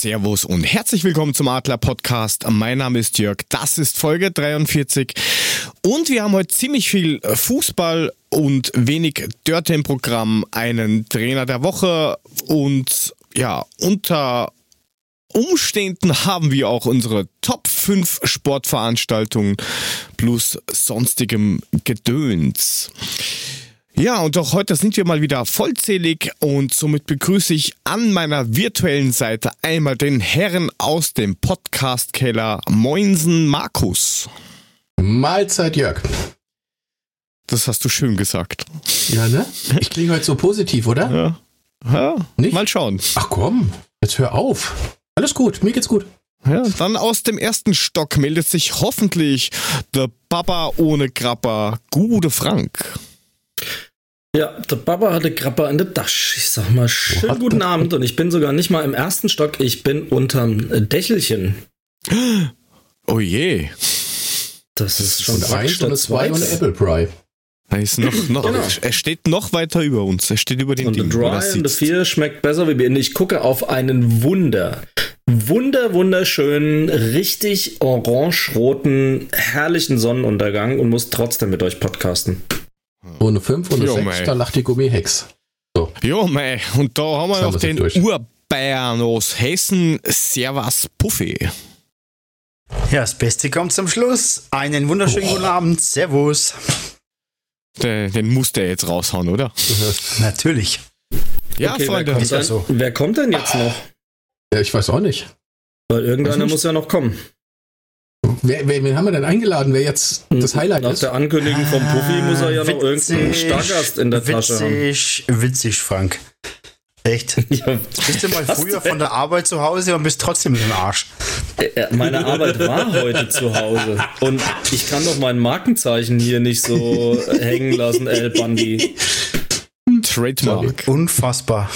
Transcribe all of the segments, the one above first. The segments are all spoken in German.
Servus und herzlich willkommen zum Adler Podcast. Mein Name ist Jörg, das ist Folge 43 und wir haben heute ziemlich viel Fußball und wenig Dörte im Programm, einen Trainer der Woche und ja, unter Umständen haben wir auch unsere Top 5 Sportveranstaltungen plus sonstigem Gedöns. Ja, und auch heute sind wir mal wieder vollzählig und somit begrüße ich an meiner virtuellen Seite einmal den Herren aus dem Podcast-Keller, Moinsen Markus. Mahlzeit Jörg. Das hast du schön gesagt. Ja, ne? Ich klinge heute so positiv, oder? Ja. Ja. Nicht? Mal schauen. Ach komm, jetzt hör auf. Alles gut, mir geht's gut. Ja, dann aus dem ersten Stock meldet sich hoffentlich der Baba ohne Grappa, Gude Frank. Ja, der Papa hatte Krapper in der Tasche. Ich sag mal, schönen guten Abend. Und ich bin sogar nicht mal im ersten Stock, ich bin unterm Dächelchen. Oh je. Das ist schon ein Stunde 2 und Apple Pie. Noch, genau. Er steht noch weiter über uns. Er steht über den Ding. Und der Dry und der 4 schmeckt besser wie bei Ihnen. Ich gucke auf einen wunderschönen, richtig orange-roten, herrlichen Sonnenuntergang und muss trotzdem mit euch podcasten. Ohne 5 und 6, da lacht die Gummihex. So. Jo, mei, und da haben wir noch den Urbayern aus Hessen, Servus Puffy. Ja, das Beste kommt zum Schluss. Einen wunderschönen guten Abend, Servus. Den muss der jetzt raushauen, oder? Natürlich. Ja, okay, Freunde. Wer kommt denn jetzt noch? Ja, ich weiß auch nicht. Weil irgendeiner muss ja noch kommen. Wen haben wir denn eingeladen? Wer jetzt das Highlight ist? Nach der Ankündigung vom Puffy muss er ja noch irgendeinen Stargast in der Tasche haben. Witzig, Frank. Echt? Ja, bist du mal früher von der Arbeit zu Hause und bist trotzdem im Arsch? Meine Arbeit war heute zu Hause. Und ich kann doch mein Markenzeichen hier nicht so hängen lassen, El Bandi. Trademark. Unfassbar.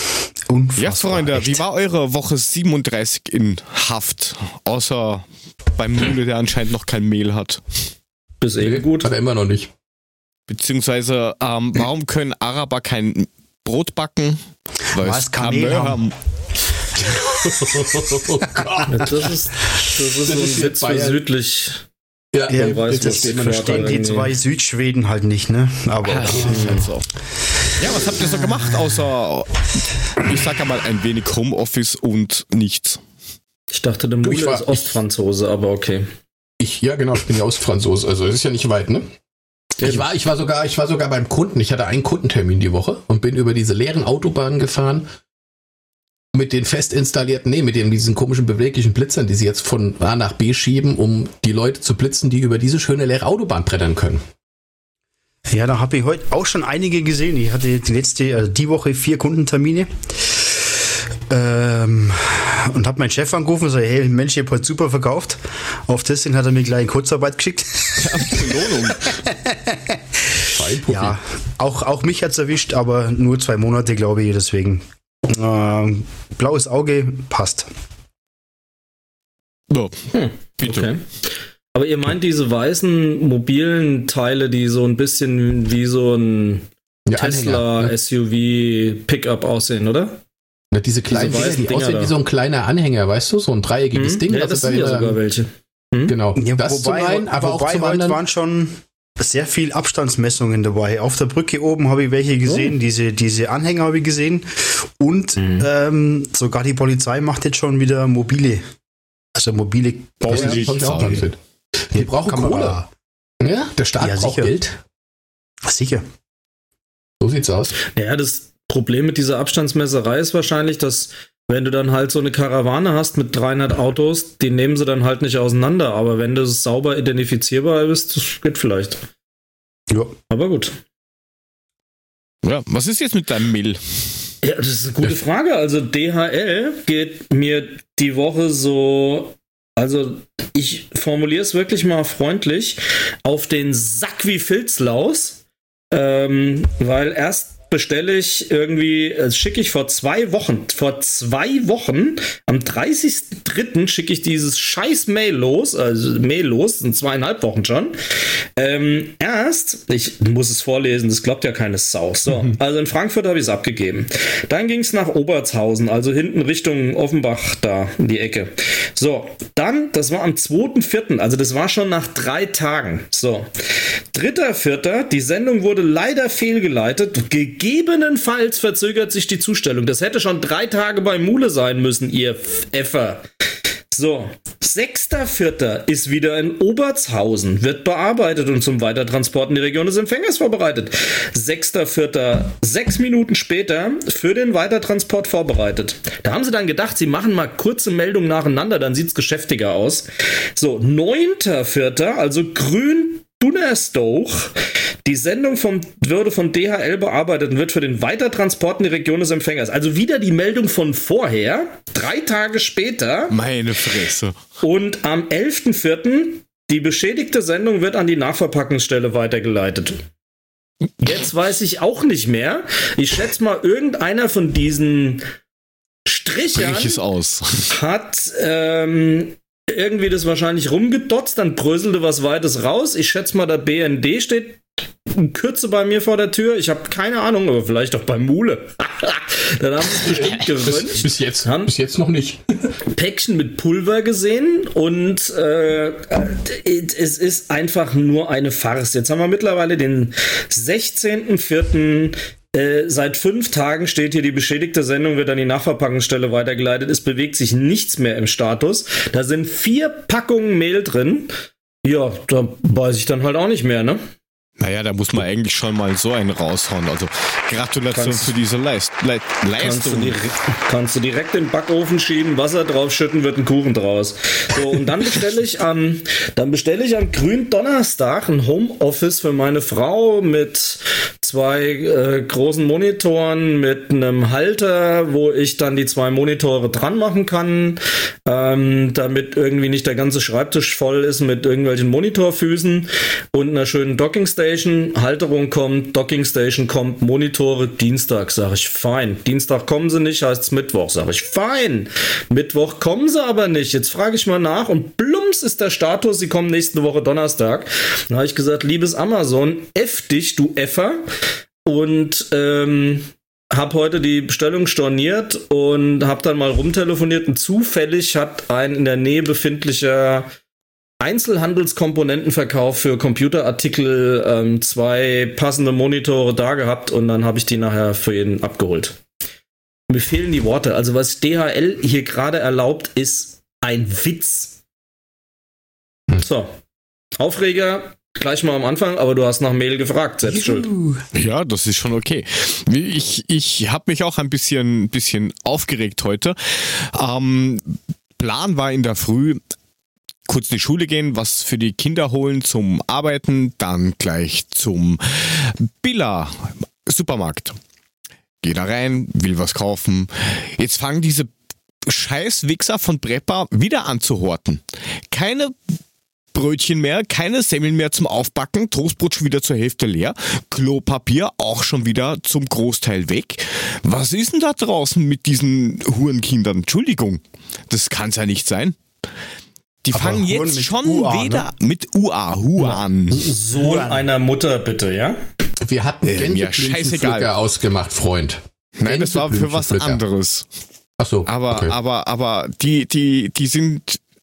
Ja, Freunde, echt. Wie war eure Woche 37 in Haft? Außer beim Mühle, der anscheinend noch kein Mehl hat. Das ist eh gut. Hat er immer noch nicht. Beziehungsweise, warum können Araber kein Brot backen? Weil es kein Mehl haben. Das ist so ein Witz für südlich. Ja, weiß, das verstehen die zwei Südschweden halt nicht, ne? Aber ja, was habt ihr so gemacht, außer, ich sag ja mal, ein wenig Homeoffice und nichts? Ich dachte, der Mule ist Ostfranzose, aber okay. Ich bin ja Ostfranzose, also es ist ja nicht weit, ne? Ich war sogar beim Kunden, ich hatte einen Kundentermin die Woche und bin über diese leeren Autobahnen gefahren mit den fest installierten, diesen komischen beweglichen Blitzern, die sie jetzt von A nach B schieben, um die Leute zu blitzen, die über diese schöne leere Autobahn brettern können. Ja, da habe ich heute auch schon einige gesehen. Ich hatte die Woche 4 Kundentermine. Und habe meinen Chef angerufen und gesagt, hey Mensch, ich habe heute super verkauft. Auf Testing hat er mir gleich in Kurzarbeit geschickt. Ja, Belohnung. Ja, auch mich hat es erwischt, aber nur 2 Monate, glaube ich, deswegen. Blaues Auge, passt. Oh. Bitte. Okay. Aber ihr meint diese weißen, mobilen Teile, die so ein bisschen wie so ein Tesla, Anhänger, ne? SUV Pickup aussehen, oder? Ja, diese kleinen Dinger, die aussehen wie so ein kleiner Anhänger, weißt du? So ein dreieckiges Ding. Ja, das sind ja sogar welche. Genau. Ja, das wobei, zum einen, aber auch zum anderen waren schon sehr viel Abstandsmessungen dabei. Auf der Brücke oben habe ich welche gesehen, diese Anhänger habe ich gesehen und sogar die Polizei macht jetzt schon wieder mobile Bauern. Wir brauchen Cola. Ja, der Staat braucht Geld. Sicher. So sieht's aus. Ja, das Problem mit dieser Abstandsmesserei ist wahrscheinlich, dass wenn du dann halt so eine Karawane hast mit 300 Autos, die nehmen sie dann halt nicht auseinander. Aber wenn du sauber identifizierbar bist, das geht vielleicht. Ja. Aber gut. Ja, was ist jetzt mit deinem Mehl? Ja, das ist eine gute Frage. Also DHL geht mir die Woche so... Also, ich formuliere es wirklich mal freundlich, auf den Sack wie Filzlaus, weil erst bestelle ich irgendwie, schicke ich vor zwei Wochen, am 30.03. schicke ich dieses scheiß Mail los, sind 2,5 Wochen schon. Ich muss es vorlesen, das glaubt ja keine Sau. So, also in Frankfurt habe ich es abgegeben. Dann ging es nach Obertshausen, also hinten Richtung Offenbach da in die Ecke. So, dann, das war am 2.04., also das war schon nach 3 Tagen. So, 3.04., die Sendung wurde leider fehlgeleitet. Gegebenenfalls verzögert sich die Zustellung. Das hätte schon 3 Tage bei Mule sein müssen, ihr Effer. So, 6.04. ist wieder in Obertshausen, wird bearbeitet und zum Weitertransport in die Region des Empfängers vorbereitet. 6.04. 6 Minuten später für den Weitertransport vorbereitet. Da haben sie dann gedacht, sie machen mal kurze Meldungen nacheinander, dann sieht es geschäftiger aus. So, 9.04., also Gründonnerstag. Die Sendung wurde von DHL bearbeitet und wird für den Weitertransport in die Region des Empfängers. Also wieder die Meldung von vorher, 3 Tage später. Meine Fresse. Und am 11.04. die beschädigte Sendung wird an die Nachverpackungsstelle weitergeleitet. Jetzt weiß ich auch nicht mehr. Ich schätze mal, irgendeiner von diesen Strichern hat irgendwie das wahrscheinlich rumgedotzt, dann bröselte was Weites raus. Ich schätze mal, der BND steht in Kürze bei mir vor der Tür. Ich habe keine Ahnung, aber vielleicht auch bei Mule. Dann haben sie es bestimmt geröntgt. Bis jetzt noch nicht. Päckchen mit Pulver gesehen und es ist einfach nur eine Farce. Jetzt haben wir mittlerweile den 16.04. Seit 5 Tagen steht hier, die beschädigte Sendung wird an die Nachverpackungsstelle weitergeleitet. Es bewegt sich nichts mehr im Status. Da sind 4 Packungen Mehl drin. Ja, da weiß ich dann halt auch nicht mehr, ne? Naja, da muss man eigentlich schon mal so einen raushauen. Also Gratulation für diese Leistung. Kannst du direkt in den Backofen schieben, Wasser draufschütten, wird ein Kuchen draus. So, und dann bestelle ich am Gründonnerstag ein Homeoffice für meine Frau mit 2 großen Monitoren, mit einem Halter, wo ich dann die 2 Monitore dran machen kann, damit irgendwie nicht der ganze Schreibtisch voll ist mit irgendwelchen Monitorfüßen und einer schönen Dockingstation. Halterung kommt, Dockingstation kommt, Monitore, Dienstag, sage ich, fein. Dienstag kommen sie nicht, heißt es Mittwoch, sage ich, fein. Mittwoch kommen sie aber nicht. Jetzt frage ich mal nach und blums ist der Status, sie kommen nächste Woche Donnerstag. Dann habe ich gesagt, liebes Amazon, F dich, du Effer. Und habe heute die Bestellung storniert und habe dann mal rumtelefoniert und zufällig hat ein in der Nähe befindlicher Einzelhandelskomponentenverkauf für Computerartikel 2 passende Monitore da gehabt und dann habe ich die nachher für ihn abgeholt. Mir fehlen die Worte. Also was DHL hier gerade erlaubt, ist ein Witz. So, Aufreger gleich mal am Anfang, aber du hast nach Mail gefragt, selbst schuld. Ja, das ist schon okay. Ich habe mich auch ein bisschen aufgeregt heute. Plan war in der Früh, kurz in die Schule gehen, was für die Kinder holen zum Arbeiten, dann gleich zum Billa Supermarkt. Geh da rein, will was kaufen. Jetzt fangen diese Scheißwichser von Preppa wieder an zu horten. Keine Brötchen mehr, keine Semmeln mehr zum Aufbacken, Toastbrot schon wieder zur Hälfte leer, Klopapier auch schon wieder zum Großteil weg. Was ist denn da draußen mit diesen Hurenkindern? Entschuldigung, das kann's ja nicht sein. Die aber fangen jetzt schon Ua, wieder ne? mit Ua an. Sohn einer Mutter, bitte, ja? Wir hatten Gänseblümchenpflücker ausgemacht, Freund. Nein, das war für was anderes. Ach so. Aber, okay. aber die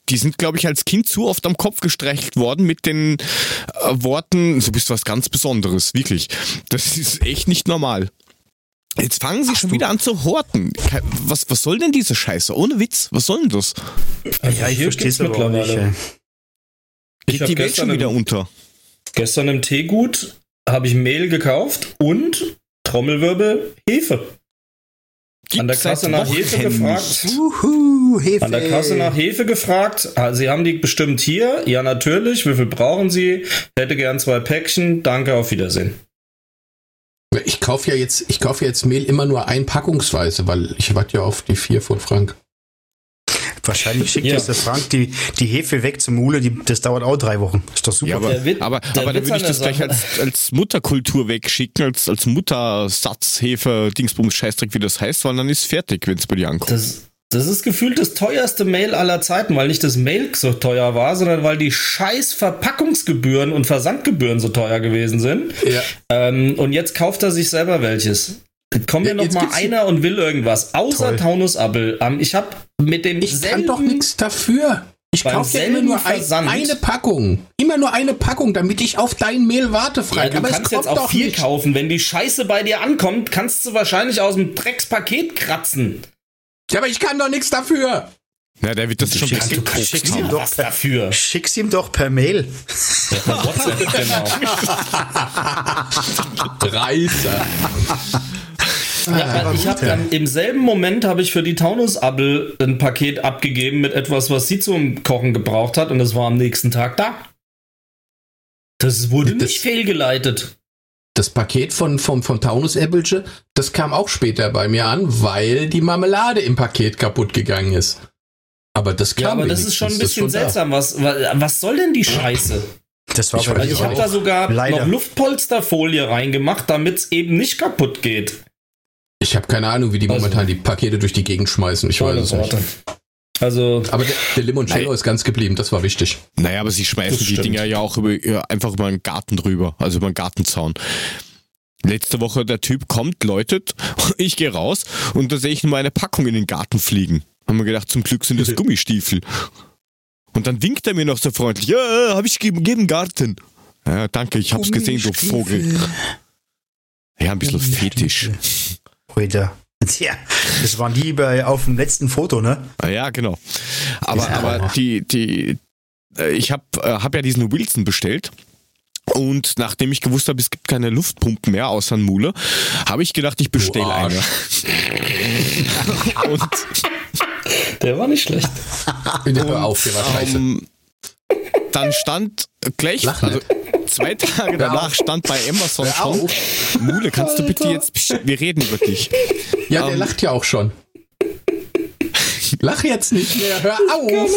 sind, glaube ich, als Kind zu oft am Kopf gestreichelt worden mit den Worten, so bist du was ganz Besonderes, wirklich. Das ist echt nicht normal. Jetzt fangen sie schon wieder an zu horten. Was soll denn diese Scheiße? Ohne Witz, was soll denn das? Also ja, ich verstehe es mittlerweile. Geht die Welt schon wieder unter? Gestern im Teegut habe ich Mehl gekauft und Trommelwirbel Hefe. An der Kasse nach Hefe gefragt. Hefe. An der Kasse nach Hefe gefragt. Sie haben die bestimmt hier. Ja, natürlich. Wie viel brauchen Sie? Hätte gern 2 Päckchen. Danke, auf Wiedersehen. Ich kaufe jetzt Mehl immer nur einpackungsweise, weil ich warte ja auf die 4 von Frank. Wahrscheinlich schickt jetzt der Frank die Hefe weg zum Mule, das dauert auch 3 Wochen. Ist doch super. Ja, aber dann würde ich das gleich als Mutterkultur wegschicken, als Muttersatz, Hefe, Dingsbums, Scheißdreck, wie das heißt, weil dann ist fertig, wenn es bei dir ankommt. Das ist gefühlt das teuerste Mehl aller Zeiten, weil nicht das Mehl so teuer war, sondern weil die scheiß Verpackungsgebühren und Versandgebühren so teuer gewesen sind. Ja. Und jetzt kauft er sich selber welches. Kommt ja noch mal einer und will irgendwas. Außer Taunus-Appel. Ich habe mit dem selben... Ich kann doch nichts dafür. Ich kaufe ja immer nur eine Packung. Immer nur eine Packung, damit ich auf dein Mehl warte, Frank. Ja, du kannst jetzt auch viel kaufen. Wenn die Scheiße bei dir ankommt, kannst du wahrscheinlich aus dem Dreckspaket kratzen. Ja, aber ich kann doch nichts dafür. Na, der wird das schon dafür. Schick's ihm doch per Mail. Ja, WhatsApp, genau. Dreißer. Ja, ich habe dann im selben Moment habe ich für die Taunus-Appel ein Paket abgegeben mit etwas, was sie zum Kochen gebraucht hat, und das war am nächsten Tag da. Das wurde nicht fehlgeleitet. Das Paket von Taunus-Äppelche, das kam auch später bei mir an, weil die Marmelade im Paket kaputt gegangen ist. Aber das kam aber das ist schon ein bisschen seltsam. Was soll denn die Scheiße? Das war ich habe da sogar leider noch Luftpolsterfolie reingemacht, damit es eben nicht kaputt geht. Ich habe keine Ahnung, wie die momentan die Pakete durch die Gegend schmeißen. Ich weiß es nicht. Also, aber der Limoncello ist ganz geblieben, das war wichtig. Naja, aber sie schmeißen die Dinger ja auch einfach über den Garten drüber, also über den Gartenzaun. Letzte Woche, der Typ kommt, läutet, ich gehe raus und da sehe ich nur eine Packung in den Garten fliegen. Haben wir gedacht, zum Glück sind das Gummistiefel. Und dann winkt er mir noch so freundlich, ja, hab ich gegeben, Garten. Ja, danke, ich hab's gesehen, du Vogel. Ja, ein bisschen fetisch. Alter. Ja, das waren die auf dem letzten Foto, ne? Ja, genau. Aber ich hab ja diesen Wilson bestellt und nachdem ich gewusst habe, es gibt keine Luftpumpen mehr außer in Mule, habe ich gedacht, ich bestelle eine. Und der war nicht schlecht. Hör auf, der war scheiße. Dann stand gleich, also 2 Tage danach stand bei Amazon schon, Mule, kannst du bitte jetzt, wir reden wirklich. Ja, der lacht ja auch schon. Lach jetzt nicht mehr, hör auf.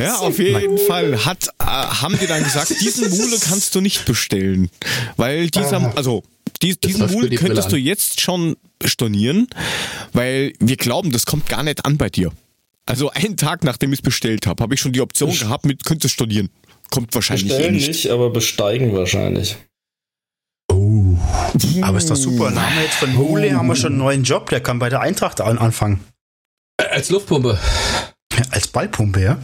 Ja, auf jeden Fall haben die dann gesagt, diesen Mule kannst du nicht bestellen, weil diesen Mule könntest du jetzt schon stornieren, weil wir glauben, das kommt gar nicht an bei dir. Also einen Tag, nachdem ich es bestellt habe, habe ich schon die Option gehabt, könntest du stornieren. Kommt wahrscheinlich nicht, aber besteigen wahrscheinlich. Oh. Aber ist das super. Name jetzt von Mule, haben wir schon einen neuen Job. Der kann bei der Eintracht anfangen. Als Luftpumpe. Ja, als Ballpumpe, ja.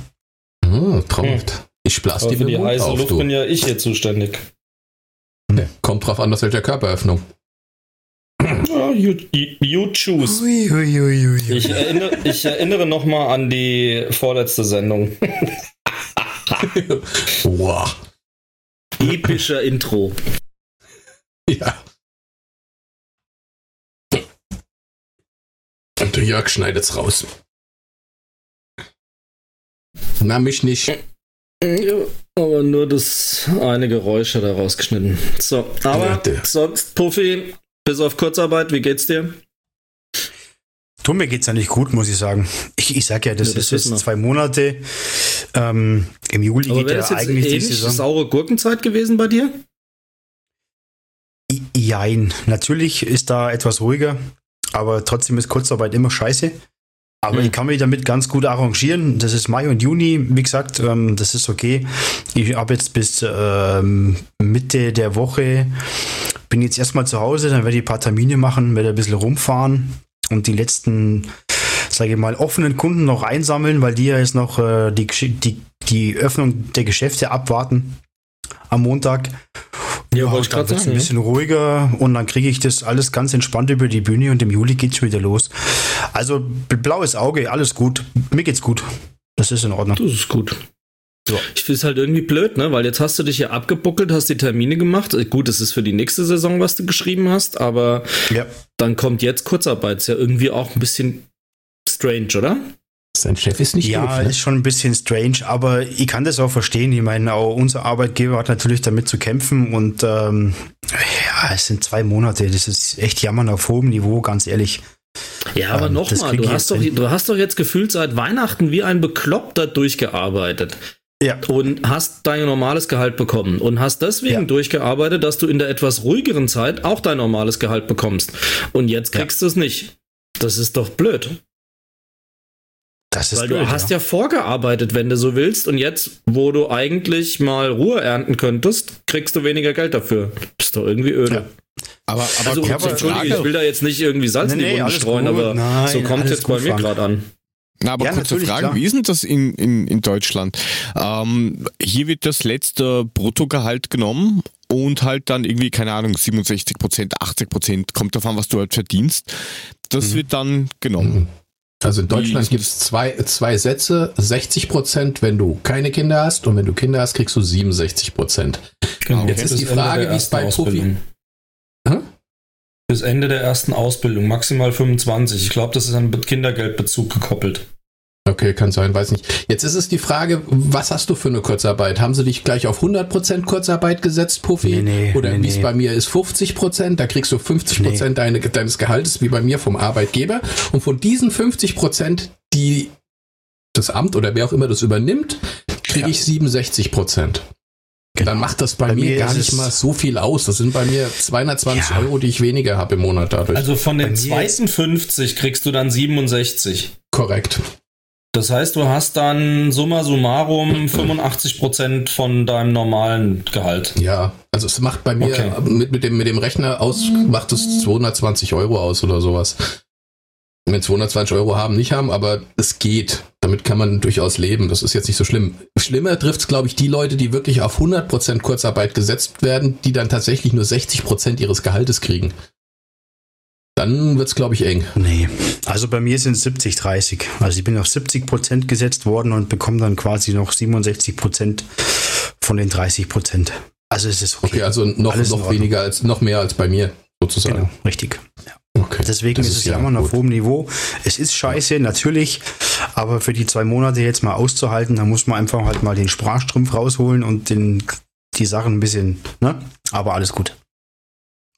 Traumhaft. Ich blase die mit dem Mund heiße auf, Luft bin ja ich hier zuständig. Ne, kommt drauf an, was welcher Körperöffnung. Oh, you choose. Ui, ui, ui, ui. Ich erinnere nochmal an die vorletzte Sendung. Wow. Epischer Intro. Ja. Und der Jörg schneidet's raus. Na, mich nicht. Ja, aber nur das eine Geräusch hat er rausgeschnitten. So, aber sonst, Puffy, bis auf Kurzarbeit, wie geht's dir? Du, mir geht's ja nicht gut, muss ich sagen. Ich sag ja, das ist jetzt 2 Monate. Im Juli aber geht ja eigentlich die Saison. Ist saure Gurkenzeit gewesen bei dir? Jein. Natürlich ist da etwas ruhiger, aber trotzdem ist Kurzarbeit immer scheiße. Aber ich kann mich damit ganz gut arrangieren. Das ist Mai und Juni, wie gesagt, das ist okay. Ich habe jetzt bis Mitte der Woche, bin jetzt erstmal zu Hause, dann werde ich ein paar Termine machen, werde ein bisschen rumfahren und die letzten, sage ich mal, offenen Kunden noch einsammeln, weil die ja jetzt noch die Öffnung der Geschäfte abwarten am Montag. Ja, wollte ich gerade sagen. Dann wird es ein bisschen ruhiger und dann kriege ich das alles ganz entspannt über die Bühne und im Juli geht es wieder los. Also blaues Auge, alles gut. Mir geht's gut. Das ist in Ordnung. Das ist gut. So. Ich finde es halt irgendwie blöd, ne? Weil jetzt hast du dich hier abgebuckelt, hast die Termine gemacht. Gut, das ist für die nächste Saison, was du geschrieben hast, aber dann kommt jetzt Kurzarbeit. Ist ja irgendwie auch ein bisschen strange, oder? Sein Chef ist nicht doof, ne? Ist schon ein bisschen strange, aber ich kann das auch verstehen. Ich meine, auch unser Arbeitgeber hat natürlich damit zu kämpfen und es sind 2 Monate. Das ist echt Jammern auf hohem Niveau, ganz ehrlich. Ja, aber nochmal, du hast doch jetzt gefühlt seit Weihnachten wie ein Bekloppter durchgearbeitet. Ja. Und hast dein normales Gehalt bekommen und hast deswegen durchgearbeitet, dass du in der etwas ruhigeren Zeit auch dein normales Gehalt bekommst. Und jetzt kriegst du es nicht. Das ist doch blöd. Weil du hast ja vorgearbeitet, wenn du so willst, und jetzt, wo du eigentlich mal Ruhe ernten könntest, kriegst du weniger Geld dafür. Ist doch irgendwie öde. Ja. Aber also, Entschuldigung, ich will da jetzt nicht irgendwie Salz in die Wunden streuen, gut, aber nein, so kommt es jetzt bei mir gerade an. Na, aber ja, kurze Frage, klar. Wie ist denn das in Deutschland? Hier wird das letzte Bruttogehalt genommen und halt dann irgendwie, keine Ahnung, 67%, 80%, kommt davon, was du halt verdienst. Das wird dann genommen. Also in Deutschland gibt es zwei Sätze, 60%, wenn du keine Kinder hast, und wenn du Kinder hast, kriegst du 67%. Genau. Jetzt ist die Frage, wie es bei Profi... Bis Ende der ersten Ausbildung, maximal 25. Ich glaube, das ist an Kindergeldbezug gekoppelt. Okay, kann sein, weiß nicht. Jetzt ist es die Frage, was hast du für eine Kurzarbeit? Haben sie dich gleich auf 100% Kurzarbeit gesetzt, Puffy? Nee, oder wie es bei mir ist, 50%, da kriegst du 50% deines Gehaltes, wie bei mir, vom Arbeitgeber. Und von diesen 50%, die das Amt oder wer auch immer das übernimmt, kriege ich 67%. Genau. Dann macht das bei mir gar nicht mal so viel aus. Das sind bei mir 220 Euro, die ich weniger habe im Monat dadurch. Also von den zweiten 50 kriegst du dann 67. Korrekt. Das heißt, du hast dann summa summarum 85% von deinem normalen Gehalt. Ja, also es macht bei mir mit dem Rechner aus, macht es 220 Euro aus oder sowas. Wenn 220 Euro nicht haben, aber es geht. Damit kann man durchaus leben. Das ist jetzt nicht so schlimm. Schlimmer trifft es, glaube ich, die Leute, die wirklich auf 100% Kurzarbeit gesetzt werden, die dann tatsächlich nur 60% ihres Gehaltes kriegen. Dann wird es, glaube ich, eng. Nee, also bei mir sind es 70-30. Also ich bin auf 70% gesetzt worden und bekomme dann quasi noch 67% von den 30%. Also es ist okay. Also noch weniger als, noch mehr als bei mir, sozusagen. Genau, richtig. Ja. Okay, deswegen ist es ja immer noch auf hohem Niveau. Es ist scheiße, natürlich, aber für die 2 Monate jetzt mal auszuhalten, da muss man einfach halt mal den Sparstrumpf rausholen und die Sachen ein bisschen, ne? Aber alles gut.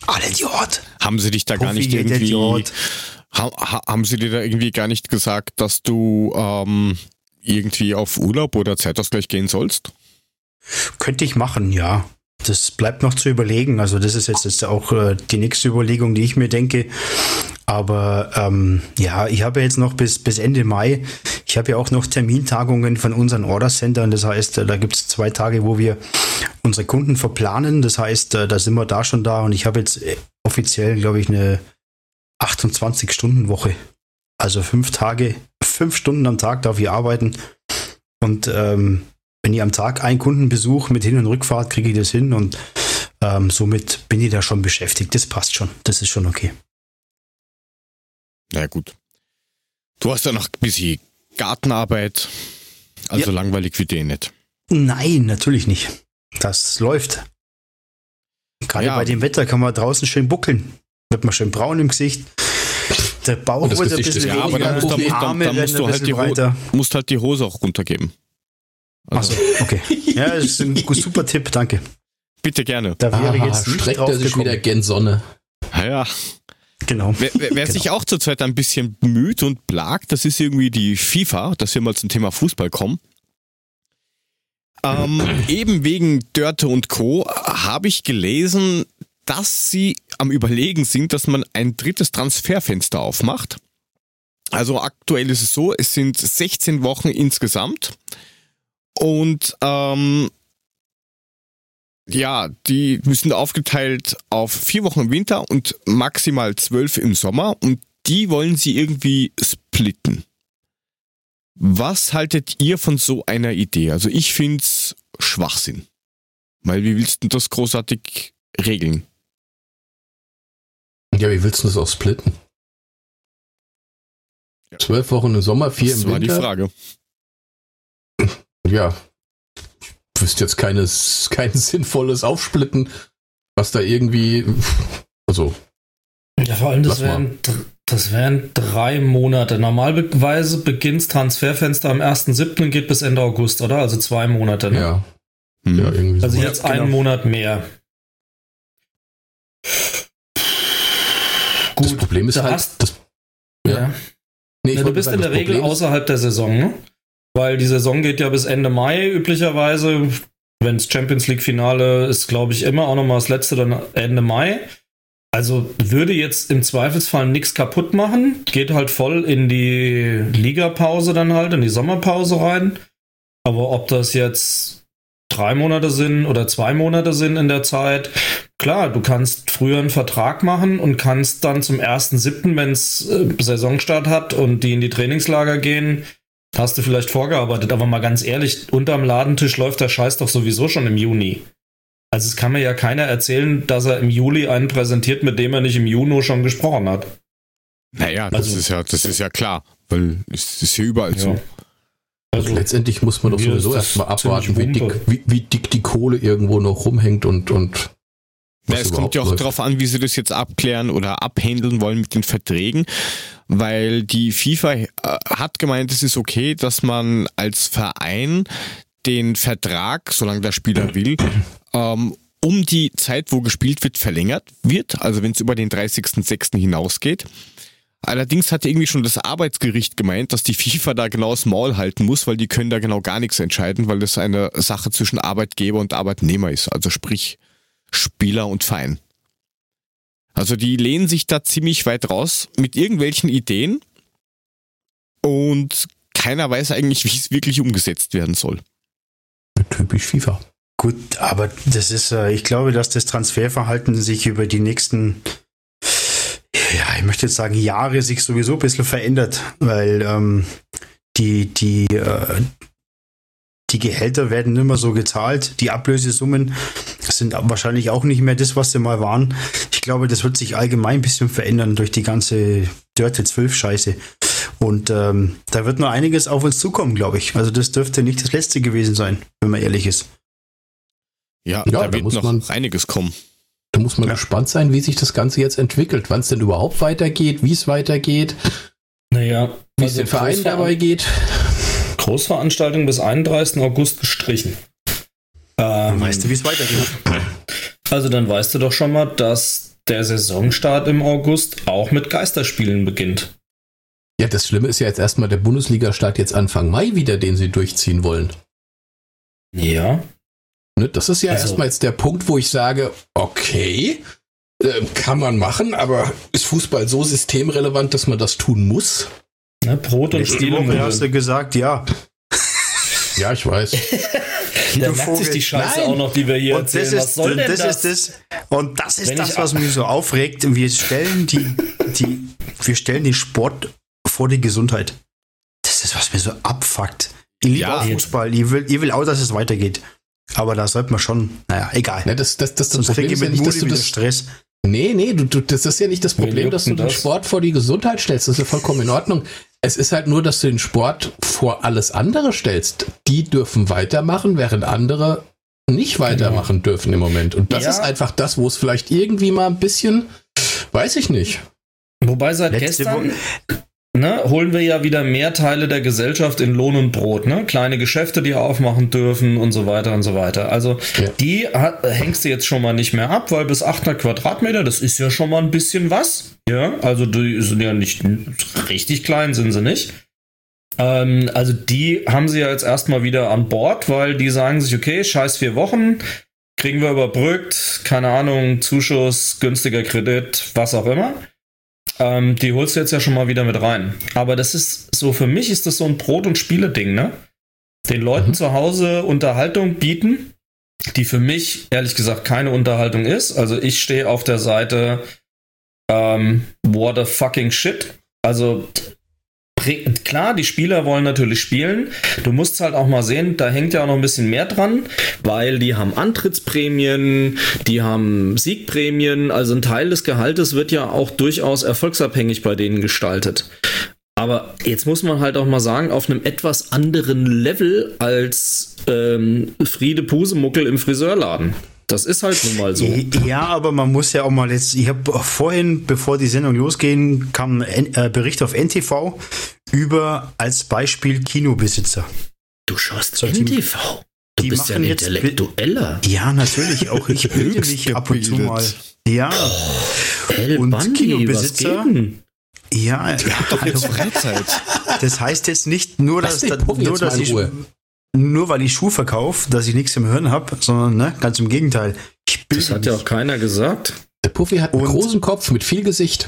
Alle Idiot! Haben sie dich da gar nicht irgendwie... Haben sie dir da irgendwie gar nicht gesagt, dass du irgendwie auf Urlaub oder Zeitausgleich gehen sollst? Könnte ich machen, ja. Das bleibt noch zu überlegen. Also das ist jetzt auch die nächste Überlegung, die ich mir denke. Aber ich habe jetzt noch bis Ende Mai, ich habe ja auch noch Termintagungen von unseren Order-Centern. Das heißt, da gibt es 2 Tage, wo wir unsere Kunden verplanen. Das heißt, da sind wir da schon da. Und ich habe jetzt offiziell, glaube ich, eine 28-Stunden-Woche. Also 5 Tage, 5 Stunden am Tag darf ich arbeiten. Und wenn ich am Tag einen Kundenbesuch mit Hin- und Rückfahrt, kriege ich das hin, und somit bin ich da schon beschäftigt. Das passt schon. Das ist schon okay. Na gut. Du hast ja noch ein bisschen Gartenarbeit, also langweilig wie den nicht. Nein, natürlich nicht. Das läuft. Gerade bei dem Wetter kann man draußen schön buckeln. Wird man schön braun im Gesicht. Der Bauch wird ein bisschen weniger, aber musst halt die Hose auch runtergeben. Also. Achso, okay. Ja, das ist ein super Tipp, danke. Bitte gerne. Da wäre jetzt nicht drauf sich wieder gen Sonne. Ja. Genau. Wer sich auch zurzeit ein bisschen bemüht und plagt, das ist irgendwie die FIFA, dass wir mal zum Thema Fußball kommen. Eben wegen Dörte und Co. habe ich gelesen, dass sie am Überlegen sind, dass man ein 3. Transferfenster aufmacht. Also aktuell ist es so, es sind 16 Wochen insgesamt. Und die sind aufgeteilt auf 4 Wochen im Winter und maximal 12 im Sommer, und die wollen sie irgendwie splitten. Was haltet ihr von so einer Idee? Also ich finde es Schwachsinn. Weil wie willst du das großartig regeln? Ja, wie willst du das auch splitten? 12 Wochen im Sommer, 4 im Winter? Das war die Frage. Ja, ich wüsste jetzt kein sinnvolles Aufsplitten, was da irgendwie, also. Ja, vor allem, das wären 3 Monate. Normalerweise beginnt das Transferfenster am 1.7. und geht bis Ende August, oder? Also 2 Monate, ne? Ja. Ja, irgendwie so. Also jetzt einen Monat mehr. Gut, das Problem ist halt, Ja. Nee, du bist in der Regel außerhalb der Saison, ne? Weil die Saison geht ja bis Ende Mai üblicherweise. Wenn es Champions League Finale ist, glaube ich, immer auch nochmal das letzte, dann Ende Mai. Also würde jetzt im Zweifelsfall nichts kaputt machen. Geht halt voll in die Ligapause dann halt, in die Sommerpause rein. Aber ob das jetzt 3 Monate sind oder 2 Monate sind in der Zeit, klar, du kannst früher einen Vertrag machen und kannst dann zum 1.7., wenn es Saisonstart hat und die in die Trainingslager gehen, hast du vielleicht vorgearbeitet, aber mal ganz ehrlich, unterm Ladentisch läuft der Scheiß doch sowieso schon im Juni. Also es kann mir ja keiner erzählen, dass er im Juli einen präsentiert, mit dem er nicht im Juni schon gesprochen hat. Naja, das ist ja klar, weil es ist hier überall so. Also letztendlich muss man doch sowieso erstmal abwarten, wie dick die Kohle irgendwo noch rumhängt und es kommt ja auch darauf an, wie sie das jetzt abklären oder abhändeln wollen mit den Verträgen, weil die FIFA hat gemeint, es ist okay, dass man als Verein den Vertrag, solange der Spieler will, um die Zeit, wo gespielt wird, verlängert wird, also wenn es über den 30.06. hinausgeht. Allerdings hat irgendwie schon das Arbeitsgericht gemeint, dass die FIFA da genau das Maul halten muss, weil die können da genau gar nichts entscheiden, weil das eine Sache zwischen Arbeitgeber und Arbeitnehmer ist, also sprich Spieler und Verein. Also die lehnen sich da ziemlich weit raus mit irgendwelchen Ideen und keiner weiß eigentlich, wie es wirklich umgesetzt werden soll. Typisch FIFA. Gut, aber das ist, ich glaube, dass das Transferverhalten sich über die nächsten, ja, ich möchte jetzt sagen, Jahre sich sowieso ein bisschen verändert, weil die Gehälter werden nicht mehr so gezahlt, die Ablösesummen sind wahrscheinlich auch nicht mehr das, was sie mal waren. Ich glaube, das wird sich allgemein ein bisschen verändern durch die ganze Dirty 12 Scheiße. Und da wird noch einiges auf uns zukommen, glaube ich. Also das dürfte nicht das Letzte gewesen sein, wenn man ehrlich ist. Ja da wird muss noch man einiges kommen. Da muss man gespannt sein, wie sich das Ganze jetzt entwickelt, wann es denn überhaupt weitergeht, wie es weitergeht, wie es den Verein dabei geht. Großveranstaltung bis 31. August gestrichen. Dann weißt du, wie es weitergeht. Also dann weißt du doch schon mal, dass der Saisonstart im August auch mit Geisterspielen beginnt. Ja, das Schlimme ist ja jetzt erstmal der Bundesliga-Start jetzt Anfang Mai wieder, den sie durchziehen wollen. Ja. Ne, das ist ja erstmal jetzt der Punkt, wo ich sage, okay, kann man machen, aber ist Fußball so systemrelevant, dass man das tun muss? Ne, Brot und Stielung. Hast du gesagt, ja. Ja, ich weiß. Da merkt sich die Scheiße auch noch, die wir hier erzählen. Was soll denn das? Und das ist das, was mich so aufregt. Wir stellen den Sport vor die Gesundheit. Das ist, was mir so abfuckt. Ich liebe auch Fußball. Ich will auch, dass es weitergeht. Aber da sollte man schon, egal. Ja, das Problem ist ja nicht, dass du das Stress. Nee, du, das ist ja nicht das Problem, dass du den Sport vor die Gesundheit stellst. Das ist ja vollkommen in Ordnung. Es ist halt nur, dass du den Sport vor alles andere stellst. Die dürfen weitermachen, während andere nicht weitermachen dürfen im Moment. Und das ist einfach das, wo es vielleicht irgendwie mal ein bisschen, weiß ich nicht. Wobei seit gestern holen wir ja wieder mehr Teile der Gesellschaft in Lohn und Brot. Ne? Kleine Geschäfte, die aufmachen dürfen und so weiter und so weiter. Also die hängst du jetzt schon mal nicht mehr ab, weil bis 800 Quadratmeter, das ist ja schon mal ein bisschen was. Ja, also die sind ja nicht richtig klein, sind sie nicht. Also die haben sie ja jetzt erstmal wieder an Bord, weil die sagen sich, okay, scheiß 4 Wochen, kriegen wir überbrückt, keine Ahnung, Zuschuss, günstiger Kredit, was auch immer. Die holst du jetzt ja schon mal wieder mit rein. Aber das ist so, für mich ist das so ein Brot- und Spiele-Ding, ne? Den Leuten zu Hause Unterhaltung bieten, die für mich, ehrlich gesagt, keine Unterhaltung ist. Also ich stehe auf der Seite what the fucking shit. Also klar, die Spieler wollen natürlich spielen. Du musst halt auch mal sehen, da hängt ja auch noch ein bisschen mehr dran, weil die haben Antrittsprämien, die haben Siegprämien, also ein Teil des Gehaltes wird ja auch durchaus erfolgsabhängig bei denen gestaltet. Aber jetzt muss man halt auch mal sagen, auf einem etwas anderen Level als Friede Pusemuckel im Friseurladen. Das ist halt nun mal so. Ja, aber man muss ja auch mal jetzt, ich habe vorhin, bevor die Sendung losging, kam ein Bericht auf NTV über als Beispiel Kinobesitzer. Du schaust so NTV? Du bist ja ein Intellektueller. Ja, natürlich auch. Ich bilde mich ab und zu mal. Ja. Oh, und Bundy, Kinobesitzer Ja, ich hab doch jetzt Freizeit. Das heißt jetzt nicht nur, nur weil ich Schuhe verkaufe, dass ich nichts im Hirn habe, sondern ne, ganz im Gegenteil. Das hat ja auch keiner gesagt. Der Puffy hat einen großen Kopf mit viel Gesicht.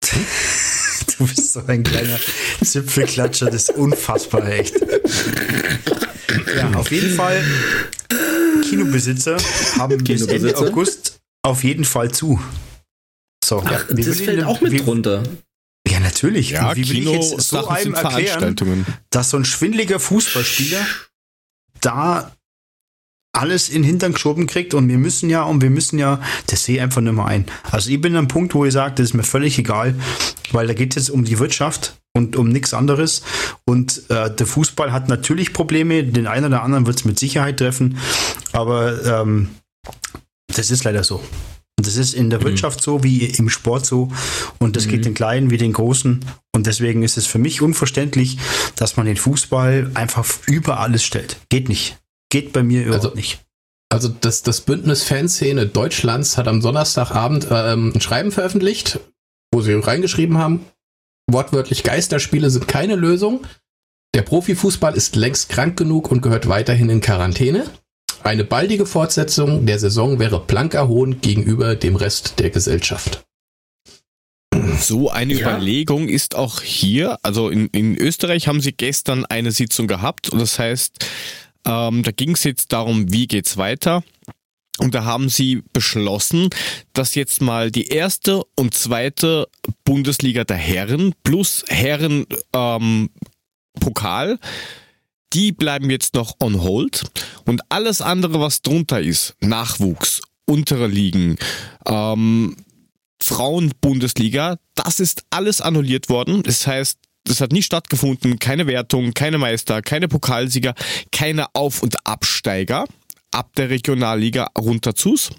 Du bist so ein kleiner Zipfelklatscher, das ist unfassbar, echt. Ja, auf jeden Fall, Kinobesitzer haben bis Ende August auf jeden Fall zu. So, ach, ja, das fällt auch mit drunter. Ja, natürlich. Ja, und wie Kino will ich jetzt so einem erklären, dass so ein schwindeliger Fußballspieler da alles in den Hintern geschoben kriegt und wir müssen ja, das sehe ich einfach nicht mehr ein. Also ich bin an einem Punkt, wo ich sage, das ist mir völlig egal, weil da geht es jetzt um die Wirtschaft und um nichts anderes und der Fußball hat natürlich Probleme, den einen oder anderen wird es mit Sicherheit treffen, aber das ist leider so. Das ist in der Wirtschaft so, wie im Sport so und das geht den Kleinen wie den Großen und deswegen ist es für mich unverständlich, dass man den Fußball einfach über alles stellt. Geht nicht. Geht bei mir überhaupt nicht. Also das Bündnis Fanszene Deutschlands hat am Donnerstagabend ein Schreiben veröffentlicht, wo sie reingeschrieben haben, wortwörtlich Geisterspiele sind keine Lösung. Der Profifußball ist längst krank genug und gehört weiterhin in Quarantäne. Eine baldige Fortsetzung der Saison wäre Plankerhohn gegenüber dem Rest der Gesellschaft. So eine Überlegung ist auch hier, also in Österreich haben sie gestern eine Sitzung gehabt und das heißt... da ging es jetzt darum, wie geht's weiter. Und da haben sie beschlossen, dass jetzt mal die erste und zweite Bundesliga der Herren plus Herren Pokal, die bleiben jetzt noch on hold. Und alles andere, was drunter ist, Nachwuchs, untere Ligen, Frauen-Bundesliga, das ist alles annulliert worden. Das heißt, das hat nie stattgefunden, keine Wertung, keine Meister, keine Pokalsieger, keine Auf- und Absteiger ab der Regionalliga runter Zus.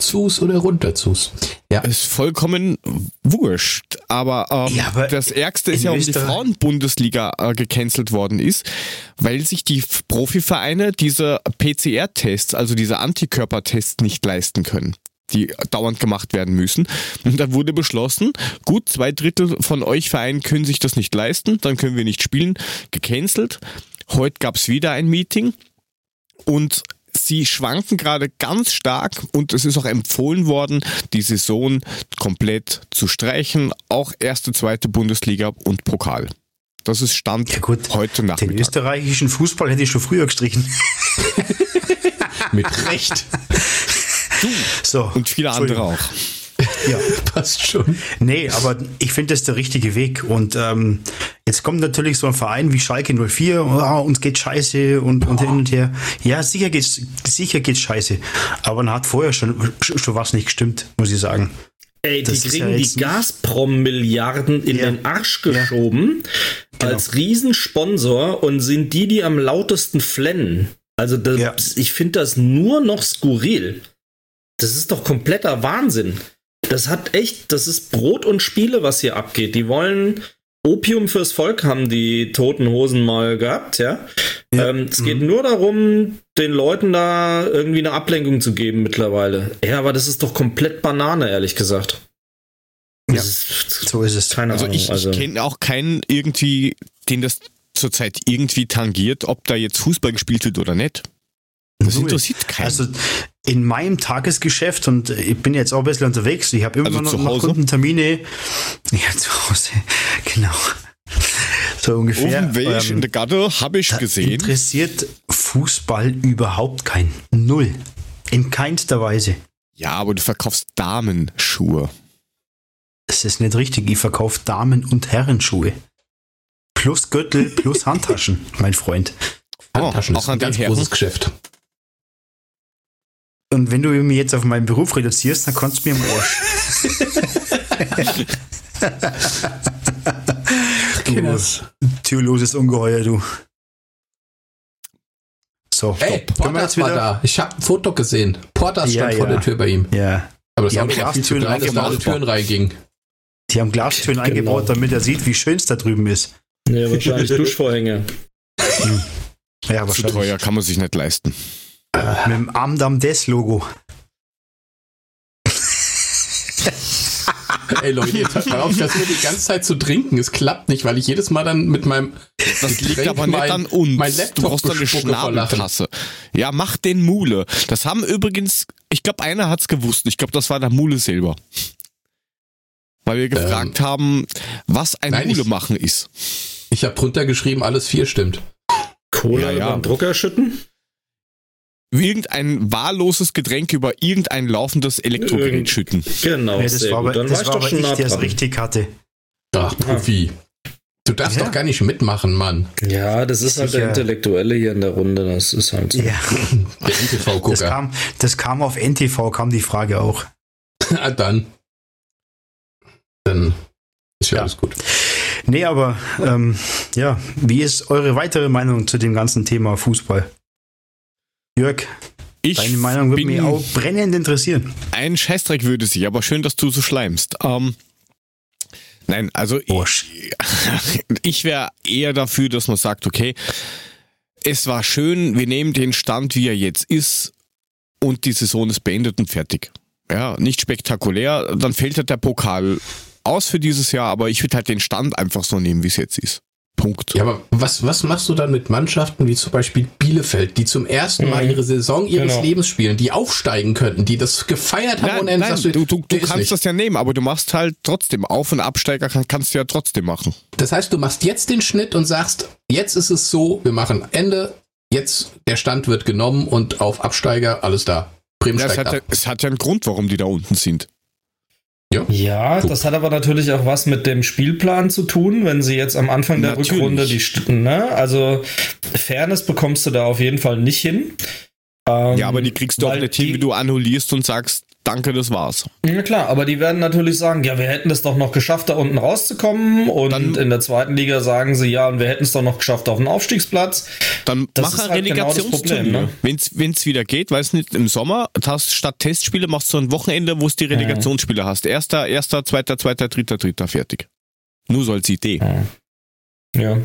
Zus oder runter Zus? Ja. Ist vollkommen wurscht, aber das Ärgste ist ja, um die Frauenbundesliga gecancelt worden ist, weil sich die Profivereine diese PCR-Tests, also diese Antikörpertests nicht leisten können, die dauernd gemacht werden müssen. Und da wurde beschlossen, gut, 2/3 von euch Vereinen können sich das nicht leisten, dann können wir nicht spielen, gecancelt. Heute gab es wieder ein Meeting und sie schwanken gerade ganz stark und es ist auch empfohlen worden, die Saison komplett zu streichen, auch erste, zweite Bundesliga und Pokal. Das ist Stand heute Nachmittag. Den österreichischen Fußball hätte ich schon früher gestrichen. Mit Recht. So, und viele andere auch. Ja, passt schon. Nee, aber ich finde, das ist der richtige Weg. Und jetzt kommt natürlich so ein Verein wie Schalke 04, uns geht scheiße und hin und her. Ja, sicher geht's scheiße. Aber man hat vorher schon was nicht gestimmt, muss ich sagen. Ey, die kriegen die Gazprom-Milliarden in den Arsch geschoben als Riesensponsor und sind die am lautesten flennen. Also ich finde das nur noch skurril. Das ist doch kompletter Wahnsinn. Das ist Brot und Spiele, was hier abgeht. Die wollen Opium fürs Volk, haben die Toten Hosen mal gehabt, ja. Es geht nur darum, den Leuten da irgendwie eine Ablenkung zu geben mittlerweile. Ja, aber das ist doch komplett Banane, ehrlich gesagt. Ja, so ist es. Keine Ahnung. Ich kenne auch keinen irgendwie, den das zurzeit irgendwie tangiert, ob da jetzt Fußball gespielt wird oder nicht. Das interessiert keinen. Also in meinem Tagesgeschäft, und ich bin jetzt auch ein bisschen unterwegs, ich habe immer noch Kundentermine. Ja, zu Hause, genau. So ungefähr. Auf dem Weg in der Gatte habe ich gesehen. Interessiert Fußball überhaupt keinen. Null. In keinster Weise. Ja, aber du verkaufst Damenschuhe. Das ist nicht richtig. Ich verkaufe Damen- und Herrenschuhe. Plus Gürtel, plus Handtaschen, mein Freund. Handtaschen ist auch ein ganz großes Geschäft. Und wenn du mir jetzt auf meinen Beruf reduzierst, dann kannst du mir im Arsch. Du, türloses Ungeheuer, du. So, hey, Portas war da. Ich habe ein Foto gesehen. Portas stand vor der Tür bei ihm. Ja. Aber das haben ja viel zu klein, dass da alle Türen reingingen. Die haben Glastüren eingebaut, damit er sieht, wie schön es da drüben ist. Ja, wahrscheinlich Duschvorhänge. Ja, zu teuer kann man sich nicht leisten. Mit dem Amdam-Des-Logo. Ey Leute, jetzt hört mal auf, dass ihr die ganze Zeit zu trinken. Es klappt nicht, weil ich jedes Mal dann mit meinem Das liegt aber nicht an uns. Mein Laptop, du brauchst eine Schnabeltasse. Ja, mach den Mule. Das haben übrigens, ich glaube, einer hat's gewusst. Ich glaube, das war der Mule selber. Weil wir gefragt haben, was ein Mule machen ist. Ich habe drunter geschrieben, alles 4 stimmt. Cola über den Drucker schütten? Irgendein wahlloses Getränk über irgendein laufendes Elektrogerät schütten. Genau. Nee, das war aber ich, der es richtig hatte. Ach, Profi. Du darfst doch gar nicht mitmachen, Mann. Ja, das ist halt der Intellektuelle hier in der Runde. Das ist halt so. Ja. Der NTV-Gucker. Das kam auf NTV, kam die Frage auch. Ah, dann ist ja alles gut. Nee, aber wie ist eure weitere Meinung zu dem ganzen Thema Fußball? Jörg, deine Meinung würde mich auch brennend interessieren. Ein Scheißdreck würde sich, aber schön, dass du so schleimst. Nein, also ich wäre eher dafür, dass man sagt, okay, es war schön, wir nehmen den Stand, wie er jetzt ist, und die Saison ist beendet und fertig. Ja, nicht spektakulär, dann fällt halt der Pokal aus für dieses Jahr, aber ich würde halt den Stand einfach so nehmen, wie es jetzt ist. Punkt. Ja, aber was machst du dann mit Mannschaften wie zum Beispiel Bielefeld, die zum ersten Mal ihre Saison ihres Lebens spielen, die aufsteigen könnten, die das gefeiert haben? Du kannst das ja nehmen, aber du machst halt trotzdem Auf- und Absteiger kannst du ja trotzdem machen. Das heißt, du machst jetzt den Schnitt und sagst, jetzt ist es so, wir machen Ende, jetzt der Stand wird genommen und auf Absteiger, alles da. Bremen steigt ab. Es hat ja einen Grund, warum die da unten sind. Ja, das hat aber natürlich auch was mit dem Spielplan zu tun, wenn sie jetzt am Anfang der Rückrunde also Fairness bekommst du da auf jeden Fall nicht hin. Ja, aber die kriegst du auch nicht hin, wie du annullierst und sagst, danke, das war's. Ja klar, aber die werden natürlich sagen, ja, wir hätten es doch noch geschafft, da unten rauszukommen, und dann, in der zweiten Liga sagen sie, ja, und wir hätten es doch noch geschafft auf den Aufstiegsplatz. Dann mach ein Relegationsturnier. Genau, ne? Wenn's wieder geht, weiß nicht, im Sommer statt Testspiele machst du ein Wochenende, wo es die Relegationsspiele hast. Erster, zweiter, dritter, fertig. Nur so als Idee. Ja.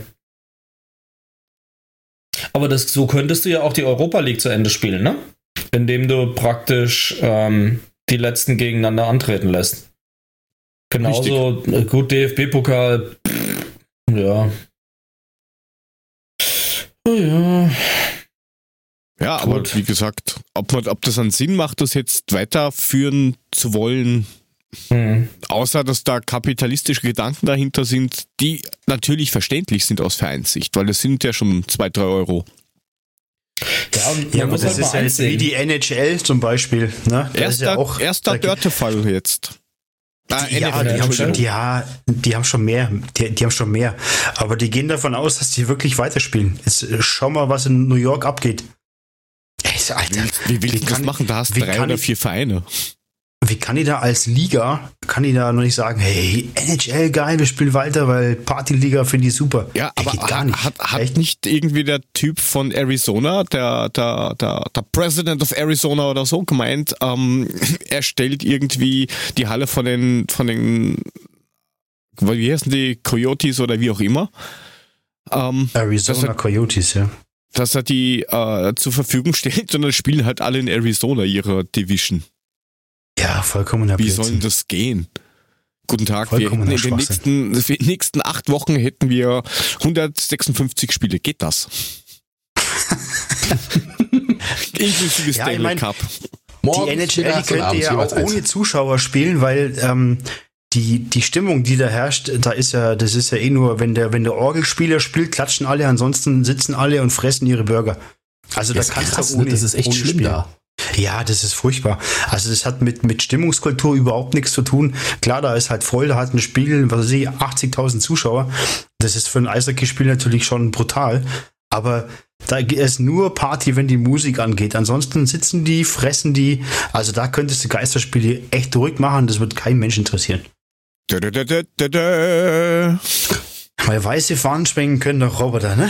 Aber so könntest du ja auch die Europa League zu Ende spielen, ne? Indem du praktisch die letzten gegeneinander antreten lässt. Genauso, gut, DFB-Pokal, Ja, aber wie gesagt, ob das einen Sinn macht, das jetzt weiterführen zu wollen, außer dass da kapitalistische Gedanken dahinter sind, die natürlich verständlich sind aus Vereinssicht, weil das sind ja schon 2-3 Euro. Ja, und aber das ist ja jetzt wie die NHL zum Beispiel. Ne? Erster Dörtefall jetzt. Die haben schon mehr. Aber die gehen davon aus, dass die wirklich weiterspielen. Jetzt schau mal, was in New York abgeht. Ey, Alter, wie willst du das machen? Da hast 3 oder 4 Vereine. Wie kann die da als Liga, noch nicht sagen, hey, NHL geil, wir spielen weiter, weil Partyliga finde ich super. Ja, aber geht gar nicht. Hat nicht irgendwie der Typ von Arizona, der President of Arizona oder so gemeint, er stellt irgendwie die Halle von den, wie heißen die, Coyotes oder wie auch immer. Arizona Coyotes, ja. Dass er die zur Verfügung stellt, und dann spielen halt alle in Arizona ihre Division. Ja, vollkommener Blödsinn. Wie soll denn das gehen? Guten Tag, in den nächsten 8 Wochen hätten wir 156 Spiele. Geht das? Inklusive Stanley Cup. Die NHL könnte ja auch ohne Zuschauer spielen, weil die Stimmung, die da herrscht, das ist ja eh nur, wenn der Orgelspieler spielt, klatschen alle, ansonsten sitzen alle und fressen ihre Burger. Also das kannst du ohne. Das ist echt schlimm da. Ja, das ist furchtbar. Also das hat mit Stimmungskultur überhaupt nichts zu tun. Klar, da ist halt voll, da hat ein Spiegel, was weiß ich, 80.000 Zuschauer. Das ist für ein Eishockeyspiel natürlich schon brutal. Aber da ist nur Party, wenn die Musik angeht. Ansonsten sitzen die, fressen die. Also da könntest du Geisterspiele echt ruhig machen. Das wird keinen Menschen interessieren. Weil weiße Fahnen schwenken können doch Roboter, ne?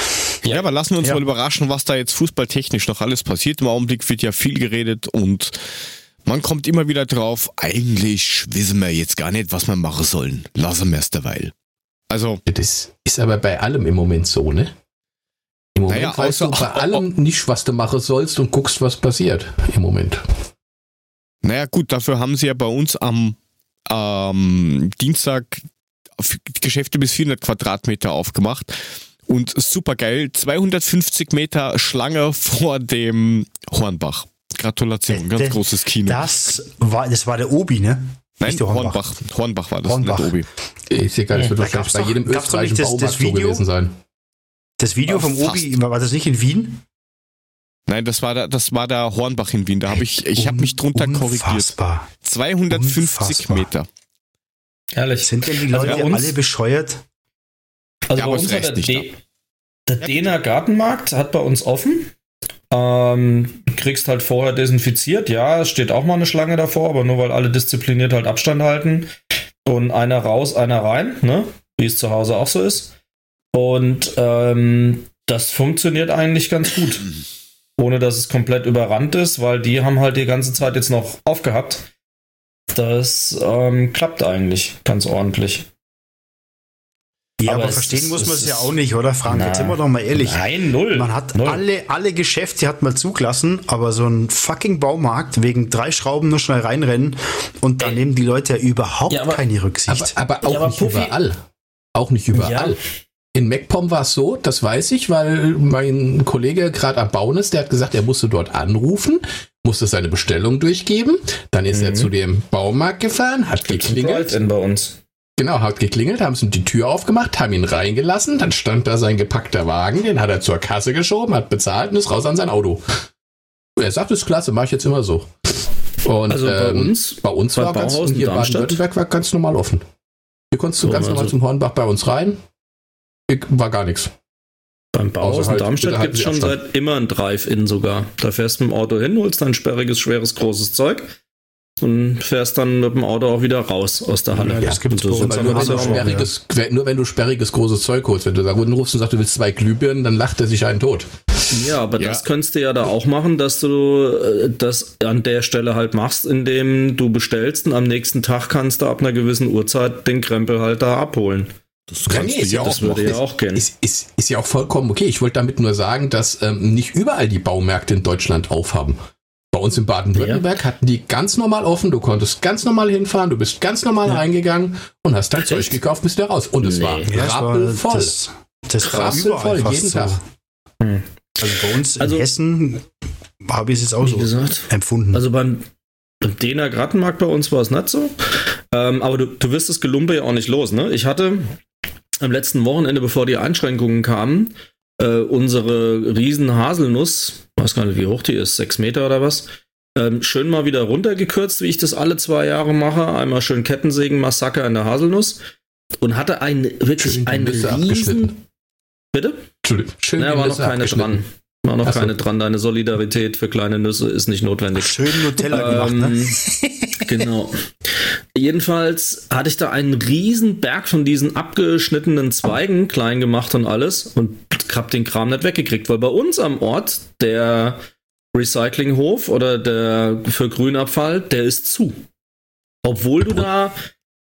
Ja, aber lassen wir uns mal überraschen, was da jetzt fußballtechnisch noch alles passiert. Im Augenblick wird ja viel geredet und man kommt immer wieder drauf, eigentlich wissen wir jetzt gar nicht, was wir machen sollen. Lassen wir es derweil. Also, das ist aber bei allem im Moment so, ne? Im Moment weißt du bei allem nicht, was du machen sollst und guckst, was passiert im Moment. Naja gut, dafür haben sie ja bei uns am Dienstag Geschäfte bis 400 Quadratmeter aufgemacht. Und super geil, 250 Meter Schlange vor dem Hornbach. Gratulation, ganz großes Kino. Das war der Obi, ne? Nein, Hornbach. Hornbach war das, Hornbach. Nicht Obi. Ich sehe gar nicht, das wird bei jedem österreichischen Baumarkt so gewesen sein. Das Video vom Obi, war das nicht in Wien? Nein, das war der Hornbach in Wien. Da habe ich habe mich drunter korrigiert. 250 Meter. Ehrlich. Sind denn die Leute alle bescheuert? Also bei uns hat der Dehner Gartenmarkt hat bei uns offen. Du kriegst halt vorher desinfiziert. Ja, es steht auch mal eine Schlange davor, aber nur weil alle diszipliniert halt Abstand halten. Und einer raus, einer rein, ne? Wie es zu Hause auch so ist. Und das funktioniert eigentlich ganz gut. Ohne, dass es komplett überrannt ist, weil die haben halt die ganze Zeit jetzt noch aufgehabt. Das klappt eigentlich ganz ordentlich. Ja, aber verstehen muss man es ja auch nicht, oder Frank? Jetzt sind wir doch mal ehrlich. Nein, null. Man hat alle Geschäfte hat mal zugelassen, aber so ein fucking Baumarkt wegen 3 Schrauben nur schnell reinrennen und da nehmen die Leute ja überhaupt keine Rücksicht. Aber nicht überall. Auch nicht überall. Ja. In MacPom war es so, das weiß ich, weil mein Kollege gerade am Bauen ist, der hat gesagt, er musste dort anrufen, musste seine Bestellung durchgeben, dann ist er zu dem Baumarkt gefahren, hat geklingelt. Bei uns. Genau, hat geklingelt, haben ihm die Tür aufgemacht, haben ihn reingelassen, dann stand da sein gepackter Wagen, den hat er zur Kasse geschoben, hat bezahlt und ist raus an sein Auto. Und er sagt, das ist klasse, mache ich jetzt immer so. Und also bei uns war ganz, und hier in Baden-Württemberg war ganz normal offen. Hier konntest du so, ganz normal zum Hornbach bei uns rein, war gar nichts. Beim Bauhaus in Darmstadt gibt es schon seit immer ein Drive-In sogar. Da fährst du mit dem Auto hin, holst dein sperriges, schweres, großes Zeug. Und fährst dann mit dem Auto auch wieder raus aus der Halle. Ja, das gibt es nur, wenn du sperriges, großes Zeug holst. Wenn du da unten rufst und sagst, du willst 2 Glühbirnen, dann lacht er sich einen tot. Ja, aber das könntest du ja da auch machen, dass du das an der Stelle halt machst, indem du bestellst und am nächsten Tag kannst du ab einer gewissen Uhrzeit den Krempel halt da abholen. Das kannst du ja auch machen. Das würde ich auch kennen. Ist ja auch vollkommen okay. Ich wollte damit nur sagen, dass nicht überall die Baumärkte in Deutschland aufhaben. Bei uns in Baden-Württemberg hatten die ganz normal offen, du konntest ganz normal hinfahren, du bist ganz normal reingegangen und hast dein Zeug gekauft, bist da raus. Und es war rappelvoll. Das war rappelvoll, jeden Tag. Also bei uns in Hessen habe ich es jetzt auch so empfunden. Also beim Dehner Gartenmarkt bei uns war es nicht so. Aber du wirst das Gelumpe ja auch nicht los, ne? Ich hatte am letzten Wochenende, bevor die Einschränkungen kamen, unsere riesen Haselnuss, weiß gar nicht, wie hoch die ist, 6 Meter oder was, schön mal wieder runtergekürzt, wie ich das alle 2 Jahre mache, einmal schön Kettensägen-Massaker in der Haselnuss und hatte wirklich einen riesen... Bitte? Entschuldigung. War noch keine dran. War noch keine dran. Deine Solidarität für kleine Nüsse ist nicht notwendig. Schön Nutella gemacht, ne? Genau. Jedenfalls hatte ich da einen riesen Berg von diesen abgeschnittenen Zweigen klein gemacht und alles und hab den Kram nicht weggekriegt, weil bei uns am Ort der Recyclinghof oder der für Grünabfall, der ist zu. Obwohl du da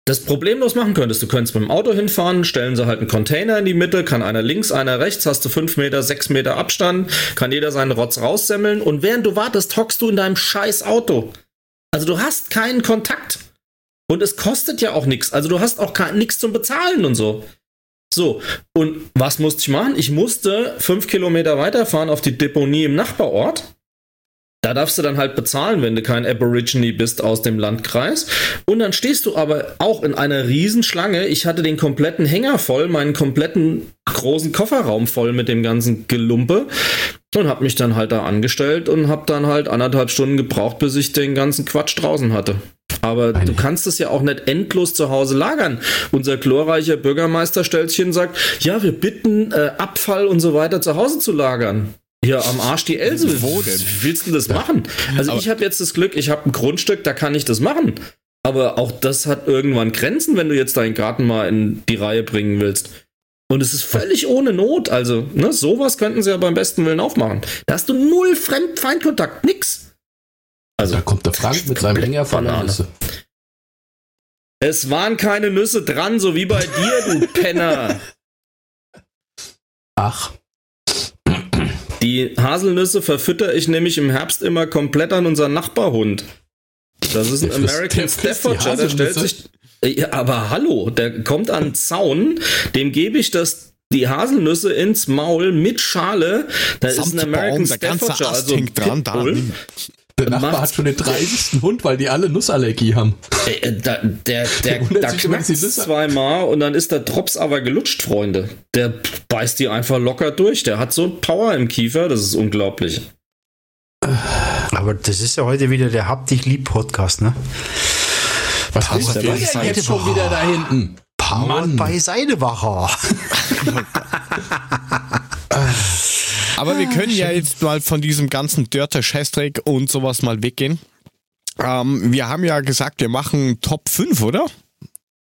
das problemlos machen könntest. Du könntest mit dem Auto hinfahren, stellen sie halt einen Container in die Mitte, kann einer links, einer rechts, hast du 5 Meter, 6 Meter Abstand, kann jeder seinen Rotz raussemmeln und während du wartest, hockst du in deinem scheiß Auto. Also du hast keinen Kontakt. Und es kostet ja auch nichts. Also du hast auch nichts zum Bezahlen und so. So, und was musste ich machen? Ich musste 5 Kilometer weiterfahren auf die Deponie im Nachbarort. Da darfst du dann halt bezahlen, wenn du kein Aborigine bist aus dem Landkreis. Und dann stehst du aber auch in einer Riesenschlange. Ich hatte den kompletten Hänger voll, meinen kompletten großen Kofferraum voll mit dem ganzen Gelumpe. Und hab mich dann halt da angestellt und hab dann halt 1,5 Stunden gebraucht, bis ich den ganzen Quatsch draußen hatte. Aber du kannst es ja auch nicht endlos zu Hause lagern. Unser glorreicher Bürgermeister stellt sich hin und sagt, ja, wir bitten, Abfall und so weiter zu Hause zu lagern. Ja, am Arsch die Else. Wo denn? Willst du das machen? Also ich habe jetzt das Glück, ich habe ein Grundstück, da kann ich das machen. Aber auch das hat irgendwann Grenzen, wenn du jetzt deinen Garten mal in die Reihe bringen willst. Und es ist völlig ohne Not. Also, ne, sowas könnten sie ja beim besten Willen auch machen. Da hast du null Fremd-Feindkontakt, nix. Also, da kommt der Frank mit seinem Hänger von der Nüsse. Es waren keine Nüsse dran, so wie bei dir, du Penner. Ach. Die Haselnüsse verfütter ich nämlich im Herbst immer komplett an unseren Nachbarhund. Das ist ein American Staffordshire, der stellt sich... Ja, aber hallo, der kommt an den Zaun, dem gebe ich die Haselnüsse ins Maul mit Schale. Da ist ein American Staffordshire, also ein Pitbull. Der Nachbar hat schon den 30. Hund, weil die alle Nussallergie haben. Der knackt zweimal und dann ist der Drops aber gelutscht, Freunde. Der beißt die einfach locker durch. Der hat so Power im Kiefer, das ist unglaublich. Aber das ist ja heute wieder der Hab-Dich-Lieb-Podcast, ne? Was willst du denn jetzt schon wieder da hinten? Power beiseite, Wacher. Aber wir können ja jetzt mal von diesem ganzen Dörter-Scheißdreck und sowas mal weggehen. Wir haben ja gesagt, wir machen Top 5, oder?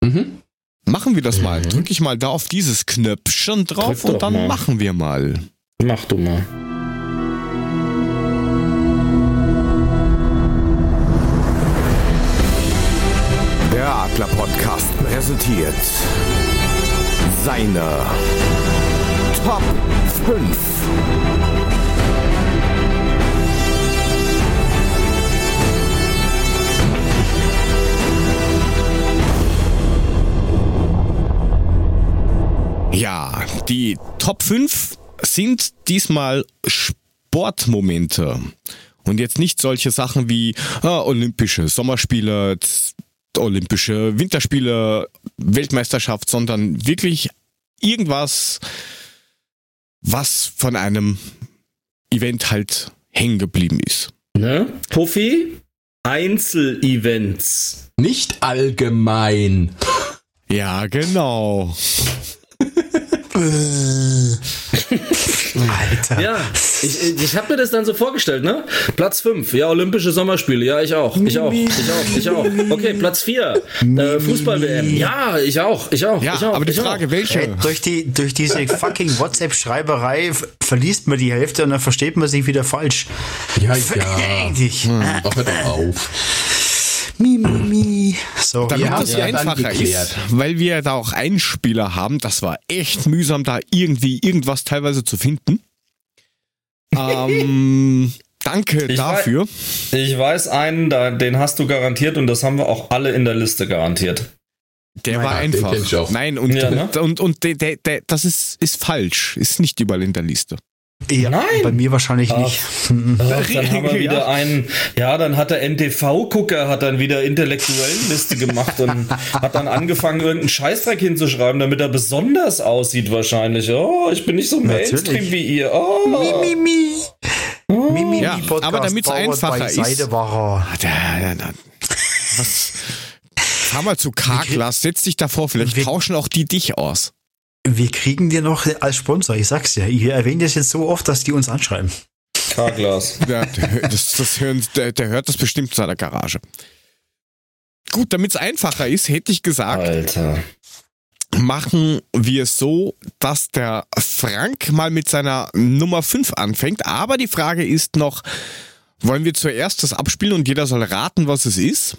Mhm. Machen wir das mal. Drücke ich mal da auf dieses Knöpfchen drauf und dann machen wir mal. Mach du mal. Der Adler-Podcast präsentiert seine Top 5. Ja, die Top 5 sind diesmal Sportmomente. Und jetzt nicht solche Sachen wie Olympische Sommerspiele, Olympische Winterspiele, Weltmeisterschaft, sondern wirklich irgendwas, was von einem Event halt hängen geblieben ist. Ne? Puffy? Einzelevents. Nicht allgemein. Ja, genau. Alter. Ja, ich habe mir das dann so vorgestellt, ne? Platz 5, ja, Olympische Sommerspiele, ja, ich auch. Okay, Platz 4, Fußball-WM, ja, ich auch. Ja, ich auch, aber die Frage, welche? Hey, durch diese fucking WhatsApp-Schreiberei verliest man die Hälfte und dann versteht man sich wieder falsch. Ja. Mach doch auf. So, damit das einfacher ist, weil wir da auch einen Spieler haben, das war echt mühsam, da irgendwie irgendwas teilweise zu finden. Danke dafür. Ich weiß einen, den hast du garantiert und das haben wir auch alle in der Liste garantiert. Der war einfach. Nein, und der, das ist falsch, ist nicht überall in der Liste. Ja, nein. Bei mir wahrscheinlich nicht. Dann haben wir wieder einen. Ja, dann hat der NTV-Gucker wieder intellektuellen Liste gemacht und hat dann angefangen, irgendeinen Scheißdreck hinzuschreiben, damit er besonders aussieht wahrscheinlich. Oh, ich bin nicht so Mainstream wie ihr. Oh. Mimimi. Ja, aber damit es einfacher ist. Was? Fahr mal zu Karklas, setz dich davor, vielleicht tauschen auch die dich aus. Wir kriegen dir noch als Sponsor, ich sag's ja. Ich erwähne das jetzt so oft, dass die uns anschreiben. Karglas. Ja, der hört das bestimmt zu einer Garage. Gut, damit's einfacher ist, hätte ich gesagt, Alter, machen wir es so, dass der Frank mal mit seiner Nummer 5 anfängt. Aber die Frage ist noch, wollen wir zuerst das abspielen und jeder soll raten, was es ist?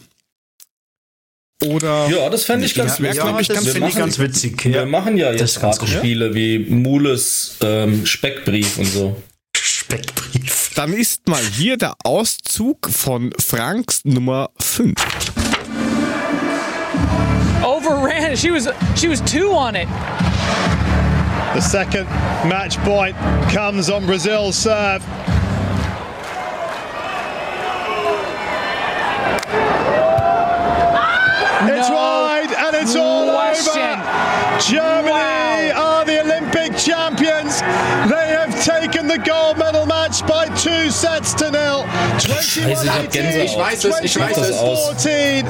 Oder ja, das fände ich ganz witzig. Wir machen ja jetzt gerade Spiele wie Mules Speckbrief und so. Speckbrief. Dann ist mal hier der Auszug von Franks Nummer 5. Overran it. She was two on it. The second match point comes on Brazil's serve. It's wide and it's all over. Germany are the Olympic champions. They have taken the gold medal match by 2-0. 21-18, 2014,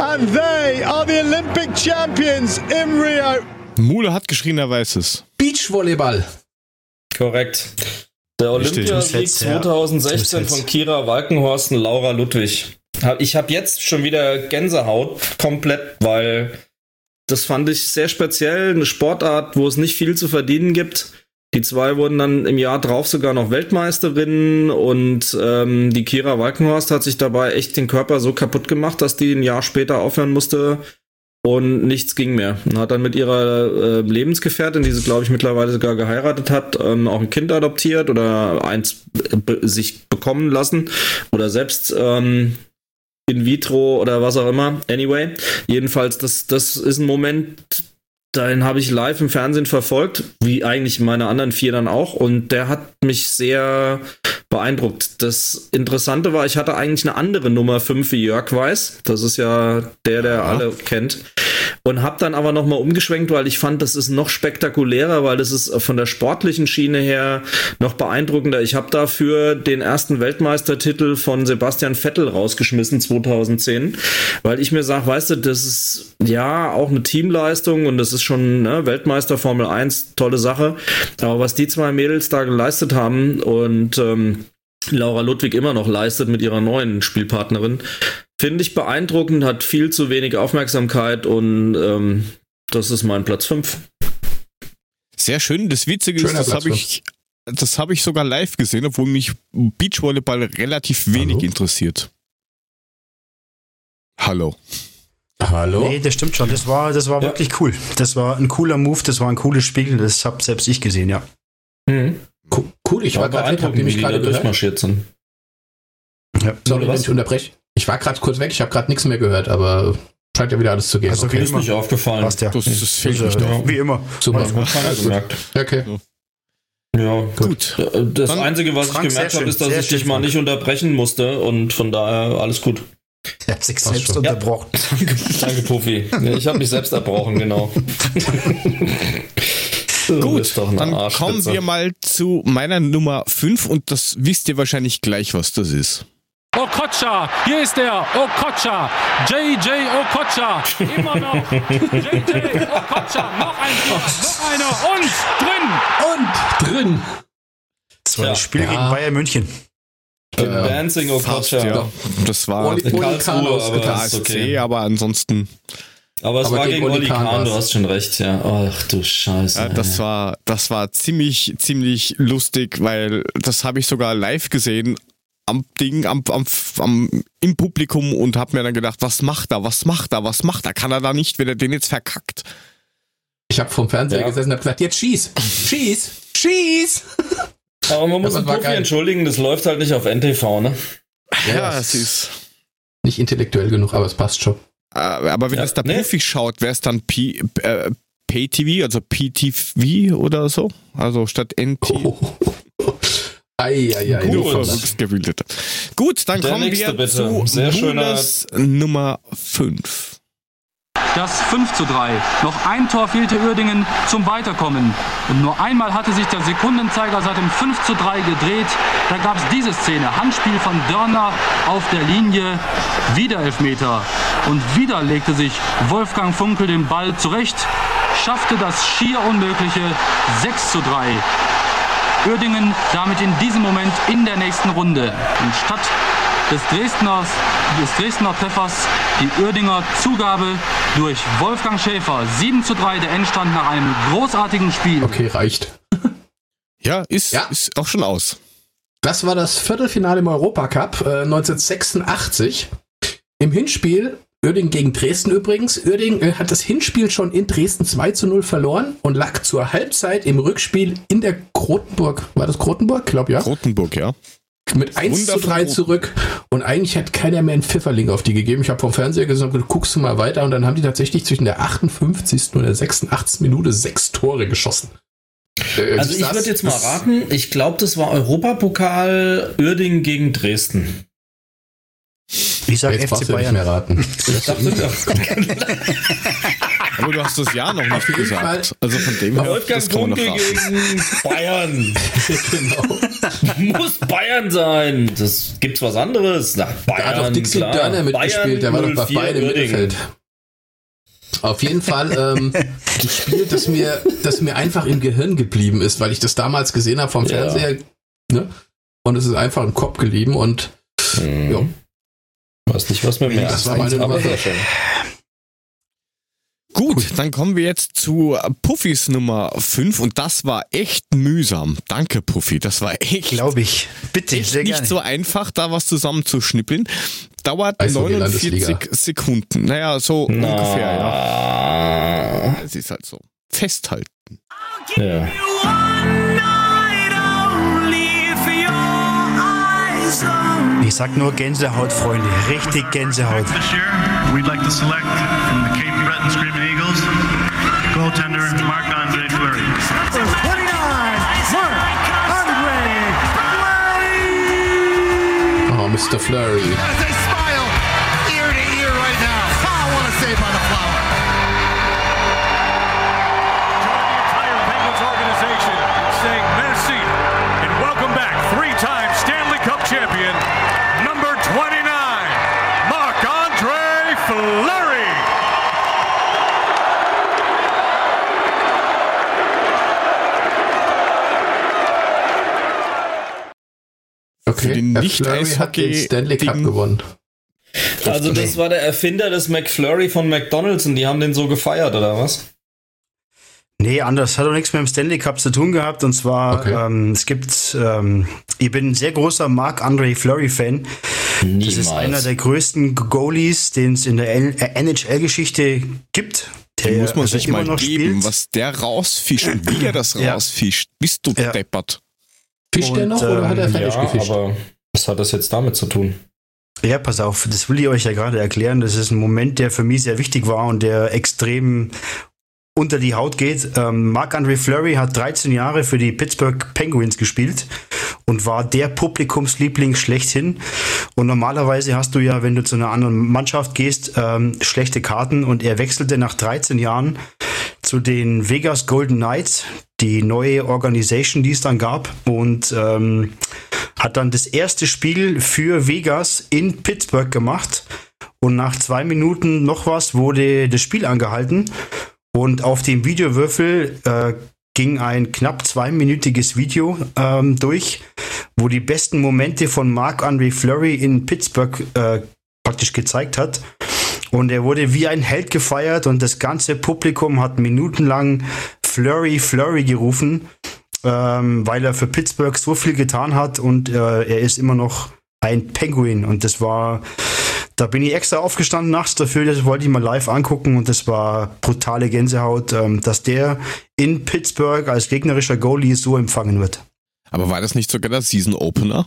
and they are the Olympic champions in Rio. Mule hat geschrien, er weiß es. Beachvolleyball. Korrekt. Der Olympiasieg 2016 von Kira Walkenhorst und Laura Ludwig. Ich habe jetzt schon wieder Gänsehaut komplett, weil Das fand ich sehr speziell, eine Sportart, wo es nicht viel zu verdienen gibt. Die zwei wurden dann im Jahr drauf sogar noch Weltmeisterinnen und die Kira Walkenhorst hat sich dabei echt den Körper so kaputt gemacht, dass die ein Jahr später aufhören musste und nichts ging mehr. Und hat dann mit ihrer Lebensgefährtin, die sie, glaube ich, mittlerweile sogar geheiratet hat, auch ein Kind adoptiert oder eins sich bekommen lassen oder selbst in vitro oder was auch immer. Anyway, jedenfalls, das ist ein Moment, den habe ich live im Fernsehen verfolgt, wie eigentlich meine anderen vier dann auch. Und der hat mich sehr beeindruckt. Das Interessante war, ich hatte eigentlich eine andere Nummer 5 wie Jörg Weiß. Das ist ja der alle kennt. Und habe dann aber nochmal umgeschwenkt, weil ich fand, das ist noch spektakulärer, weil das ist von der sportlichen Schiene her noch beeindruckender. Ich habe dafür den ersten Weltmeistertitel von Sebastian Vettel rausgeschmissen, 2010, weil ich mir sage, weißt du, das ist ja auch eine Teamleistung und das ist schon, ne, Weltmeister Formel 1, tolle Sache. Aber was die zwei Mädels da geleistet haben und Laura Ludwig immer noch leistet mit ihrer neuen Spielpartnerin, finde ich beeindruckend, hat viel zu wenig Aufmerksamkeit und das ist mein Platz 5. Sehr schön, das Witzige ist, das habe ich sogar live gesehen, obwohl mich Beachvolleyball relativ wenig interessiert. Hallo? Nee, das stimmt schon, das war ja wirklich cool. Das war ein cooler Move, das war ein cooles Spiel, das habe selbst ich gesehen, ja. Mhm. Cool, ich war gerade weg, wie die da durchmarschiert sind. Ja. Sorry, wenn ich unterbreche. Ich war gerade kurz weg, ich habe gerade nichts mehr gehört, aber scheint ja wieder alles zu gehen. Also okay. Ist nicht aufgefallen. Ja. Das fehlt nicht auf. Wie immer. Super. Okay. Ja, gut. Das dann Einzige, was Frank, ich gemerkt habe, ist, dass ich dich mal nicht unterbrechen musste und von daher alles gut. Er hat sich selbst unterbrochen. Ja. Danke, Profi. Ich habe mich selbst erbrochen, genau. Gut, dann kommen wir mal zu meiner Nummer 5 und das wisst ihr wahrscheinlich gleich, was das ist. Okocha, hier ist er, Okocha, JJ Okocha, immer noch, JJ Okocha, noch einer und drin. Das war das Spiel gegen Bayern München. Dancing Okocha. Fast, ja. Das war ASC, okay. Aber ansonsten... Aber es war gegen Oli Kahn, du hast schon recht, ja. Ach du Scheiße. Ja, das war ziemlich lustig, weil das habe ich sogar live gesehen im Publikum und habe mir dann gedacht, was macht er? Kann er da nicht, wenn er den jetzt verkackt? Ich habe vorm Fernseher gesessen und habe gesagt, jetzt schieß! Aber man muss den Profi entschuldigen, das läuft halt nicht auf NTV, ne? Ja, es ist nicht intellektuell genug, aber es passt schon. Aber wenn das der Profi schaut, wäre es dann PTV, also PTV oder so? Also statt NT. Gut, dann kommen wir zu Lunas Nummer 5. Das 5:3. Noch ein Tor fehlte Uerdingen zum Weiterkommen. Und nur einmal hatte sich der Sekundenzeiger seit dem 5:3 gedreht. Da gab es diese Szene. Handspiel von Dörner auf der Linie. Wieder Elfmeter. Und wieder legte sich Wolfgang Funkel den Ball zurecht. Schaffte das schier unmögliche 6:3. Uerdingen damit in diesem Moment in der nächsten Runde. Und statt des Dresdner Treffers die Uerdinger Zugabe durch Wolfgang Schäfer. 7:3 der Endstand nach einem großartigen Spiel. Okay, reicht. Ist auch schon aus. Das war das Viertelfinale im Europacup 1986. Im Hinspiel, Uerdingen gegen Dresden übrigens. Uerdingen hat das Hinspiel schon in Dresden 2:0 verloren und lag zur Halbzeit im Rückspiel in der Grotenburg. War das Grotenburg? Glaub ja. Grotenburg, ja. Mit 1:3 zurück und eigentlich hat keiner mehr einen Pfifferling auf die gegeben. Ich habe vom Fernseher gesagt, guckst du mal weiter und dann haben die tatsächlich zwischen der 58. und der 86. Minute 6 Tore geschossen. Also ich würde jetzt mal raten, ich glaube, das war Europapokal Uerdingen gegen Dresden. Ich sage FC Bayern. Mehr raten. Ich dachte, aber du hast das ja noch nicht gesagt. Also von dem her, Wolfgang Funkel gegen Bayern. Genau. Muss Bayern sein. Das gibt's was anderes. Na, Bayern, da hat auch Dixie Dörner mitgespielt. Der war doch bei beiden im Mittelfeld. Auf jeden Fall ein Spiel, das mir einfach im Gehirn geblieben ist, weil ich das damals gesehen habe vom Fernseher. Ne? Und es ist einfach im Kopf geblieben. Und ja. Weiß nicht, was mir mehr. Das war meine Nummer 5. Gut, dann kommen wir jetzt zu Puffys Nummer 5 und das war echt mühsam. Danke Puffy, das war echt, glaube ich, bitte, echt nicht gerne. So einfach, da was zusammenzuschnippeln. Dauert also 49 Sekunden. Naja, so ungefähr, ja. Es ist halt so. Festhalten. Ja. Ich sag nur Gänsehaut, Freunde. Richtig Gänsehaut. Oh, Mr. Fleury. Okay, McFlurry hat den Stanley Cup gewonnen. Also das war der Erfinder des McFlurry von McDonald's und die haben den so gefeiert, oder was? Nee, anders. Hat auch nichts mit dem Stanley Cup zu tun gehabt. Und zwar, ich bin ein sehr großer Marc-André Fleury-Fan. Das ist einer der größten Goalies, den es in der NHL-Geschichte gibt. Den muss man sich mal geben, was der rausfischt, wie er das rausfischt. Bist du deppert? Fischt der noch oder hat er fertig gefischt? Aber was hat das jetzt damit zu tun? Ja, pass auf, das will ich euch ja gerade erklären. Das ist ein Moment, der für mich sehr wichtig war und der extrem unter die Haut geht. Marc-André Fleury hat 13 Jahre für die Pittsburgh Penguins gespielt und war der Publikumsliebling schlechthin. Und normalerweise hast du ja, wenn du zu einer anderen Mannschaft gehst, schlechte Karten. Und er wechselte nach 13 Jahren zu den Vegas Golden Knights, die neue Organisation, die es dann gab, und hat dann das erste Spiel für Vegas in Pittsburgh gemacht. Und nach 2 Minuten noch was wurde das Spiel angehalten. Und auf dem Videowürfel ging ein knapp 2-minütiges Video durch, wo die besten Momente von Marc-André Fleury in Pittsburgh praktisch gezeigt hat. Und er wurde wie ein Held gefeiert und das ganze Publikum hat minutenlang Fleury, Fleury gerufen, weil er für Pittsburgh so viel getan hat und er ist immer noch ein Penguin. Und das war, da bin ich extra aufgestanden nachts dafür, das wollte ich mal live angucken und das war brutale Gänsehaut, dass der in Pittsburgh als gegnerischer Goalie so empfangen wird. Aber war das nicht sogar der Season Opener?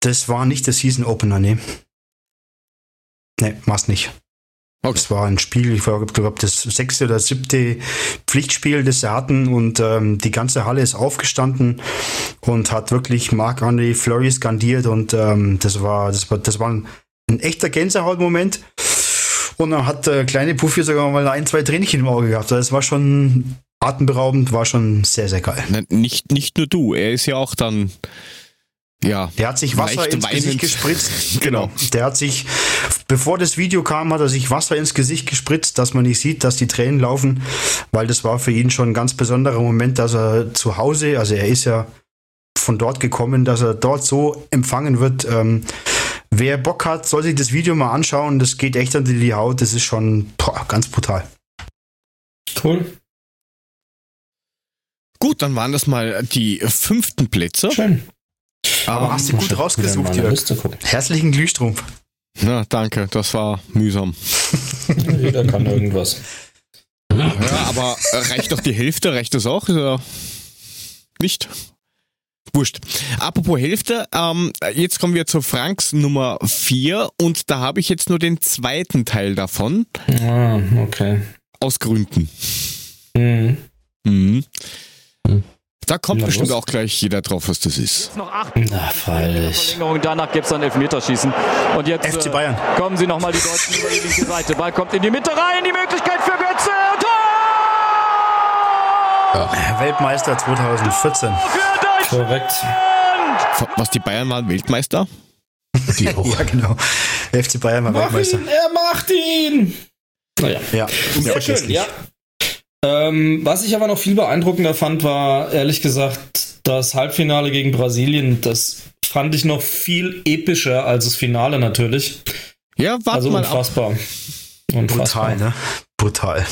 Das war nicht der Season Opener, nee. Nee, war's nicht. Okay. Das war ein Spiel, ich glaube, das 6. oder 7. Pflichtspiel, das sie hatten und die ganze Halle ist aufgestanden und hat wirklich Marc-André Fleury skandiert und das war ein echter Gänsehautmoment und dann hat der kleine Puffy sogar mal 1, 2 Tränchen im Auge gehabt. Also das war schon atemberaubend, war schon sehr, sehr geil. Nicht nur du, er ist ja auch dann... Ja, der hat sich Wasser ins Gesicht gespritzt. Genau. Der hat sich, bevor das Video kam, hat er sich Wasser ins Gesicht gespritzt, dass man nicht sieht, dass die Tränen laufen, weil das war für ihn schon ein ganz besonderer Moment, dass er zu Hause, also er ist ja von dort gekommen, dass er dort so empfangen wird. Wer Bock hat, soll sich das Video mal anschauen. Das geht echt unter die Haut. Das ist schon ganz brutal. Cool. Gut, dann waren das mal die 5. Plätze. Schön. Aber hast du gut rausgesucht, Jörg. Herzlichen Glühstrumpf. Na, danke, das war mühsam. Jeder kann irgendwas. Ja, aber reicht doch die Hälfte, reicht das auch? Oder? Nicht? Wurscht. Apropos Hälfte, jetzt kommen wir zu Franks Nummer 4 und da habe ich jetzt nur den 2. Teil davon. Ah, okay. Aus Gründen. Mhm. Da kommt bestimmt auch gleich jeder drauf, was das ist. Jetzt noch 8. Na, freilich. Danach gibt es dann Elfmeterschießen. Und jetzt FC Bayern. Kommen sie nochmal die Deutschen über die linke Seite. Ball kommt in die Mitte rein, die Möglichkeit für Götze. Tor! Ja. Weltmeister 2014. Korrekt. Was, die Bayern waren Weltmeister? Die auch. Ja, genau. FC Bayern war Weltmeister. Er macht ihn! Naja. Ja, sehr schön, ja. Was ich aber noch viel beeindruckender fand, war ehrlich gesagt das Halbfinale gegen Brasilien. Das fand ich noch viel epischer als das Finale natürlich. Ja, warte mal. Also unfassbar. Brutal, ne? brutal.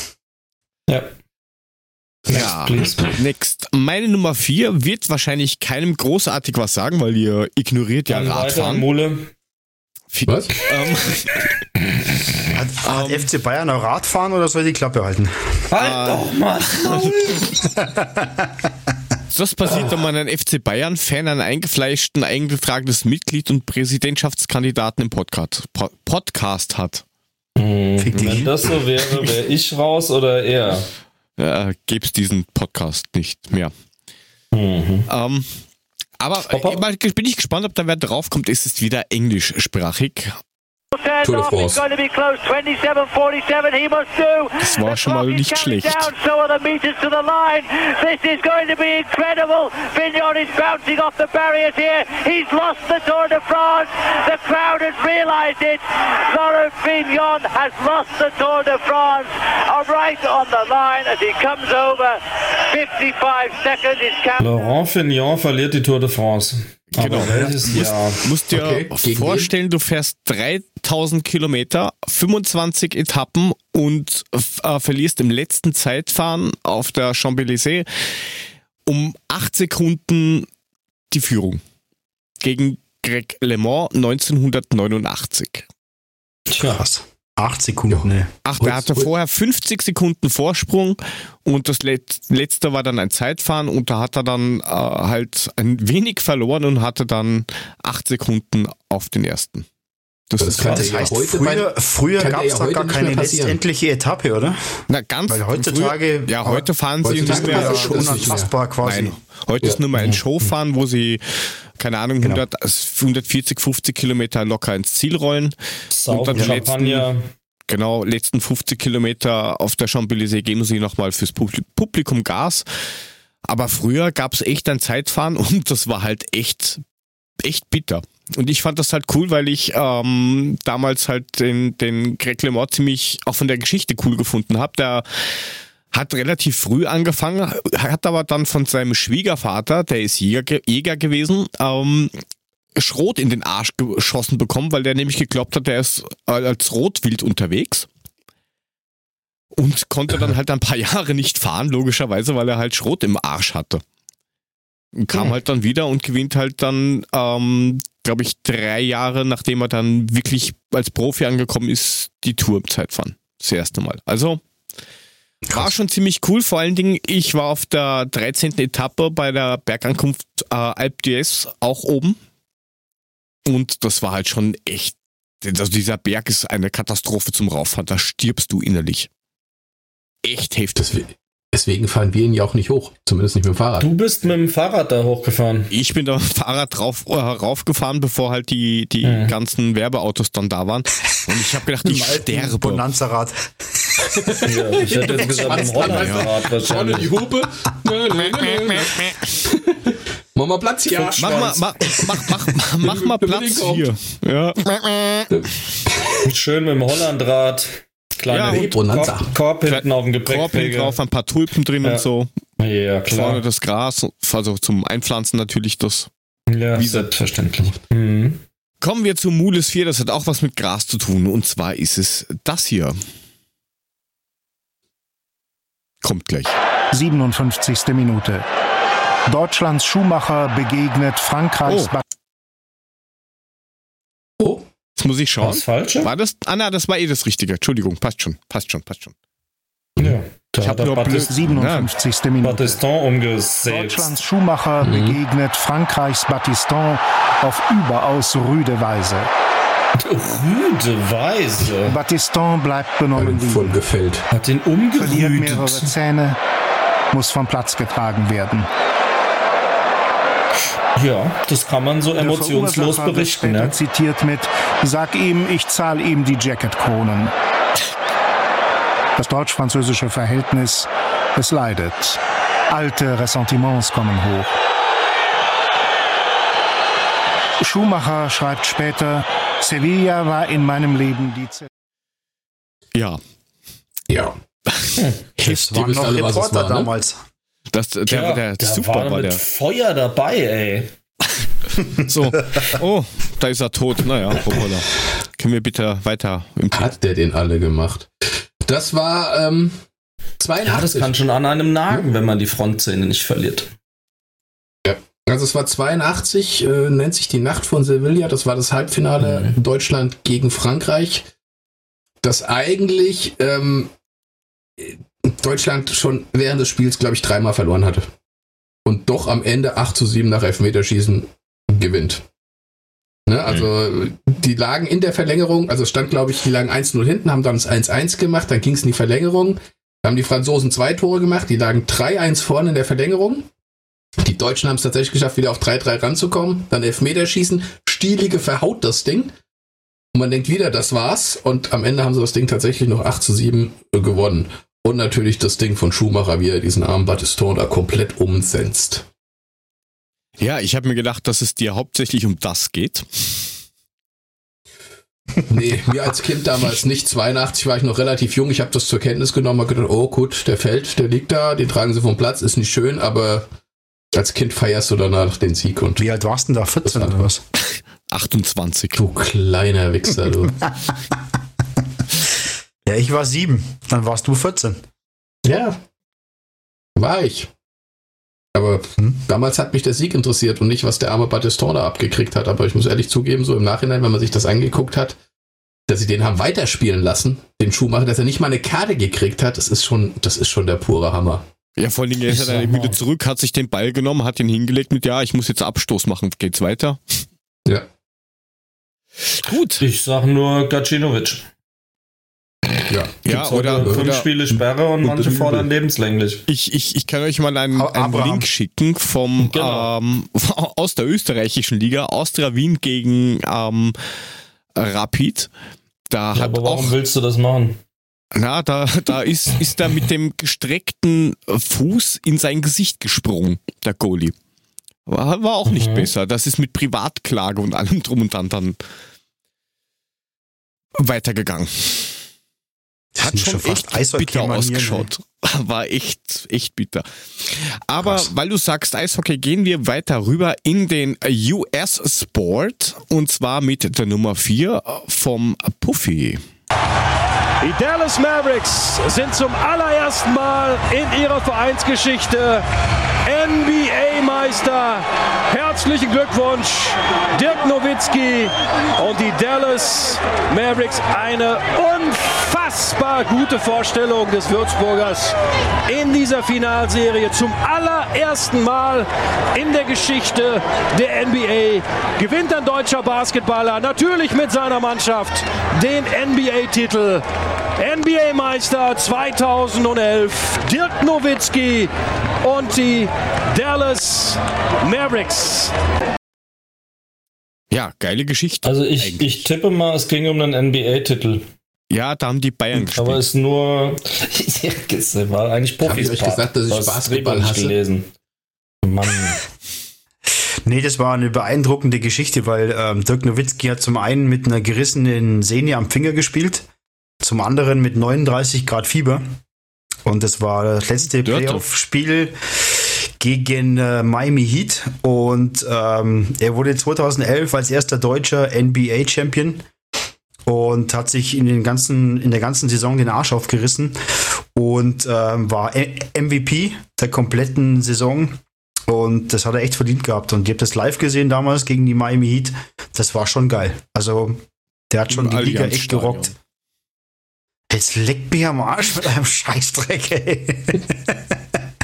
Ja. Ja, please. Next. Meine Nummer 4 wird wahrscheinlich keinem großartig was sagen, weil ihr ignoriert ja Radfahren. Was? Hat FC Bayern auch Radfahren oder soll die Klappe halten? Halt doch mal! Das passiert, wenn man einen FC Bayern-Fan, einen eingefleischten, eingetragenes Mitglied und Präsidentschaftskandidaten im Podcast hat. Wenn das so wäre, wäre ich raus oder er? Gäbe es diesen Podcast nicht mehr. Mhm. Aber bin ich gespannt, ob da wer draufkommt. Ist es wieder englischsprachig? Das war schon mal nicht schlecht. Laurent Fignon verliert die Tour de France. Genau. Musst dir vorstellen, du fährst 3000 Kilometer, 25 Etappen und verlierst im letzten Zeitfahren auf der Champs-Élysées um 8 Sekunden die Führung. Gegen Greg LeMond 1989. Krass. 8 Sekunden. Ja. Ach, der hatte vorher 50 Sekunden Vorsprung und das letzte war dann ein Zeitfahren und da hat er dann halt ein wenig verloren und hatte dann 8 Sekunden auf den ersten. Das heißt, früher gab es da gar keine letztendliche Etappe, oder? Na, ganz weil heutzutage. Früher, ja, heute fahren sie nicht mehr. Das ist unantastbar quasi. Nein, heute ist nur mal ein Showfahren, wo sie, keine Ahnung, 140, 50 Kilometer locker ins Ziel rollen. Und dann letzten 50 Kilometer auf der Champs-Élysées geben sie nochmal fürs Publikum Gas. Aber früher gab es echt ein Zeitfahren und das war halt echt bitter. Und ich fand das halt cool, weil ich damals halt den Greg LeMond ziemlich auch von der Geschichte cool gefunden habe. Der hat relativ früh angefangen, hat aber dann von seinem Schwiegervater, der ist Jäger gewesen, Schrot in den Arsch geschossen bekommen, weil der nämlich geglaubt hat, der ist als Rotwild unterwegs. Und konnte dann halt ein paar Jahre nicht fahren, logischerweise, weil er halt Schrot im Arsch hatte. Kam halt dann wieder und gewinnt halt dann, glaube ich, 3 Jahre, nachdem er dann wirklich als Profi angekommen ist, die Tour im Zeitfahren. Das erste Mal. Also, war schon ziemlich cool. Vor allen Dingen, ich war auf der 13. Etappe bei der Bergankunft Alpe d'Huez auch oben. Und das war halt schon echt, also dieser Berg ist eine Katastrophe zum Rauffahren. Da stirbst du innerlich. Echt heftig. Deswegen fahren wir ihn ja auch nicht hoch, zumindest nicht mit dem Fahrrad. Du bist mit dem Fahrrad da hochgefahren. Ich bin da mit dem Fahrrad raufgefahren, bevor halt die ganzen Werbeautos dann da waren. Und ich habe gedacht, ich sterbe. Bonanza-Rad. Ja, ich hätte jetzt gesagt, im Hollandrad wahrscheinlich. Die Hupe. Mach mal Platz hier. Ja, mach mal Platz hier. Ja. Schön mit dem Hollandrad. Kleine Korb hinten auf dem Gepäckträger. Korb hinten drauf, ein paar Tulpen drin und so. Ja, klar. Vorne das Gras, also zum Einpflanzen natürlich das. Ja, selbstverständlich. Mhm. Kommen wir zu Mules 4, das hat auch was mit Gras zu tun. Und zwar ist es das hier. Kommt gleich. 57. Minute. Deutschlands Schuhmacher begegnet Frankreichs... Jetzt muss ich schauen. Das Falsche? War das? Ah, na, das war eh das Richtige. Entschuldigung, passt schon. Ja. Ich habe nur 57. Minute. Battiston umgesetzt. Deutschlands Schuhmacher begegnet Frankreichs Battiston auf überaus rüde Weise. Rüde Weise? Battiston bleibt benommen liegen. Voll gefällt. Hat ihn umgerüdet. Verliert mehrere Zähne, muss vom Platz getragen werden. Ja, das kann man so emotionslos berichten. Der zitiert mit: Sag ihm, ich zahle ihm die Jacketkronen. Das deutsch-französische Verhältnis, es leidet. Alte Ressentiments kommen hoch. Schumacher schreibt später: Sevilla war in meinem Leben die... Ja. Es waren noch Reporter damals. Der Super war mit Feuer dabei, ey. So, da ist er tot. Naja, hoppala. Können wir bitte weiter? Hat der den alle gemacht? Das war 82. Ja, das kann schon an einem nagen, wenn man die Frontzähne nicht verliert. Ja, also es war 82, nennt sich die Nacht von Sevilla. Das war das Halbfinale Deutschland gegen Frankreich. Das eigentlich Deutschland schon während des Spiels, glaube ich, dreimal verloren hatte. Und doch am Ende 8-7 nach Elfmeterschießen gewinnt. Ne, also die lagen in der Verlängerung, also stand, glaube ich, die lagen 1-0 hinten, haben dann das 1-1 gemacht, dann ging es in die Verlängerung, da haben die Franzosen 2 Tore gemacht, die lagen 3-1 vorne in der Verlängerung. Die Deutschen haben es tatsächlich geschafft, wieder auf 3-3 ranzukommen, dann Elfmeterschießen, Stielige verhaut das Ding und man denkt wieder, das war's, und am Ende haben sie das Ding tatsächlich noch 8-7 gewonnen. Und natürlich das Ding von Schumacher, wie er diesen armen Battiston da komplett umsetzt. Ja, ich habe mir gedacht, dass es dir hauptsächlich um das geht. Nee, mir als Kind damals nicht. 82 war ich noch relativ jung. Ich habe das zur Kenntnis genommen und gedacht, oh gut, der fällt, der liegt da, den tragen sie vom Platz, ist nicht schön, aber als Kind feierst du danach den Sieg. Und wie alt warst du denn da? 14 oder was? 28. Du kleiner Wichser, du. Ja, ich war 7, dann warst du 14. Ja, war ich. Aber damals hat mich der Sieg interessiert und nicht, was der arme Battiston da abgekriegt hat. Aber ich muss ehrlich zugeben, so im Nachhinein, wenn man sich das angeguckt hat, dass sie den haben weiterspielen lassen, den Schumacher, dass er nicht mal eine Karte gekriegt hat, das ist schon der pure Hammer. Ja, vor allen Dingen, er ist dann wieder zurück, hat sich den Ball genommen, hat ihn hingelegt mit, ja, ich muss jetzt Abstoß machen, geht's weiter? Ja. Gut. Ich sag nur Gacinovic. Ja, ja, oder 5 Spiele Sperre und manche fordern lebenslänglich. Ich kann euch mal einen Link schicken vom aus der österreichischen Liga, Austria Wien gegen Rapid. Da ja, aber warum willst du das machen? Na, da ist er mit dem gestreckten Fuß in sein Gesicht gesprungen, der Goalie. War auch nicht besser. Das ist mit Privatklage und allem drum und dran dann weitergegangen. Das hat schon fast echt bitter ausgeschaut. War echt bitter. Aber krass. Weil du sagst Eishockey, gehen wir weiter rüber in den US-Sport. Und zwar mit der Nummer 4 vom Puffy. Die Dallas Mavericks sind zum allerersten Mal in ihrer Vereinsgeschichte NBA-Meister. Herzlichen Glückwunsch, Dirk Nowitzki und die Dallas Mavericks. Eine unfassbar gute Vorstellung des Würzburgers in dieser Finalserie. Zum allerersten Mal in der Geschichte der NBA gewinnt ein deutscher Basketballer natürlich mit seiner Mannschaft den NBA-Titel. NBA-Meister 2011, Dirk Nowitzki und die Dallas Mavericks. Ja, geile Geschichte. Also ich tippe mal, es ging um einen NBA-Titel. Ja, da haben die Bayern gespielt. Aber es nur... Es war eigentlich Profis. Hab ich euch gesagt, dass ich Basketball hasse? Gelesen. Mann. Nee, das war eine beeindruckende Geschichte, weil Dirk Nowitzki hat zum einen mit einer gerissenen Sehne am Finger gespielt. Zum anderen mit 39 Grad Fieber. Und das war das letzte Playoff-Spiel gegen Miami Heat. Und er wurde 2011 als erster deutscher NBA-Champion und hat sich in der ganzen Saison den Arsch aufgerissen und war MVP der kompletten Saison. Und das hat er echt verdient gehabt. Und ich habe das live gesehen damals gegen die Miami Heat. Das war schon geil. Also der hat schon die Liga echt gerockt. Jetzt leckt mich am Arsch mit einem Scheißdreck, ey.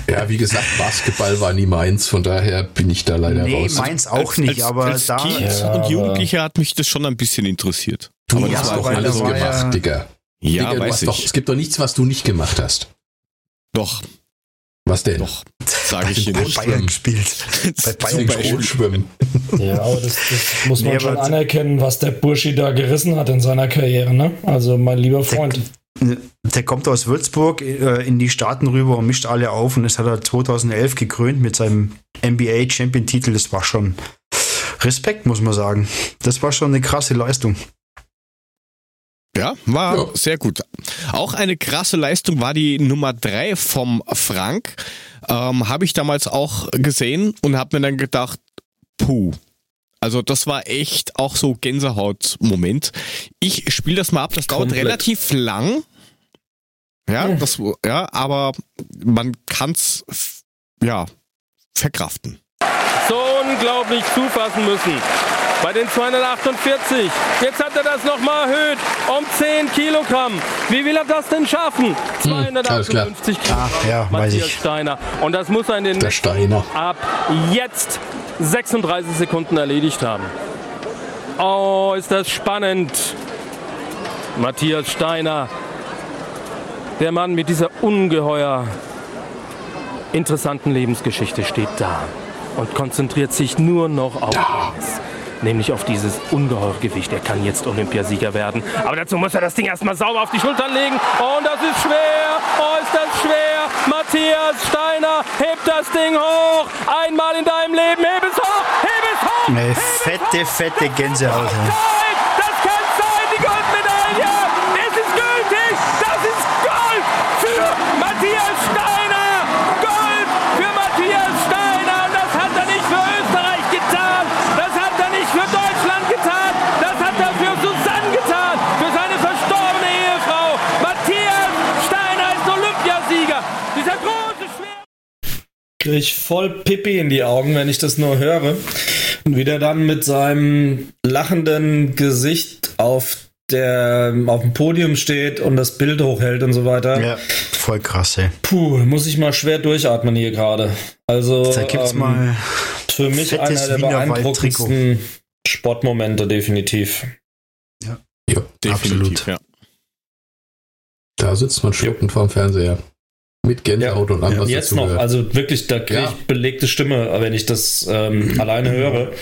Ja, wie gesagt, Basketball war nie meins, von daher bin ich da leider raus. Nee, meins auch nicht, als Kind und Jugendlicher hat mich das schon ein bisschen interessiert. Du hast doch alles gemacht, Digga. Ja, Digga, weiß ich. Es gibt doch nichts, was du nicht gemacht hast. Doch. Was denn? Doch, sage ich dir nicht. Bei Bayern gespielt. Bei Bayern schwimmen. Ja, aber das muss man schon anerkennen, was der Burschi da gerissen hat in seiner Karriere, ne? Also mein lieber Freund. Der kommt aus Würzburg in die Staaten rüber und mischt alle auf und das hat er 2011 gekrönt mit seinem NBA-Champion-Titel. Das war schon Respekt, muss man sagen. Das war schon eine krasse Leistung. Ja, war sehr gut. Auch eine krasse Leistung war die Nummer 3 vom Frank. Habe ich damals auch gesehen und habe mir dann gedacht, puh. Also das war echt auch so Gänsehaut-Moment. Ich spiele das mal ab, das dauert relativ lang. Ja, das, ja, aber man kann's, ja, verkraften. So unglaublich zufassen müssen. Bei den 248. Jetzt hat er das nochmal erhöht. Um 10 Kilogramm. Wie will er das denn schaffen? 258 Kilogramm. Ach, ja, Matthias weiß ich. Steiner. Und das muss er in den ab jetzt 36 Sekunden erledigt haben. Oh, ist das spannend. Matthias Steiner. Der Mann mit dieser ungeheuer interessanten Lebensgeschichte steht da und konzentriert sich nur noch auf eins, nämlich auf dieses ungeheure Gewicht. Er kann jetzt Olympiasieger werden, aber dazu muss er das Ding erstmal sauber auf die Schultern legen. Und das ist schwer, oh ist das schwer. Matthias Steiner hebt das Ding hoch. Einmal in deinem Leben, heb es hoch, heb es hoch. Eine fette, fette Gänsehaut. Kriege ich voll Pipi in die Augen, wenn ich das nur höre. Und wie der dann mit seinem lachenden Gesicht auf dem Podium steht und das Bild hochhält und so weiter. Ja, voll krass, ey. Puh, muss ich mal schwer durchatmen hier gerade. Also, da gibt's mal für mich einer der beeindruckendsten Sportmomente, definitiv. Ja, definitiv, absolut. Ja. Da sitzt man schluckend vorm Fernseher. Mit Gänsehaut und anders. Jetzt noch, also wirklich, da kriege ich belegte Stimme, wenn ich das alleine höre,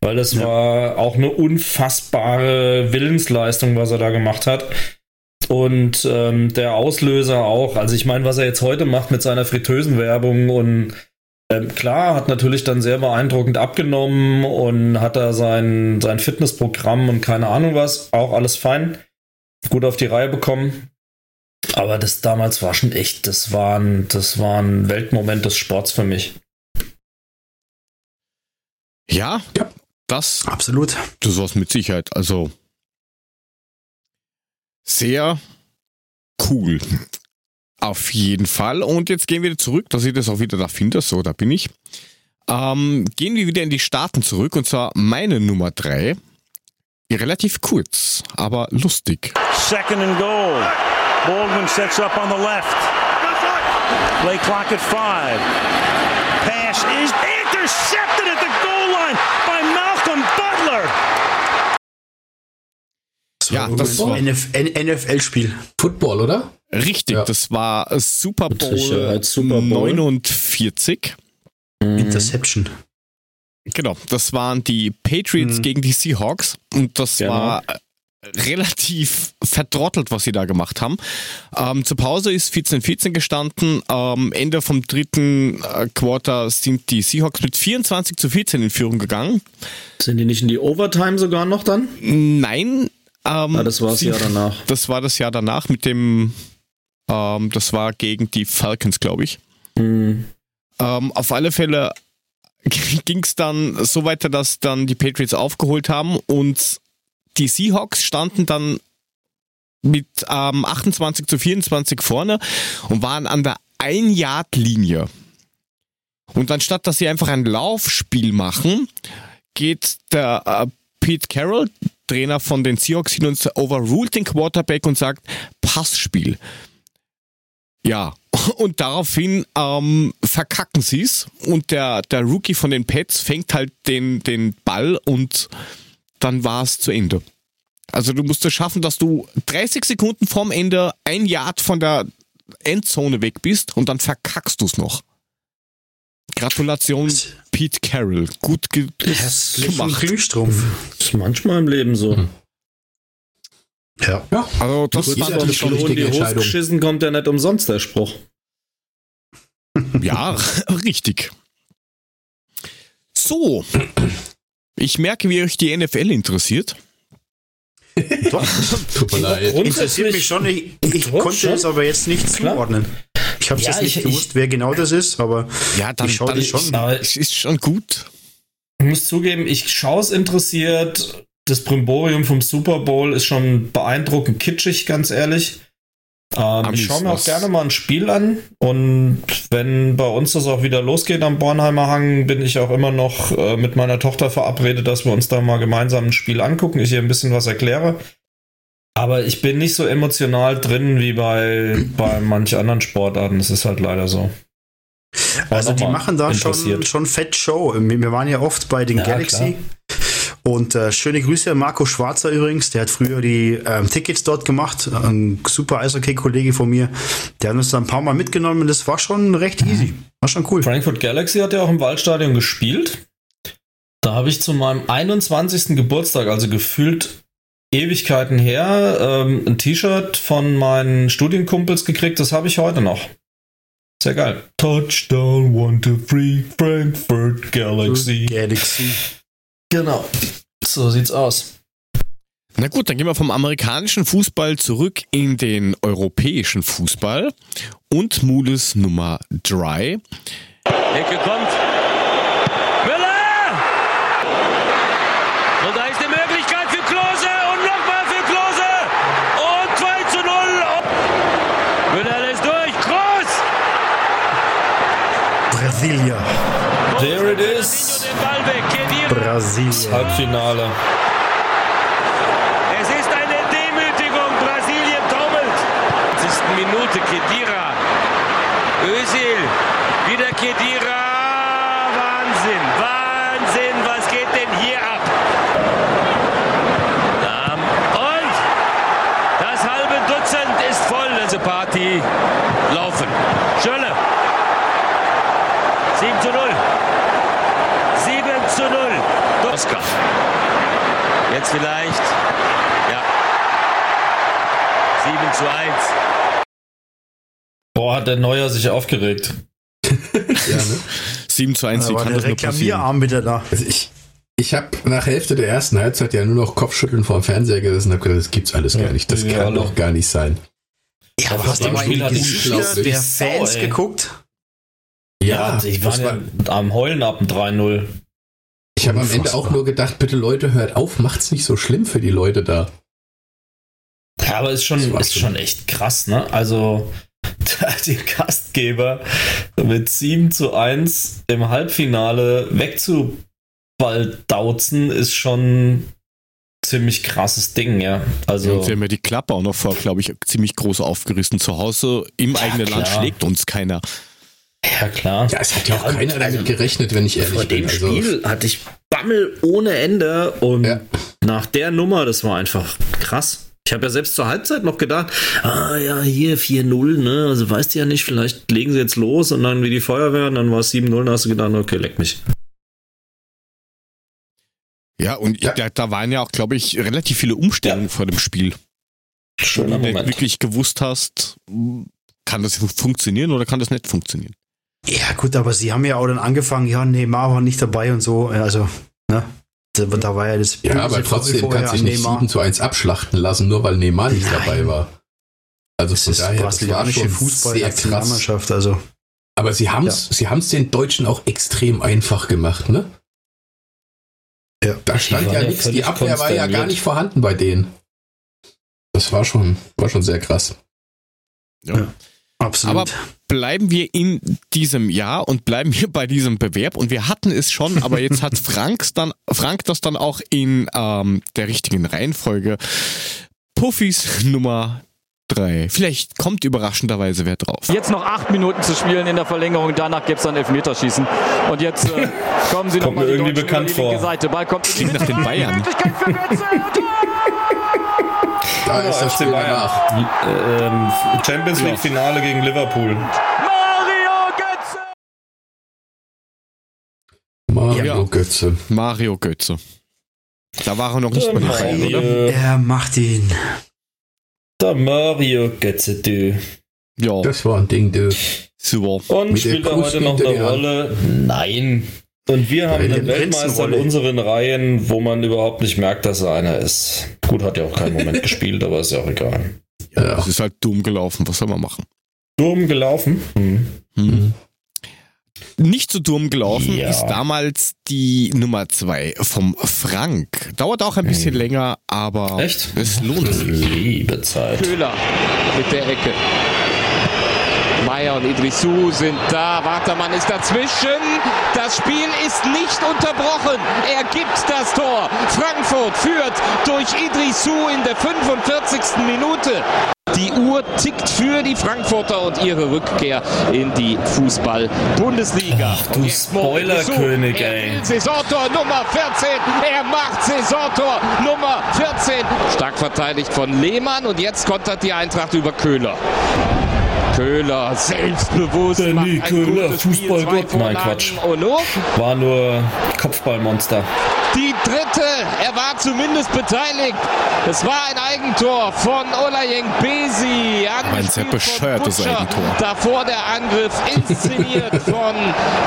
weil das war auch eine unfassbare Willensleistung, was er da gemacht hat. Und der Auslöser auch, also ich meine, was er jetzt heute macht mit seiner Fritteusenwerbung und klar, hat natürlich dann sehr beeindruckend abgenommen und hat da sein Fitnessprogramm und keine Ahnung was, auch alles fein, gut auf die Reihe bekommen. Aber das damals war schon echt, das war ein Weltmoment des Sports für mich. Ja, das absolut. Das war's mit Sicherheit. Also sehr cool. Auf jeden Fall. Und jetzt gehen wir wieder zurück. Da sieht es auch wieder, da finde ich so, da bin ich. Gehen wir wieder in die Staaten zurück. Und zwar meine Nummer 3. Relativ kurz, aber lustig. Second and goal. Baldwin sets up on the left. Play clock at 5. Pass is intercepted at the goal line by Malcolm Butler. Ja, das war ein NFL-Spiel. Football, oder? Richtig, das war Super Bowl, Super Bowl 49. Interception. Genau, das waren die Patriots gegen die Seahawks. Und das war relativ verdrottelt, was sie da gemacht haben. Zur Pause ist 14-14 gestanden. Ende vom dritten Quarter sind die Seahawks mit 24-14 in Führung gegangen. Sind die nicht in die Overtime sogar noch dann? Nein. Das war das Jahr danach. Das war das Jahr danach mit dem das war gegen die Falcons, glaube ich. Auf alle Fälle ging es dann so weiter, dass dann die Patriots aufgeholt haben und die Seahawks standen dann mit 28-24 vorne und waren an der 1-Yard-Linie. Und anstatt, dass sie einfach ein Laufspiel machen, geht der Pete Carroll, Trainer von den Seahawks, hin und overruled den Quarterback und sagt, Passspiel. Ja, und daraufhin verkacken sie es und der Rookie von den Pets fängt halt den Ball und dann war es zu Ende. Also du musst es schaffen, dass du 30 Sekunden vorm Ende 1 Yard von der Endzone weg bist und dann verkackst du es noch. Gratulation, Pete Carroll. Gut gemacht. Das ist manchmal im Leben so. Ja. Also das war doch schon in die Hose geschissen, kommt ja nicht umsonst der Spruch. Ja, richtig. So. Ich merke, wie euch die NFL interessiert. Doch, tut mir leid. Interessiert mich schon. Ich konnte es aber jetzt nicht zuordnen. Ich habe es jetzt nicht gewusst, wer genau das ist, aber ich schaue das schon. Es ist schon gut. Ich muss zugeben, ich schaue es interessiert. Das Brimborium vom Super Bowl ist schon beeindruckend kitschig, ganz ehrlich. Ich schaue mir auch gerne mal ein Spiel an, und wenn bei uns das auch wieder losgeht am Bornheimer Hang, bin ich auch immer noch mit meiner Tochter verabredet, dass wir uns da mal gemeinsam ein Spiel angucken, ich ihr ein bisschen was erkläre. Aber ich bin nicht so emotional drin wie bei manch anderen Sportarten, das ist halt leider so. War also die machen da schon fett Show. Wir waren ja oft bei den Galaxy. Klar. Und schöne Grüße an Marco Schwarzer übrigens, der hat früher die Tickets dort gemacht, ein super Eishockey-Kollege von mir, der hat uns da ein paar Mal mitgenommen und das war schon recht easy, war schon cool. Frankfurt Galaxy hat ja auch im Waldstadion gespielt, da habe ich zu meinem 21. Geburtstag, also gefühlt Ewigkeiten her, ein T-Shirt von meinen Studienkumpels gekriegt, das habe ich heute noch. Sehr geil. Touchdown 123 Frankfurt Galaxy. Genau, so sieht's aus. Na gut, dann gehen wir vom amerikanischen Fußball zurück in den europäischen Fußball und Mules Nummer 3. Ecke kommt. Müller! Und da ist eine Möglichkeit für Klose und nochmal für Klose und 2:0. Müller ist durch. Groß! Brasilia. There it is. Brasilien. Das Halbfinale. Es ist eine Demütigung. Brasilien trommelt. 20. Minute. Khedira. Özil. Wieder Khedira. Wahnsinn. Wahnsinn. Was geht denn hier ab? Und das halbe Dutzend ist voll. Also Party laufen. Schöne. 7:0. 7:0. Oscar. Jetzt vielleicht. Ja. 7:1. Boah, hat der Neuer sich aufgeregt. Ja, ne? 7:1, wie kann das nur passieren? Wieder da. Also ich habe nach Hälfte der ersten Halbzeit ja nur noch Kopfschütteln vor dem Fernseher gesessen und habe gedacht, das gibt's alles gar nicht. Das kann doch gar nicht sein. Ja, aber hast du mal in die Fans geguckt? Ja, ich war am Heulen ab dem 3:0. Ich habe am Ende auch nur gedacht, bitte Leute, hört auf, macht's nicht so schlimm für die Leute da. Ja, aber ist schon echt krass, ne? Also, den Gastgeber mit 7:1 im Halbfinale wegzubaldauzen, ist schon ziemlich krasses Ding, ja. Also, und wir haben ja die Klappe auch noch vor, glaube ich, ziemlich groß aufgerissen. Zu Hause im eigenen Land schlägt uns keiner. Ja, klar. Ja, es hat ja auch keiner damit gerechnet, wenn ich ehrlich bin. Vor dem Spiel hatte ich Bammel ohne Ende und nach der Nummer, das war einfach krass. Ich habe ja selbst zur Halbzeit noch gedacht, hier 4:0, ne, also weißt du ja nicht, vielleicht legen sie jetzt los und dann wie die Feuerwehr und dann war es 7:0 und hast du gedacht, okay, leck mich. Ja, und da waren ja auch, glaube ich, relativ viele Umstellungen vor dem Spiel. Schöner Moment. Wenn du wirklich gewusst hast, kann das funktionieren oder kann das nicht funktionieren? Ja, gut, aber sie haben ja auch dann angefangen, Neymar war nicht dabei und so, also, ne? Da war ja das. Ja, aber trotzdem kannst du dich nicht 7:1 abschlachten lassen, nur weil Neymar nicht dabei war. Also das von ist daher, das war schon Fußball, sehr krass. Also. Aber sie haben's den Deutschen auch extrem einfach gemacht, ne? Ja. Da stand ja nichts, die Abwehr war ja gar nicht vorhanden bei denen. Das war schon sehr krass. Ja. Absolut. Aber bleiben wir in diesem Jahr und bleiben wir bei diesem Bewerb und wir hatten es schon, aber jetzt hat Frank das dann auch in der richtigen Reihenfolge. Puffis Nummer 3. Vielleicht kommt überraschenderweise wer drauf. Jetzt noch 8 Minuten zu spielen in der Verlängerung, danach gibt es dann Elfmeterschießen und jetzt kommen sie nochmal irgendwie bekannt vor. Seite. Ball kommt klingt nach den Bayern. Da ist das Spiel danach. Champions League Finale gegen Liverpool. Mario Götze. Mario Götze. Da war er noch nicht bei den Bayern, oder? Er macht ihn. Der Mario Götze, du. Ja. Das war ein Ding, du. Super. Und mit spielt er heute noch eine Rolle? Nein. Und wir haben einen Weltmeister in unseren Reihen, wo man überhaupt nicht merkt, dass er einer ist. Gut, hat ja auch keinen Moment gespielt, aber ist ja auch egal. Ja, es ist halt dumm gelaufen. Was soll man machen? Dumm gelaufen? Mhm. Nicht so dumm gelaufen ist damals die Nummer 2 vom Frank. Dauert auch ein bisschen länger, aber es lohnt sich. Liebe Zeit. Köhler mit der Ecke. Meier und Idrissou sind da, Watermann ist dazwischen, das Spiel ist nicht unterbrochen, er gibt das Tor, Frankfurt führt durch Idrissou in der 45. Minute. Die Uhr tickt für die Frankfurter und ihre Rückkehr in die Fußball-Bundesliga. Ach, du Spoilerkönig, ey. Saisontor Nummer 14, er macht Saisontor Nummer 14. Stark verteidigt von Lehmann und jetzt kontert die Eintracht über Köhler. Köhler selbstbewusst macht ein Köhler, gutes Fußball Spiel, gut. Nein, Quatsch. War nur Kopfballmonster. Die dritte, er war zumindest beteiligt. Es war ein Eigentor von Olajeng-Besi. Ein sehr bescheuertes Eigentor. Davor der Angriff inszeniert von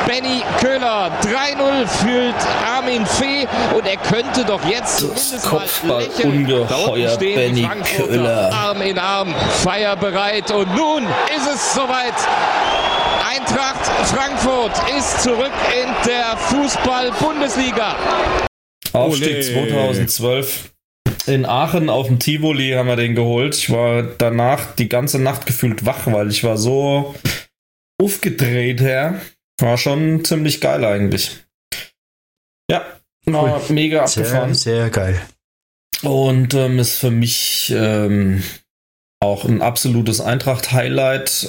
Benny Köhler. 3-0 fühlt Armin Fee und er könnte doch jetzt zumindest mal lächeln. Kopfballungeheuer Benny Köhler. Arm in Arm, feierbereit und nun ist es soweit. Eintracht Frankfurt ist zurück in der Fußball-Bundesliga. Aufstieg 2012. In Aachen auf dem Tivoli haben wir den geholt. Ich war danach die ganze Nacht gefühlt wach, weil ich war so aufgedreht, Herr. War schon ziemlich geil eigentlich. Ja, war mega abgefahren. Sehr, sehr geil. Und ist für mich auch ein absolutes Eintracht-Highlight.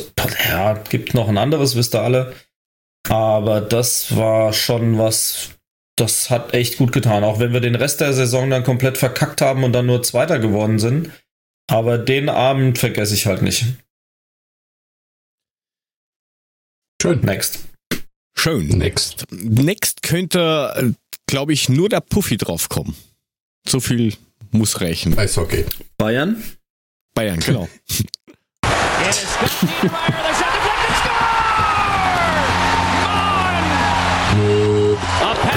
Ja, gibt noch ein anderes, wisst ihr alle. Aber das war schon was. Das hat echt gut getan, auch wenn wir den Rest der Saison dann komplett verkackt haben und dann nur Zweiter geworden sind. Aber den Abend vergesse ich halt nicht. Schön. Next. Schön. Next. Next könnte, glaube ich, nur der Puffy drauf kommen. So viel muss reichen. Eishockey. Bayern? Bayern, genau.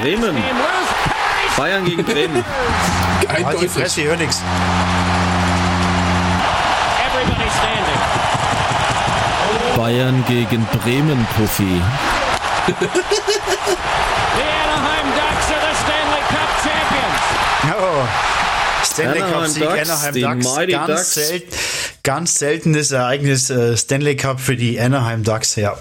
Bremen. Bayern gegen Bremen. Eindeutig. Fresse, ich höre nix. Bayern gegen Bremen, Profi. Die Anaheim Ducks are the Stanley Cup Champions. Oh. Stanley Cup Sieg, Anaheim Ducks. Die ganz Ducks. Ganz seltenes Ereignis, Stanley Cup für die Anaheim Ducks, ja.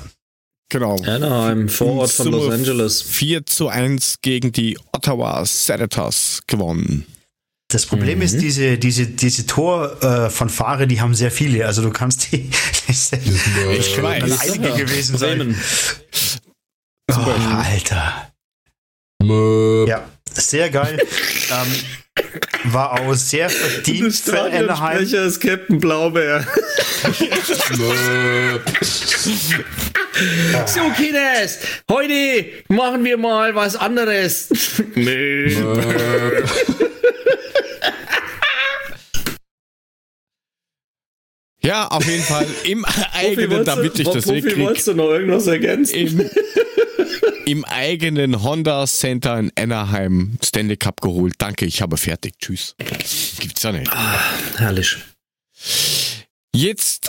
Genau. Anaheim, Vorort von Los Angeles. 4-1 gegen die Ottawa Senators gewonnen. Das Problem ist, diese Torfanfare, die haben sehr viele. Also du kannst die... ich weiß. Einige gewesen sein. Oh, Alter. Ja, sehr geil. War auch sehr verdient für Anaheim. Der Sprecher ist Captain Blaubeer. So, Kinders, heute machen wir mal was anderes. Ja, auf jeden Fall im eigenen, damit ich das wegkriege. Profi, wolltest du noch irgendwas ergänzen? Im eigenen Honda Center in Anaheim Stanley Cup geholt. Danke, ich habe fertig. Tschüss. Gibt's ja nicht. Ah, herrlich. Jetzt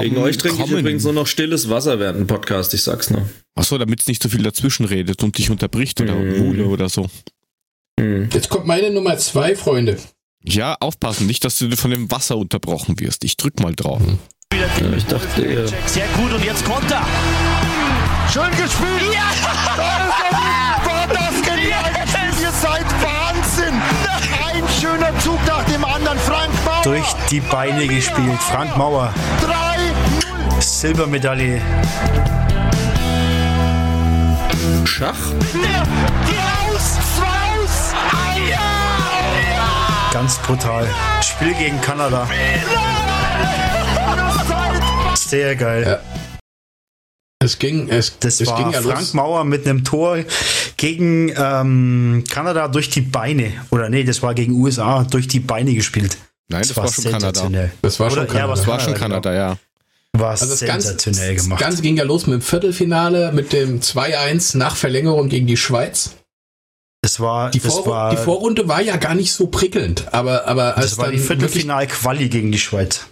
wegen euch trinke ich übrigens nur noch stilles Wasser während dem Podcast, ich sag's nur. Achso, damit es nicht so viel dazwischen redet und dich unterbricht oder Ruhe oder so. Jetzt kommt meine Nummer 2, Freunde. Ja, aufpassen, nicht, dass du von dem Wasser unterbrochen wirst. Ich drück mal drauf. Ja, ich dachte, sehr gut, und jetzt kommt er. Schön gespielt. Ja! Das geniale Spiel, ihr seid Wahnsinn. Ein schöner Zug nach dem anderen. Frank Mauer. Durch die Beine gespielt. Frank Mauer. 3-0. Silbermedaille. Schach? Ja, raus! Ganz brutal. Spiel gegen Kanada. Sehr geil. Ja. Es ging Frank los. Mauer mit einem Tor gegen Kanada durch die Beine. Oder nee, das war gegen USA durch die Beine gespielt. Nein, das war schon Kanada. Das war schon Kanada. War also sensationell gemacht. Das Ganze ging ja los mit dem Viertelfinale, mit dem 2-1 nach Verlängerung gegen die Schweiz. Die Vorrunde war ja gar nicht so prickelnd. Aber das war die Viertelfinal-Quali gegen die Schweiz.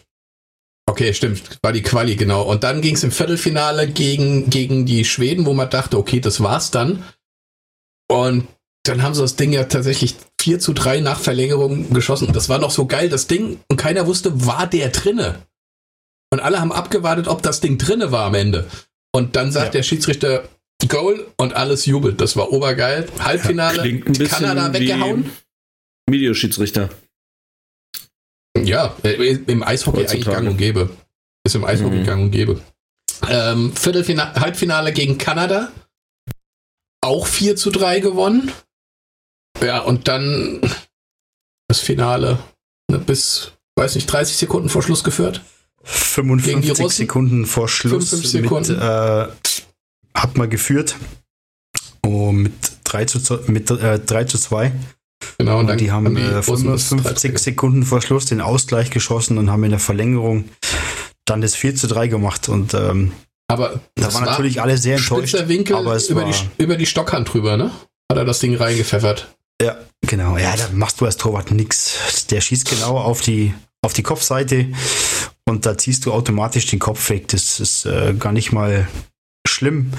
Okay, stimmt, war die Quali, genau. Und dann ging es im Viertelfinale gegen die Schweden, wo man dachte, okay, das war's dann. Und dann haben sie das Ding ja tatsächlich 4:3 nach Verlängerung geschossen. Das war noch so geil, das Ding. Und keiner wusste, war der drinne? Und alle haben abgewartet, ob das Ding drinne war am Ende. Und dann sagt der Schiedsrichter Goal und alles jubelt. Das war obergeil. Halbfinale, ja, Kanada weggehauen. Videoschiedsrichter. Ja, im Eishockey eigentlich gang und gäbe. Ist im Eishockey gang und gäbe. Halbfinale gegen Kanada. Auch 4:3 gewonnen. Ja, und dann das Finale bis, weiß nicht, 30 Sekunden vor Schluss geführt. 55 Sekunden vor Schluss 55 Sekunden. Hat man geführt. Oh, mit 3:2. Genau, und dann die haben 55 Sekunden vor Schluss den Ausgleich geschossen und haben in der Verlängerung dann das 4:3 gemacht. Und aber da waren natürlich alle sehr enttäuscht. Winkel aber es war über die Stockhand drüber, ne? Hat er das Ding reingepfeffert. Ja, genau. Ja, da machst du als Torwart nichts. Der schießt genau auf die Kopfseite und da ziehst du automatisch den Kopf weg. Das ist gar nicht mal schlimm.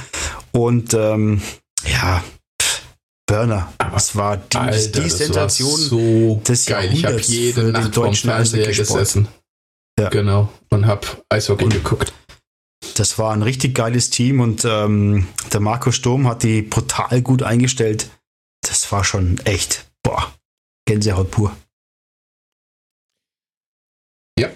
Und ja, Burner. Das war die Sensation so des Jahrhunderts. Ich habe jede Nacht vorm Fernseher gesessen. Ja. Genau. Und habe Eishockey geguckt. Das war ein richtig geiles Team und der Marco Sturm hat die brutal gut eingestellt. Das war schon echt, Gänsehaut pur.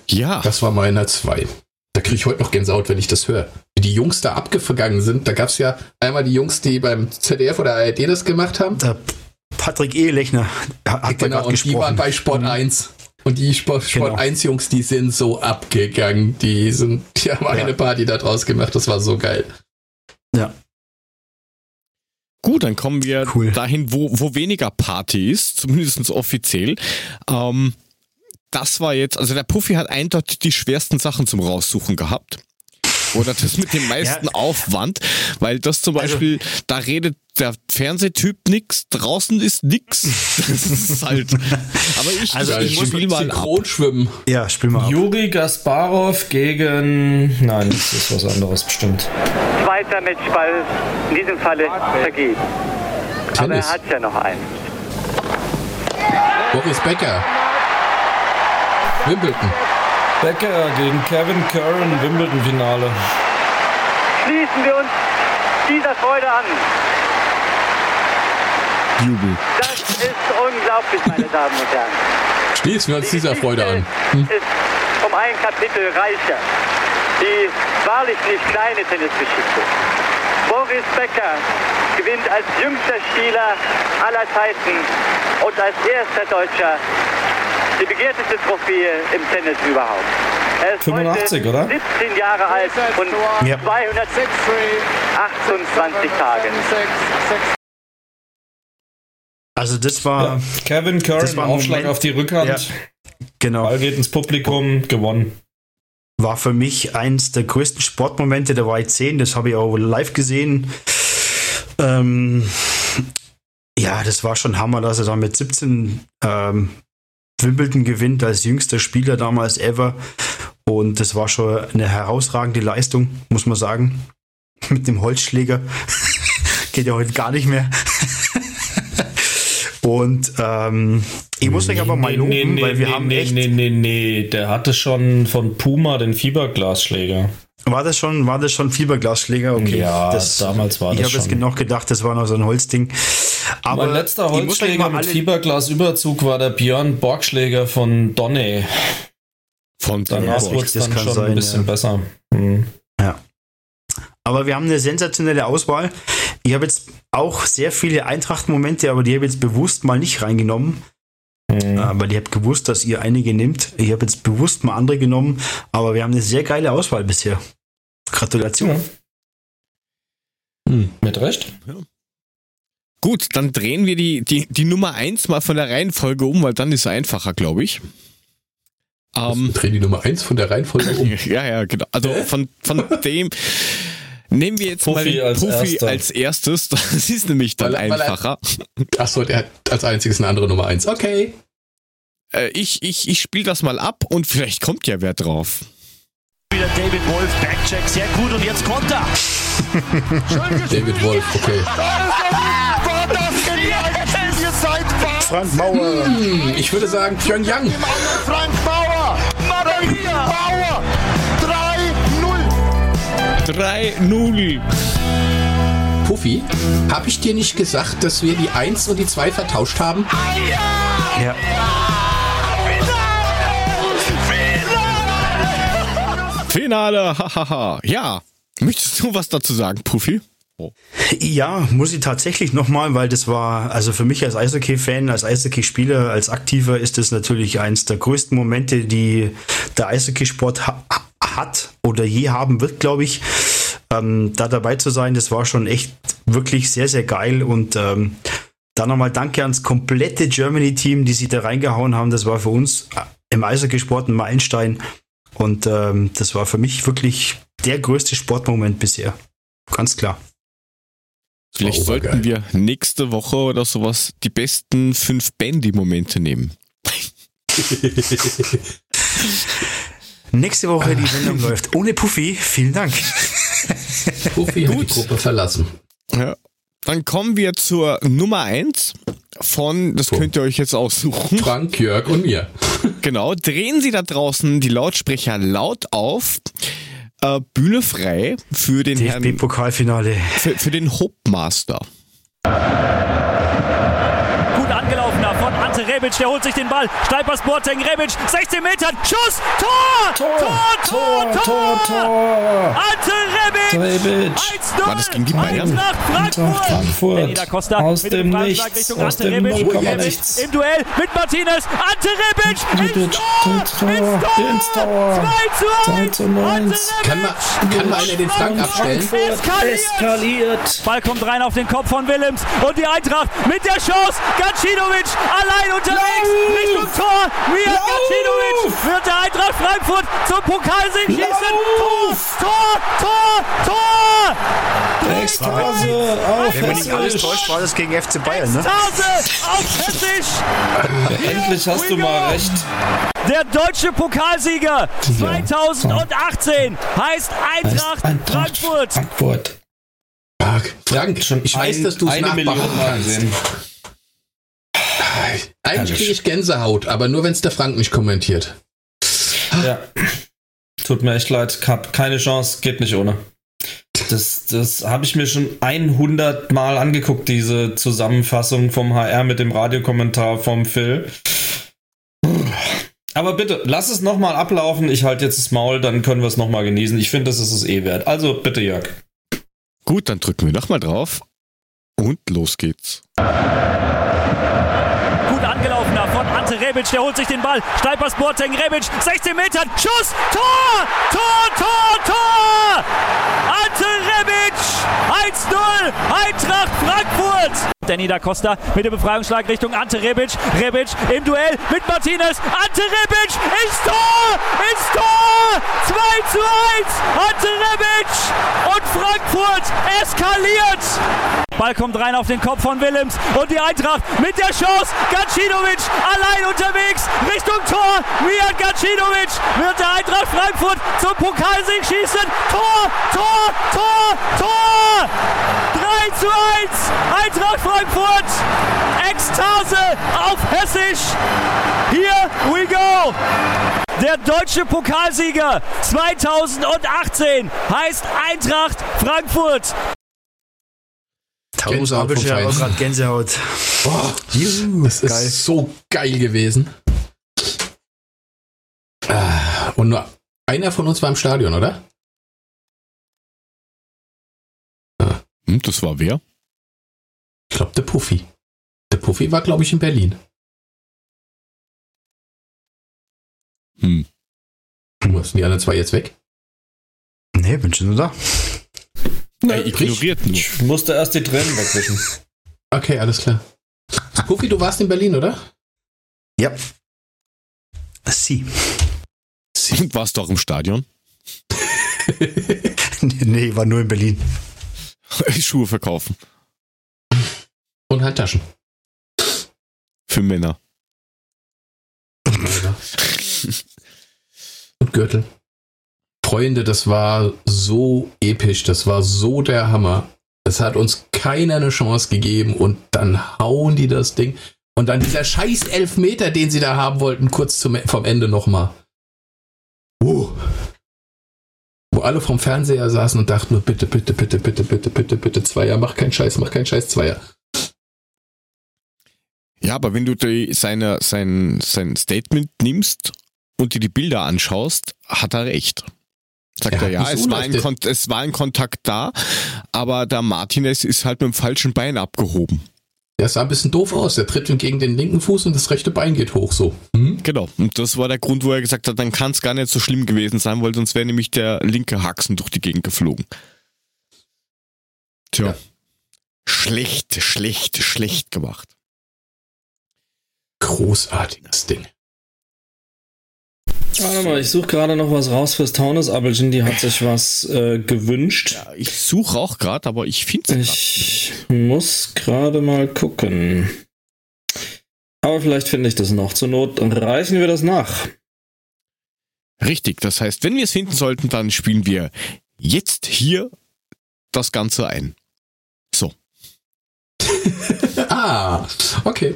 Ja, das war meiner 2. Da kriege ich heute noch Gänsehaut, wenn ich das höre. Wie die Jungs da abgegangen sind. Da gab es ja einmal die Jungs, die beim ZDF oder ARD das gemacht haben. Der Patrick Ehelechner hat da gerade gesprochen. Die waren bei Sport 1. Und die Sport 1 Jungs, die sind so abgegangen. Die haben eine Party da draus gemacht. Das war so geil. Ja. Gut, dann kommen wir dahin, wo weniger Party ist. Zumindest offiziell. Das war jetzt, also der Puffy hat eindeutig die schwersten Sachen zum Raussuchen gehabt. Oder das mit dem meisten Aufwand, weil das zum Beispiel, da redet der Fernsehtyp nix, draußen ist nix. Das ist halt. Aber ich spiel mal ab. Schwimmen. Ja, spiel mal ab. Juri Gasparov gegen. Nein, das ist was anderes bestimmt. Zweiter Matchball, in diesem Falle vergeht. Aber er hat ja noch einen. Boris Becker. Wimbledon. Becker gegen Kevin Curran, Wimbledon-Finale. Schließen wir uns dieser Freude an. Jubel. Das ist unglaublich, meine Damen und Herren. Schließen wir uns dieser Freude an. Ist um ein Kapitel reicher. Die wahrlich nicht kleine Tennisgeschichte. Boris Becker gewinnt als jüngster Spieler aller Zeiten und als erster Deutscher die begehrteste Trophäe im Tennis überhaupt. Er ist 85, oder? 17 Jahre alt und 228 Tage. Also das war... Ja. Kevin Curran, Aufschlag auf die Rückhand. Ja, genau. Ball geht ins Publikum, gewonnen. War für mich eins der größten Sportmomente der Y10. Das habe ich auch live gesehen. Ja, das war schon Hammer, dass er da mit 17... Wimbledon gewinnt als jüngster Spieler damals ever und das war schon eine herausragende Leistung, muss man sagen. Mit dem Holzschläger geht ja heute gar nicht mehr. Und ich muss euch aber mal loben, weil wir haben echt... der hatte schon von Puma den Fiberglasschläger. War das schon Fiberglasschläger? Okay. Ja, damals war das schon. Ich habe jetzt genau gedacht, das war noch so ein Holzding. Aber mein letzter Holzschläger mit Fiberglasüberzug war der Björn Borgschläger von Donny. Danach wurde es dann schon ein bisschen besser. Mhm. Ja. Aber wir haben eine sensationelle Auswahl. Ich habe jetzt auch sehr viele Eintracht-Momente, aber die habe ich jetzt bewusst mal nicht reingenommen. Weil ich habe gewusst, dass ihr einige nehmt. Ich habe jetzt bewusst mal andere genommen, aber wir haben eine sehr geile Auswahl bisher. Gratulation. Ja. Mit Recht. Ja. Gut, dann drehen wir die Nummer 1 mal von der Reihenfolge um, weil dann ist es einfacher, glaube ich. Drehen die Nummer 1 von der Reihenfolge um? ja, genau. Also von dem... Nehmen wir jetzt Profi als erstes, das ist nämlich dann einfacher. Achso, der hat als einziges eine andere Nummer 1. Okay. Ich spiele das mal ab und vielleicht kommt ja wer drauf. Wieder David Wolf, Backcheck, sehr gut und jetzt Konter. David Wolf, okay. Frank Bauer. Ich würde sagen Pyongyang. Frank Bauer. Maria Bauer. 3-0. Puffy, habe ich dir nicht gesagt, dass wir die 1 und die 2 vertauscht haben? Ja. Finale, hahaha. Ja, möchtest du was dazu sagen, Puffy? Oh. Ja, muss ich tatsächlich nochmal, weil das war, also für mich als Eishockey-Fan, als Eishockey-Spieler, als Aktiver ist das natürlich eins der größten Momente, die der Eishockeysport hat oder je haben wird, glaube ich. Da dabei zu sein, das war schon echt wirklich sehr, sehr geil und da nochmal danke ans komplette Germany-Team, die sich da reingehauen haben. Das war für uns im Eishockeysport ein Meilenstein und das war für mich wirklich der größte Sportmoment bisher. Ganz klar. Vielleicht sollten wir nächste Woche oder sowas die besten 5 Bandy-Momente nehmen. Nächste Woche die Sendung läuft ohne Puffy. Vielen Dank. Puffy hat die Gruppe verlassen. Ja. Dann kommen wir zur Nummer 1 von, das könnt ihr euch jetzt aussuchen. Frank, Jörg und mir. Genau. Drehen Sie da draußen die Lautsprecher laut auf. Bühne frei für den DFB-Pokalfinale. Für den Hopmaster. Gut angelaufen von Ante Rebic, der holt sich den Ball. Steipers, Boateng, Rebic, 16 Metern, Schuss, Tor! Ante Rebic! 1-0! War das gegen die Bayern? Frankfurt. Aus dem Nichts, aus dem 0,6. Im Duell mit Martinez, Ante Rebic! Ins Tor! 2-1! Kann mal einer den Frank abstellen? Eskaliert! Ball kommt rein auf den Kopf von Willems und die Eintracht mit der Chance, Gacinovic allein unterwegs Richtung Tor. Mijat Gacinovic wird der Eintracht Frankfurt zum Pokalsieg schießen. Tor! Ekstase auf Wenn mich nicht alles täuscht, war das gegen FC Bayern, ne? Ekstase auf Hessisch! Endlich hast du mal recht. Der deutsche Pokalsieger 2018 heißt Eintracht Frankfurt. Frank, ich weiß, dass du es nachmachen kannst. Eigentlich kriege ich Gänsehaut, aber nur wenn es der Frank nicht kommentiert. Ja. Tut mir echt leid, hab keine Chance, geht nicht ohne. Das habe ich mir schon 100 Mal angeguckt, diese Zusammenfassung vom HR mit dem Radiokommentar vom Phil. Aber bitte, lass es nochmal ablaufen, ich halte jetzt das Maul, dann können wir es nochmal genießen. Ich finde, das ist es wert. Also bitte, Jörg. Gut, dann drücken wir nochmal drauf und los geht's. Gut angelaufen von Ante Rebic, der holt sich den Ball. Steipers, Boateng, Rebic, 16 Metern, Schuss, Tor! Ante Rebic, 1-0, Eintracht Frankfurt. Danny da Costa mit dem Befreiungsschlag Richtung Ante Rebic. Rebic im Duell mit Martinez. Ante Rebic ins Tor! 2-1, Ante Rebic und Frankfurt eskaliert. Ball kommt rein auf den Kopf von Willems und die Eintracht mit der Chance. Gacinovic allein unterwegs Richtung Tor. Mijat Gacinovic wird der Eintracht Frankfurt zum Pokalsieg schießen. Tor! 3-1, Eintracht Frankfurt. Ekstase auf Hessisch. Here we go. Der deutsche Pokalsieger 2018 heißt Eintracht Frankfurt. Gänsehaut. Boah, das ist geil. So geil gewesen. Und nur einer von uns war im Stadion, oder? Und das war wer? Ich glaube, der Puffy. Der Puffy war, glaube ich, in Berlin. Sind die anderen zwei jetzt weg? Nee, bin schon da. Nein, ignoriert nicht. Ich musste erst die Tränen wegwischen. Okay, alles klar. Puffy, du warst in Berlin, oder? Ja. Sie. Und warst du auch im Stadion? Nee, war nur in Berlin. Schuhe verkaufen. Und Handtaschen. Für Männer. Und Gürtel. Freunde, das war so episch, das war so der Hammer. Es hat uns keiner eine Chance gegeben und dann hauen die das Ding. Und dann dieser scheiß Elfmeter, den sie da haben wollten, kurz vom Ende nochmal. Wo alle vom Fernseher saßen und dachten, bitte, bitte, bitte, bitte, bitte, bitte, bitte, Zweier, mach keinen Scheiß, Zweier. Ja, aber wenn du sein Statement nimmst und dir die Bilder anschaust, hat er recht. Sagt er, ja, es war ein Kontakt da, aber der Martinez ist halt mit dem falschen Bein abgehoben. Der sah ein bisschen doof aus, der tritt gegen den linken Fuß und das rechte Bein geht hoch so. Mhm. Genau, und das war der Grund, wo er gesagt hat, dann kann es gar nicht so schlimm gewesen sein, weil sonst wäre nämlich der linke Haxen durch die Gegend geflogen. Tja, ja. Schlecht gemacht. Großartiges Ding. Warte mal, ich suche gerade noch was raus fürs Taunus-Appelchen, die hat sich was gewünscht. Ja, ich suche auch gerade, aber ich finde es nicht. Ich muss gerade mal gucken. Aber vielleicht finde ich das noch. Zur Not reichen wir das nach. Richtig, das heißt, wenn wir es finden sollten, dann spielen wir jetzt hier das Ganze ein. So. Okay.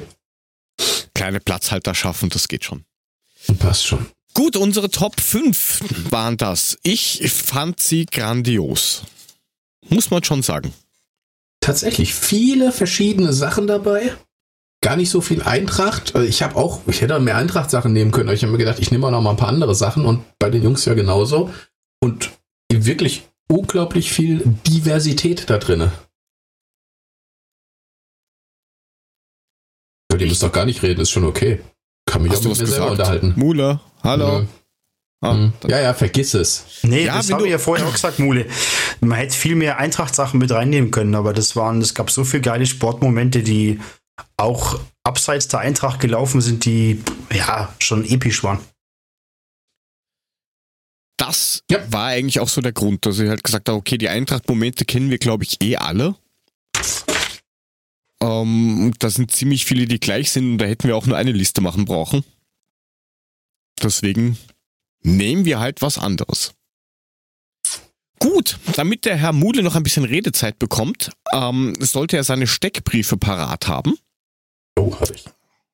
Kleine Platzhalter schaffen, das geht schon. Passt schon. Gut, unsere Top 5 waren das. Ich fand sie grandios. Muss man schon sagen. Tatsächlich viele verschiedene Sachen dabei. Gar nicht so viel Eintracht. Also ich hätte mehr Eintracht-Sachen nehmen können. Aber ich habe mir gedacht, ich nehme auch noch mal ein paar andere Sachen. Und bei den Jungs ja genauso. Und wirklich unglaublich viel Diversität da drin. Über die müsst doch gar nicht reden, ist schon okay. Kann mich auch mit mir selber unterhalten. Mule, hallo. Ja, vergiss es. Nee, ja, das habe ich ja vorher auch gesagt, Mule. Man hätte viel mehr Eintracht-Sachen mit reinnehmen können, aber es gab so viele geile Sportmomente, die auch abseits der Eintracht gelaufen sind, die ja schon episch waren. Das war eigentlich auch so der Grund, dass ich halt gesagt habe, okay, die Eintracht-Momente kennen wir, glaube ich, alle. Da sind ziemlich viele, die gleich sind und da hätten wir auch nur eine Liste machen brauchen. Deswegen nehmen wir halt was anderes. Gut, damit der Herr Mule noch ein bisschen Redezeit bekommt, sollte er seine Steckbriefe parat haben. Oh, habe ich.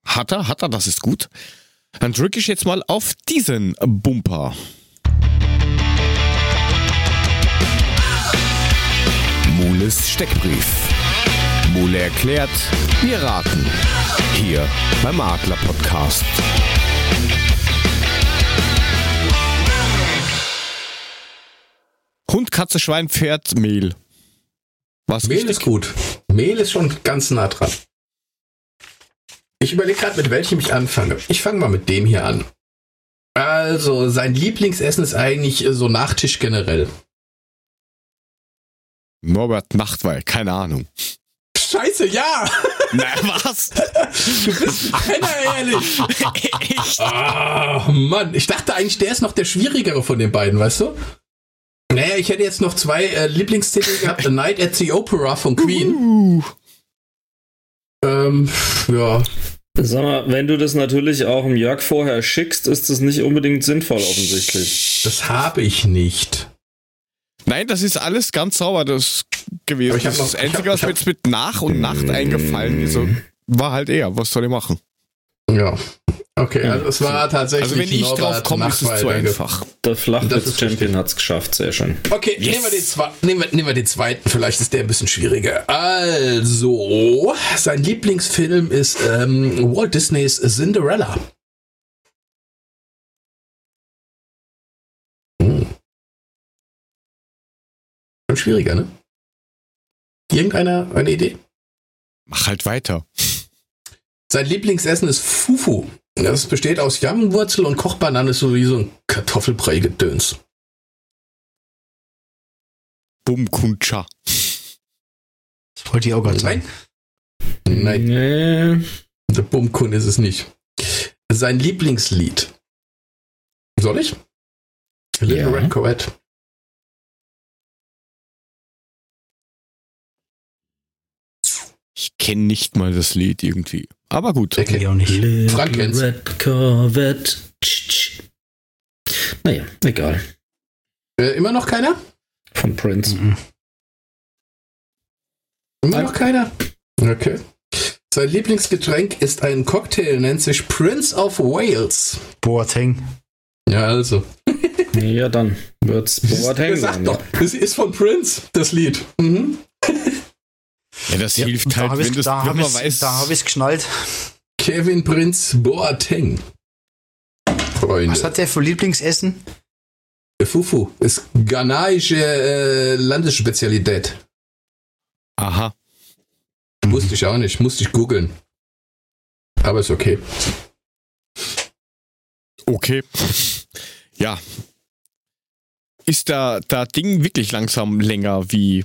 Hat er, das ist gut. Dann drücke ich jetzt mal auf diesen Bumper. Mules Steckbrief. Mule erklärt, wir raten. Hier beim Adler-Podcast. Hund, Katze, Schwein, Pferd, Mehl. Was Mehl wichtig? Ist gut. Mehl ist schon ganz nah dran. Ich überlege gerade, mit welchem ich anfange. Ich fange mal mit dem hier an. Also, sein Lieblingsessen ist eigentlich so Nachtisch generell. Norbert Nachtweil, keine Ahnung. Scheiße, ja! Na, was? Du bist ein Penner, ehrlich! Echt? Oh, Mann, ich dachte eigentlich, der ist noch der schwierigere von den beiden, weißt du? Naja, ich hätte jetzt noch zwei Lieblingstitel gehabt: The Night at the Opera von Queen. Ja. Sag mal, wenn du das natürlich auch im Jörg vorher schickst, ist das nicht unbedingt sinnvoll, offensichtlich. Das habe ich nicht. Nein, das ist alles ganz sauber, das gewesen. Aber das Einzige, was mir jetzt mit Nach und Nacht eingefallen ist, war halt eher, was soll ich machen? Ja, okay, also es war tatsächlich. Also wenn ich drauf komme, ist es zu einfach. Der Flachwitz-Champion hat's geschafft, sehr schön. Okay, yes. Nehmen wir den zweiten, vielleicht ist der ein bisschen schwieriger. Also, sein Lieblingsfilm ist Walt Disneys Cinderella. Schwieriger, ne? Irgendeiner eine Idee? Mach halt weiter. Sein Lieblingsessen ist Fufu. Das besteht aus Yamwurzel und Kochbananen, ist sowieso ein Kartoffelbrei-Gedöns. Bumkuncha. Das wollte ich auch gerade sagen. Nein. Der Bumkun ist es nicht. Sein Lieblingslied. Soll ich? Little Red Corvette. Ich kenne nicht mal das Lied irgendwie. Aber gut. Okay. Ich auch nicht. Frank kennt's. Red Corvette. Naja, egal. Immer noch keiner? Von Prince. Mhm. Immer noch keiner? Okay. Sein Lieblingsgetränk ist ein Cocktail, nennt sich Prince of Wales. Boateng. Ja, also. Ja, dann wird's Boateng sein. Doch, das ist von Prince, das Lied. Mhm. Ja, das hilft da halt, wenn man weiß. Da habe ich es geschnallt. Kevin Prince Boateng. Freunde. Was hat der für Lieblingsessen? Fufu ist ghanaische Landesspezialität. Aha. Wusste ich auch nicht, musste ich googeln. Aber ist okay. Okay. Ja. Ist da Ding wirklich langsam länger wie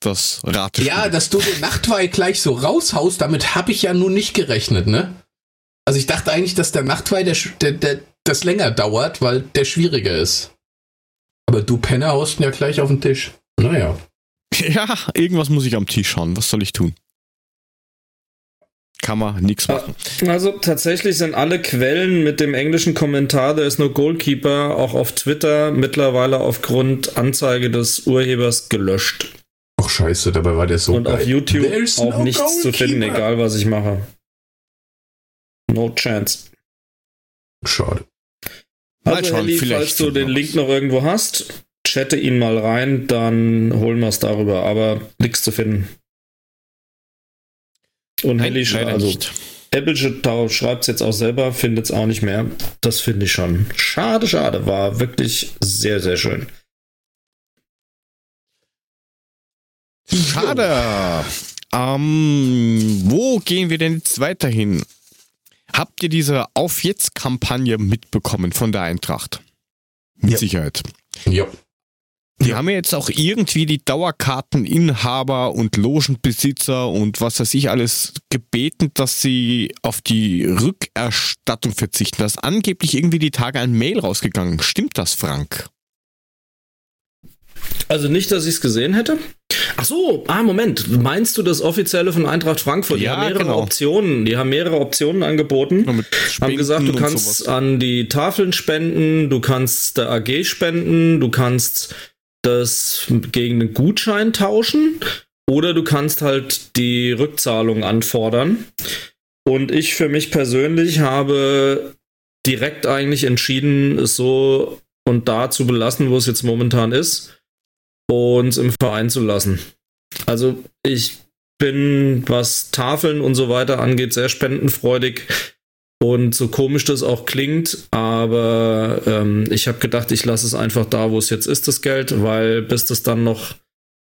das Rad? Ja, dass du den Nachtweih gleich so raushaust, damit habe ich ja nun nicht gerechnet, ne? Also ich dachte eigentlich, dass der Nachtweih das länger dauert, weil der schwieriger ist. Aber du Penner haust ihn ja gleich auf den Tisch. Naja. Ja, irgendwas muss ich am Tisch schauen. Was soll ich tun? Kann man nichts machen. Also tatsächlich sind alle Quellen mit dem englischen Kommentar "There is no Goalkeeper" auch auf Twitter mittlerweile aufgrund Anzeige des Urhebers gelöscht. Ach scheiße, dabei war der so und geil. Auf YouTube auch nichts Goalkeeper zu finden, egal was ich mache. No chance. Schade. Also Helly, falls du den Link noch irgendwo hast, chatte ihn mal rein, dann holen wir es darüber, aber nichts zu finden. Und Helly schreibt, also Appleschüttau schreibt es jetzt auch selber, findet es auch nicht mehr. Das finde ich schon. Schade, war wirklich sehr, sehr schön. Schade. Wo gehen wir denn jetzt weiter hin? Habt ihr diese Auf-Jetzt-Kampagne mitbekommen von der Eintracht? Mit Sicherheit. Ja. Die haben ja jetzt auch irgendwie die Dauerkarteninhaber und Logenbesitzer und was weiß ich alles gebeten, dass sie auf die Rückerstattung verzichten. Da ist angeblich irgendwie die Tage ein Mail rausgegangen. Stimmt das, Frank? Also nicht, dass ich es gesehen hätte. Ach so, Moment. Meinst du das Offizielle von Eintracht Frankfurt? Die haben mehrere Optionen. Die haben mehrere Optionen angeboten. Haben gesagt, du kannst an die Tafeln spenden, du kannst der AG spenden, du kannst das gegen einen Gutschein tauschen oder du kannst halt die Rückzahlung anfordern. Und ich für mich persönlich habe direkt eigentlich entschieden, es so und da zu belassen, wo es jetzt momentan ist. Uns im Verein zu lassen. Also ich bin, was Tafeln und so weiter angeht, sehr spendenfreudig und so komisch das auch klingt, aber ich habe gedacht, ich lasse es einfach da, wo es jetzt ist, das Geld, weil bis das dann noch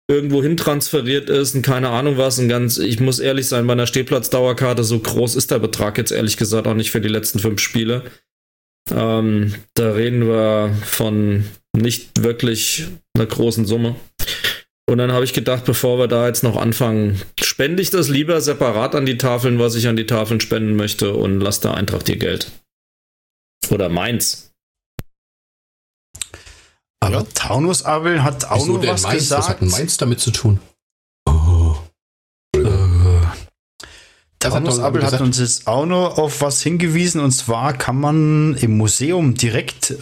irgendwo hin transferiert ist und keine Ahnung was ich muss ehrlich sein, bei einer Stehplatzdauerkarte, so groß ist der Betrag jetzt ehrlich gesagt auch nicht für die letzten 5 Spiele. Da reden wir von nicht wirklich einer großen Summe. Und dann habe ich gedacht, bevor wir da jetzt noch anfangen, spende ich das lieber separat an die Tafeln, was ich an die Tafeln spenden möchte und lass der Eintracht ihr Geld. Oder meins. Aber Taunus Abel hat auch nur was gesagt. Was hat Mainz damit zu tun? Taunus Abel hat uns jetzt auch noch auf was hingewiesen, und zwar kann man im Museum direkt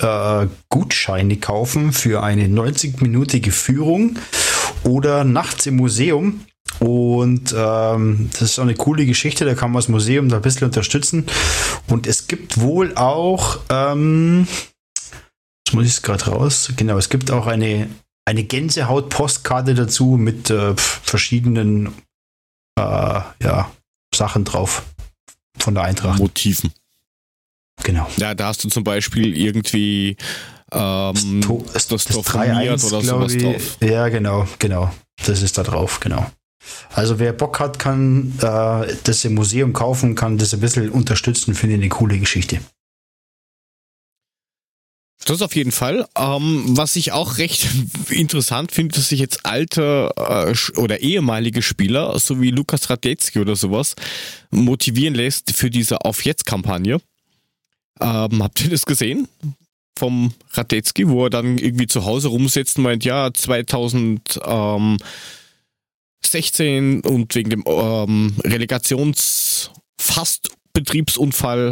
Gutscheine kaufen für eine 90-minütige Führung oder nachts im Museum, und das ist eine coole Geschichte, da kann man das Museum da ein bisschen unterstützen, und es gibt wohl auch jetzt muss ich es gerade raus, genau, es gibt auch eine Gänsehaut-Postkarte dazu mit verschiedenen Sachen drauf von der Eintracht. Motiven. Genau. Ja, da hast du zum Beispiel irgendwie das 3-1 oder sowas drauf. Ja, genau. Das ist da drauf, genau. Also wer Bock hat, kann das im Museum kaufen, kann das ein bisschen unterstützen, finde ich eine coole Geschichte. Das auf jeden Fall. Was ich auch recht interessant finde, dass sich jetzt alte oder ehemalige Spieler, so wie Lukas Radetzky oder sowas, motivieren lässt für diese Auf-Jetzt-Kampagne. Habt ihr das gesehen? Vom Radetzky, wo er dann irgendwie zu Hause rumsitzt und meint, ja, 2016 und wegen dem Relegations-Fast-Betriebsunfall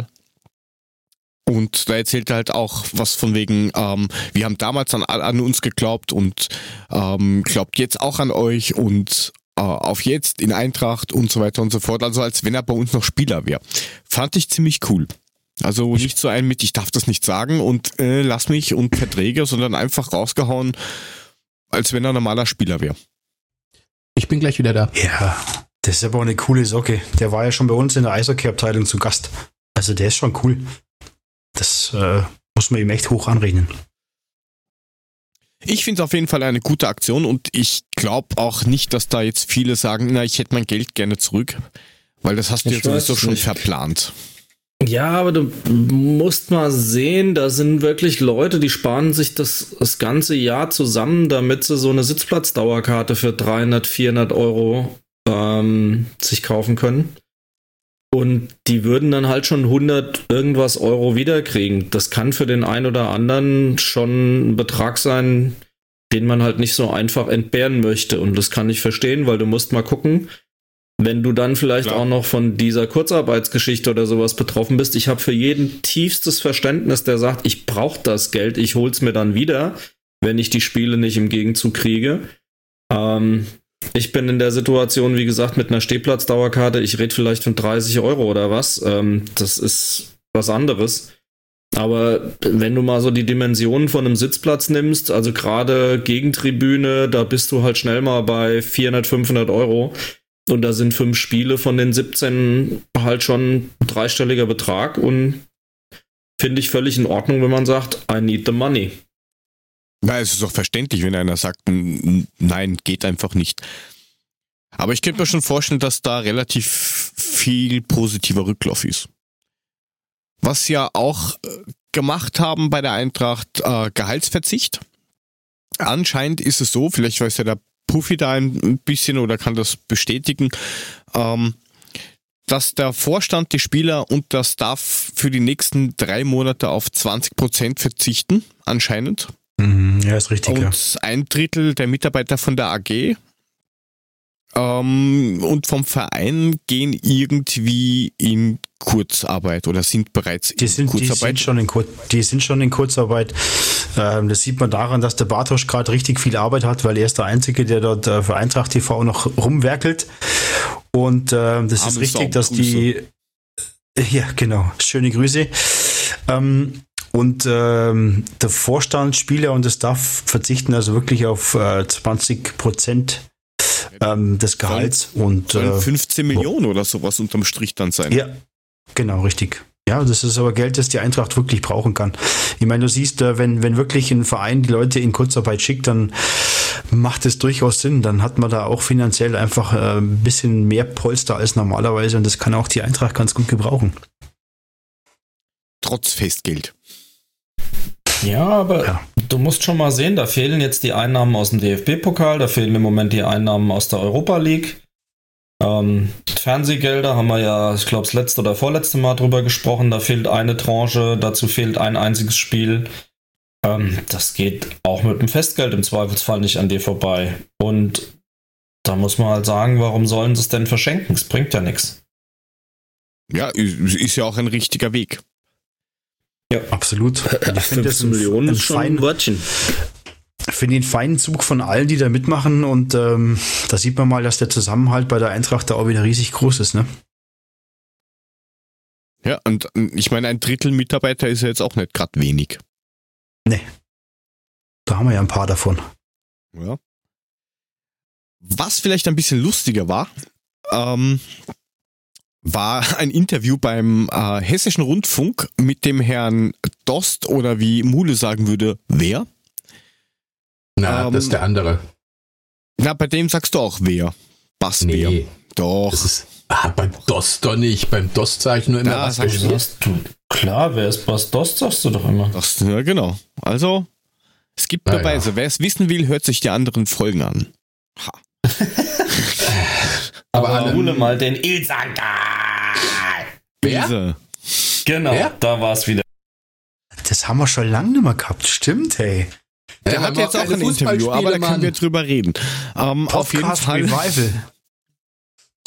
Und da erzählt er halt auch was von wegen, wir haben damals an uns geglaubt und glaubt jetzt auch an euch und auf jetzt in Eintracht und so weiter und so fort. Also als wenn er bei uns noch Spieler wäre. Fand ich ziemlich cool. Also nicht so ein mit, ich darf das nicht sagen und lass mich und Verträge, sondern einfach rausgehauen, als wenn er normaler Spieler wäre. Ich bin gleich wieder da. Ja, das ist aber auch eine coole Socke. Der war ja schon bei uns in der Eishockey-Abteilung zu Gast. Also der ist schon cool. Das muss man ihm echt hoch anrechnen. Ich finde es auf jeden Fall eine gute Aktion und ich glaube auch nicht, dass da jetzt viele sagen, na, ich hätte mein Geld gerne zurück, weil das hast du ja sowieso schon verplant. Ja, aber du musst mal sehen, da sind wirklich Leute, die sparen sich das ganze Jahr zusammen, damit sie so eine Sitzplatzdauerkarte für 300, 400 Euro sich kaufen können. Und die würden dann halt schon 100 irgendwas Euro wiederkriegen. Das kann für den einen oder anderen schon ein Betrag sein, den man halt nicht so einfach entbehren möchte. Und das kann ich verstehen, weil du musst mal gucken, wenn du dann vielleicht auch noch von dieser Kurzarbeitsgeschichte oder sowas betroffen bist. Ich habe für jeden tiefstes Verständnis, der sagt, ich brauche das Geld, ich hol's mir dann wieder, wenn ich die Spiele nicht im Gegenzug kriege. Ich bin in der Situation, wie gesagt, mit einer Stehplatzdauerkarte. Ich rede vielleicht von 30 Euro oder was. Das ist was anderes. Aber wenn du mal so die Dimensionen von einem Sitzplatz nimmst, also gerade Gegentribüne, da bist du halt schnell mal bei 400, 500 Euro. Und da sind 5 Spiele von den 17 halt schon ein dreistelliger Betrag. Und finde ich völlig in Ordnung, wenn man sagt, I need the money. Na, es ist doch verständlich, wenn einer sagt, nein, geht einfach nicht. Aber ich könnte mir schon vorstellen, dass da relativ viel positiver Rücklauf ist. Was ja auch gemacht haben bei der Eintracht, Gehaltsverzicht. Anscheinend ist es so, vielleicht weiß ja der Puffy da ein bisschen oder kann das bestätigen, dass der Vorstand, die Spieler und der Staff für die nächsten 3 Monate auf 20% verzichten, anscheinend. Ja, ist richtig. Und ja. 1/3 der Mitarbeiter von der AG und vom Verein gehen irgendwie in Kurzarbeit oder sind bereits in Kurzarbeit. Die sind schon in Kurzarbeit. Das sieht man daran, dass der Bartosch gerade richtig viel Arbeit hat, weil er ist der Einzige, der dort für Eintracht TV noch rumwerkelt. Und das ist richtig, dass die... Ja, genau. Schöne Grüße. Und der Vorstand, Spieler und das Staff verzichten also wirklich auf 20% des Gehalts. Und 15 Millionen oder sowas unterm Strich dann sein. Ja, genau, richtig. Ja, das ist aber Geld, das die Eintracht wirklich brauchen kann. Ich meine, du siehst, wenn wirklich ein Verein die Leute in Kurzarbeit schickt, dann macht es durchaus Sinn. Dann hat man da auch finanziell einfach ein bisschen mehr Polster als normalerweise. Und das kann auch die Eintracht ganz gut gebrauchen. Trotz Festgeld. Ja, aber du musst schon mal sehen, da fehlen jetzt die Einnahmen aus dem DFB-Pokal, da fehlen im Moment die Einnahmen aus der Europa League. Fernsehgelder haben wir ja, ich glaube, das letzte oder vorletzte Mal drüber gesprochen, da fehlt eine Tranche, dazu fehlt ein einziges Spiel. Das geht auch mit dem Festgeld im Zweifelsfall nicht an dir vorbei. Und da muss man halt sagen, warum sollen sie es denn verschenken? Es bringt ja nichts. Ja, ist ja auch ein richtiger Weg. Ja, absolut. Ich finde das ein feines Wörtchen. Für den feinen Zug von allen, die da mitmachen. Und da sieht man mal, dass der Zusammenhalt bei der Eintracht da auch wieder riesig groß ist, ne? Ja, und ich meine, 1/3 Mitarbeiter ist ja jetzt auch nicht gerade wenig. Nee. Da haben wir ja ein paar davon. Ja. Was vielleicht ein bisschen lustiger war, war ein Interview beim Hessischen Rundfunk mit dem Herrn Dost oder wie Mule sagen würde, wer? Na, das ist der andere. Na, bei dem sagst du auch wer. Bass nee, wer. Doch. Das ist, beim Dost doch nicht. Beim Dost sage ich nur immer, was sagst du. Klar, wer ist Bass Dost, sagst du doch immer. Dost, ja, genau. Also, es gibt Beweise. Wer es wissen will, hört sich die anderen Folgen an. Ha. Aber hole mal den Ilsangal. Wer? Genau, wer? Da war es wieder. Das haben wir schon lange nicht mehr gehabt. Stimmt, hey. Der hat jetzt auch ein Interview, aber da können wir drüber reden. Auf jeden Fall. Revival.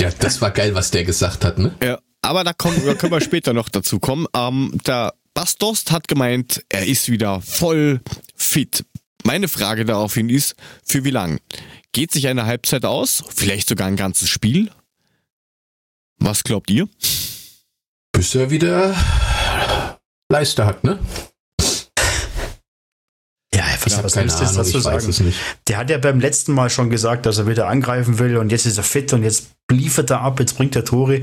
Ja, das war geil, was der gesagt hat, ne? Ja, aber da können wir später noch dazu kommen. Der Bastos hat gemeint, er ist wieder voll fit. Meine Frage daraufhin ist, für wie lang? Geht sich eine Halbzeit aus? Vielleicht sogar ein ganzes Spiel? Was glaubt ihr? Bis er wieder Leiste hat, ne? Ja, was willst du jetzt dazu sagen? Der hat ja beim letzten Mal schon gesagt, dass er wieder angreifen will und jetzt ist er fit und jetzt liefert er ab, jetzt bringt er Tore.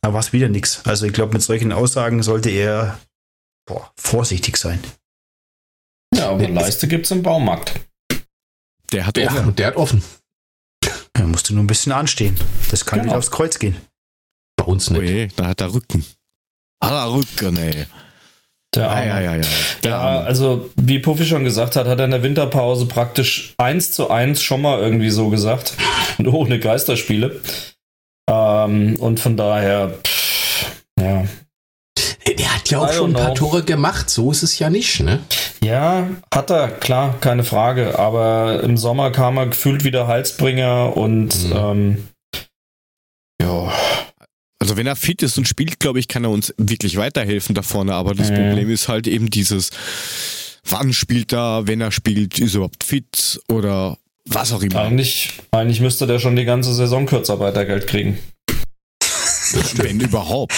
Da war es wieder nichts. Also ich glaube, mit solchen Aussagen sollte er vorsichtig sein. Ja, aber Leiste gibt es im Baumarkt. Der hat offen. Der hat offen. Er musste nur ein bisschen anstehen. Das kann wieder aufs Kreuz gehen. Bei uns nicht. Oje, da hat er Rücken. Ey. Der Arme. Der Arme. Also wie Puffy schon gesagt hat, hat er in der Winterpause praktisch 1:1 schon mal irgendwie so gesagt. Und ohne Geisterspiele. Und von daher, ja. Der hat ja auch schon ein paar Tore gemacht, so ist es ja nicht, ne? Ja, hat er, klar, keine Frage. Aber im Sommer kam er gefühlt wieder Halsbringer und ja. Also wenn er fit ist und spielt, glaube ich, kann er uns wirklich weiterhelfen da vorne. Aber das Problem ist halt eben dieses, wann spielt er, wenn er spielt, ist er überhaupt fit oder was auch immer. Eigentlich müsste der schon die ganze Saison Kurzarbeitergeld kriegen. Wenn überhaupt.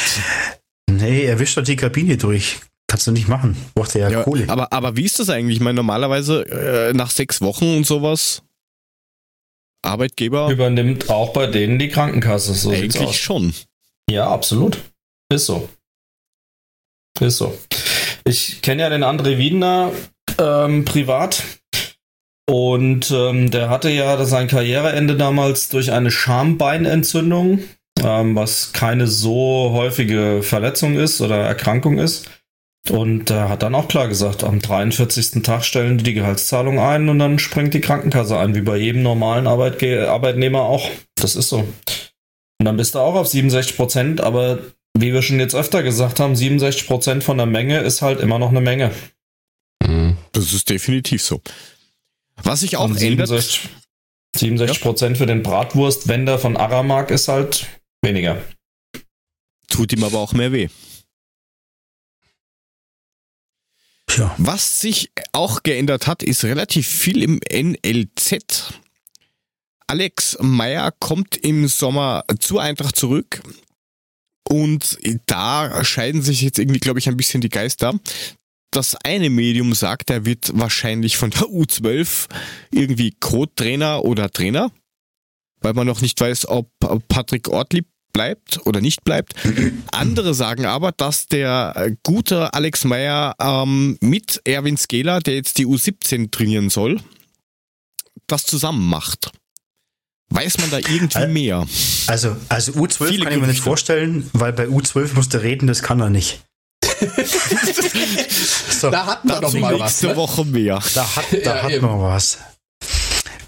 Nee, er wischt doch die Kabine durch. Kannst du nicht machen. Braucht er ja Kohle. Aber wie ist das eigentlich? Ich meine, normalerweise nach 6 Wochen und sowas, Arbeitgeber übernimmt auch bei denen die Krankenkasse. So eigentlich schon. Ja, absolut. Ist so. Ich kenne ja den André Wiedner privat und der hatte ja sein Karriereende damals durch eine Schambeinentzündung, was keine so häufige Verletzung ist oder Erkrankung ist. Und er hat dann auch klar gesagt, am 43. Tag stellen die Gehaltszahlung ein und dann springt die Krankenkasse ein, wie bei jedem normalen Arbeitnehmer auch. Das ist so. Und dann bist du auch auf 67%, aber wie wir schon jetzt öfter gesagt haben, 67% von der Menge ist halt immer noch eine Menge. Das ist definitiv so. Was sich auch ändert... 67% für den Bratwurstwender von Aramark ist halt weniger. Tut ihm aber auch mehr weh. Tja. Was sich auch geändert hat, ist relativ viel im NLZ. Alex Meyer kommt im Sommer zur Eintracht zurück und da scheiden sich jetzt irgendwie, glaube ich, ein bisschen die Geister. Das eine Medium sagt, er wird wahrscheinlich von der U12 irgendwie Co-Trainer oder Trainer, weil man noch nicht weiß, ob Patrick Ortlieb bleibt oder nicht bleibt. Andere sagen aber, dass der gute Alex Meyer mit Erwin Skeler, der jetzt die U17 trainieren soll, das zusammen macht. Weiß man da irgendwie mehr? Also U12 Viele kann ich mir nicht vorstellen, weil bei U12 musste reden, das kann er nicht. So, da hatten wir doch mal was. Ne? Woche mehr. Da hatten wir was.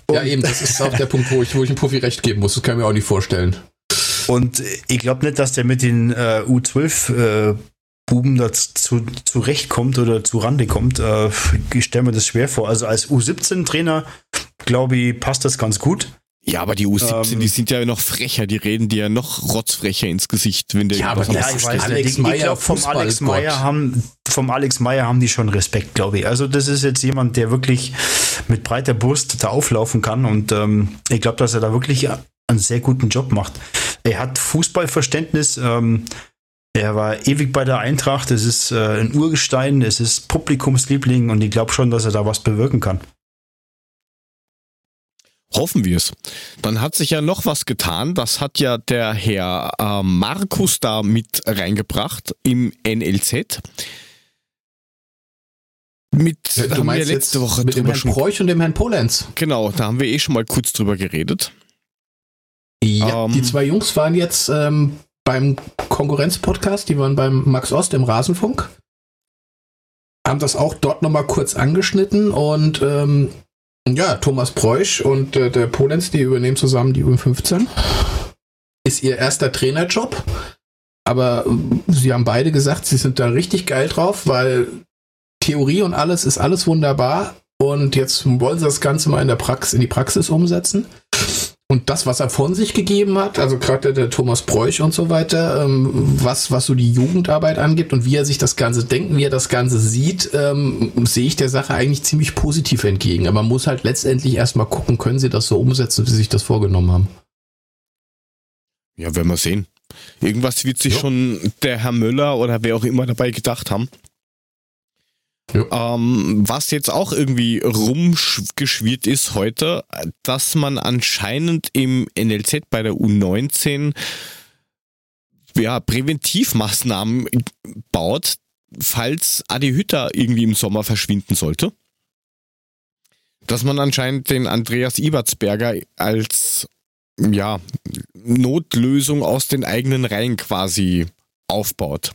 Und ja eben, das ist auch der Punkt, wo ich dem Profi recht geben muss. Das kann ich mir auch nicht vorstellen. Und ich glaube nicht, dass der mit den U12-Buben da zurechtkommt oder zu Rande kommt. Ich stelle mir das schwer vor. Also als U17-Trainer, glaube ich, passt das ganz gut. Ja, aber die U17, die sind ja noch frecher, die reden dir ja noch rotzfrecher ins Gesicht, wenn der ja, aber ich weiß, Alex Meyer, ich glaube, vom Alex Meyer haben die schon Respekt, glaube ich. Also das ist jetzt jemand, der wirklich mit breiter Brust da auflaufen kann und ich glaube, dass er da wirklich einen sehr guten Job macht. Er hat Fußballverständnis, er war ewig bei der Eintracht, es ist ein Urgestein, es ist Publikumsliebling und ich glaube schon, dass er da was bewirken kann. Hoffen wir es. Dann hat sich ja noch was getan. Das hat ja der Herr Markus da mit reingebracht im NLZ. Du meinst letzte Woche mit dem Herrn Preuch und dem Herrn Polenz. Genau, da haben wir schon mal kurz drüber geredet. Ja, die zwei Jungs waren jetzt beim Konkurrenz-Podcast, die waren beim Max Ost im Rasenfunk. Haben das auch dort nochmal kurz angeschnitten und ja, Thomas Preusch und der Polenz, die übernehmen zusammen die U15. Ist ihr erster Trainerjob, aber sie haben beide gesagt, sie sind da richtig geil drauf, weil Theorie und alles ist alles wunderbar und jetzt wollen sie das Ganze mal in die Praxis umsetzen Und das, was er von sich gegeben hat, also gerade der Thomas Bräuch und so weiter, was so die Jugendarbeit angeht und wie er sich das Ganze denkt, wie er das Ganze sieht, sehe ich der Sache eigentlich ziemlich positiv entgegen. Aber man muss halt letztendlich erstmal gucken, können sie das so umsetzen, wie sie sich das vorgenommen haben. Ja, werden wir sehen. Irgendwas wird sich schon der Herr Müller oder wer auch immer dabei gedacht haben. Ja. Was jetzt auch irgendwie rumgeschwirrt ist heute, dass man anscheinend im NLZ bei der U19 Präventivmaßnahmen baut, falls Adi Hütter irgendwie im Sommer verschwinden sollte. Dass man anscheinend den Andreas Ibertsberger als Notlösung aus den eigenen Reihen quasi aufbaut.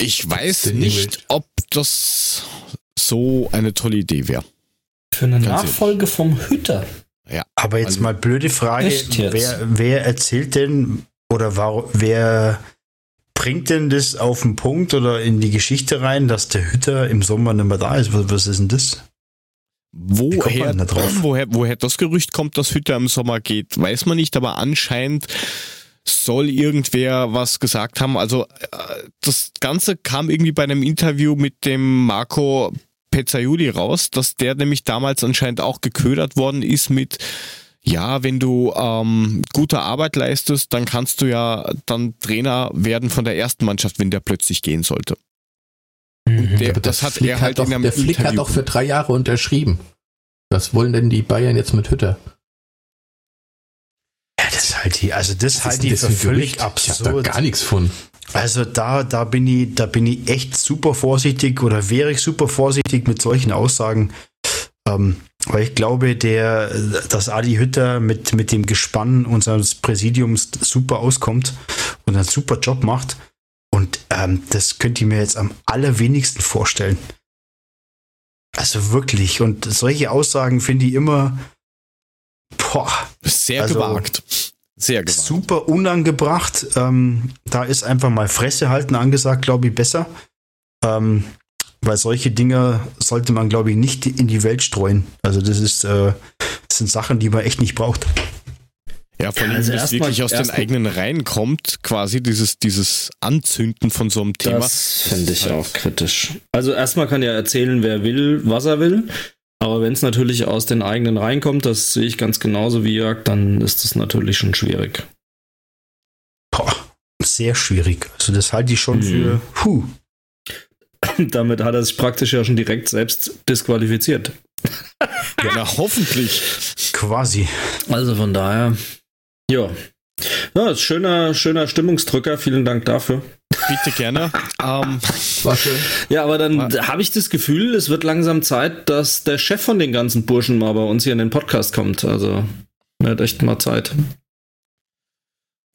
Ich weiß nicht, ob das so eine tolle Idee wäre. Für eine Nachfolge vom Hüter. Ja. Aber jetzt mal blöde Frage, wer erzählt denn oder wer bringt denn das auf den Punkt oder in die Geschichte rein, dass der Hüter im Sommer nicht mehr da ist? Was ist denn das? Woher das Gerücht kommt, dass Hüter im Sommer geht, weiß man nicht, aber anscheinend soll irgendwer was gesagt haben. Also das Ganze kam irgendwie bei einem Interview mit dem Marco Pezzaioli raus, dass der nämlich damals anscheinend auch geködert worden ist mit, wenn du gute Arbeit leistest, dann kannst du dann Trainer werden von der ersten Mannschaft, wenn der plötzlich gehen sollte. Und der Flick hat auch für 3 Jahre unterschrieben. Was wollen denn die Bayern jetzt mit Hütter? Das halte ich für völlig absurd. Ich habe da gar nichts von. Also da bin ich echt super vorsichtig oder wäre ich super vorsichtig mit solchen Aussagen, weil ich glaube, dass Adi Hütter mit dem Gespann unseres Präsidiums super auskommt und einen super Job macht. Und das könnte ich mir jetzt am allerwenigsten vorstellen. Also wirklich. Und solche Aussagen finde ich immer gewagt. Sehr gewagt. Super unangebracht. Da ist einfach mal Fresse halten angesagt, glaube ich, besser. Weil solche Dinge sollte man, glaube ich, nicht in die Welt streuen. Also das sind Sachen, die man echt nicht braucht. Ja, vor allem, wenn es wirklich aus den eigenen Reihen kommt, quasi dieses Anzünden von so einem Thema. Das finde ich auch kritisch. Also erstmal kann er erzählen, wer will, was er will. Aber wenn es natürlich aus den eigenen Reihen kommt, das sehe ich ganz genauso wie Jörg, dann ist das natürlich schon schwierig. Boah, sehr schwierig. Also das halte ich schon für... Damit hat er sich praktisch ja schon direkt selbst disqualifiziert. Ja, na, hoffentlich. Quasi. Also von daher, ja, ist schöner Stimmungsdrücker. Vielen Dank dafür. Bitte gerne. War schön. Ja, aber dann habe ich das Gefühl, es wird langsam Zeit, dass der Chef von den ganzen Burschen mal bei uns hier in den Podcast kommt. Also, er hat echt mal Zeit.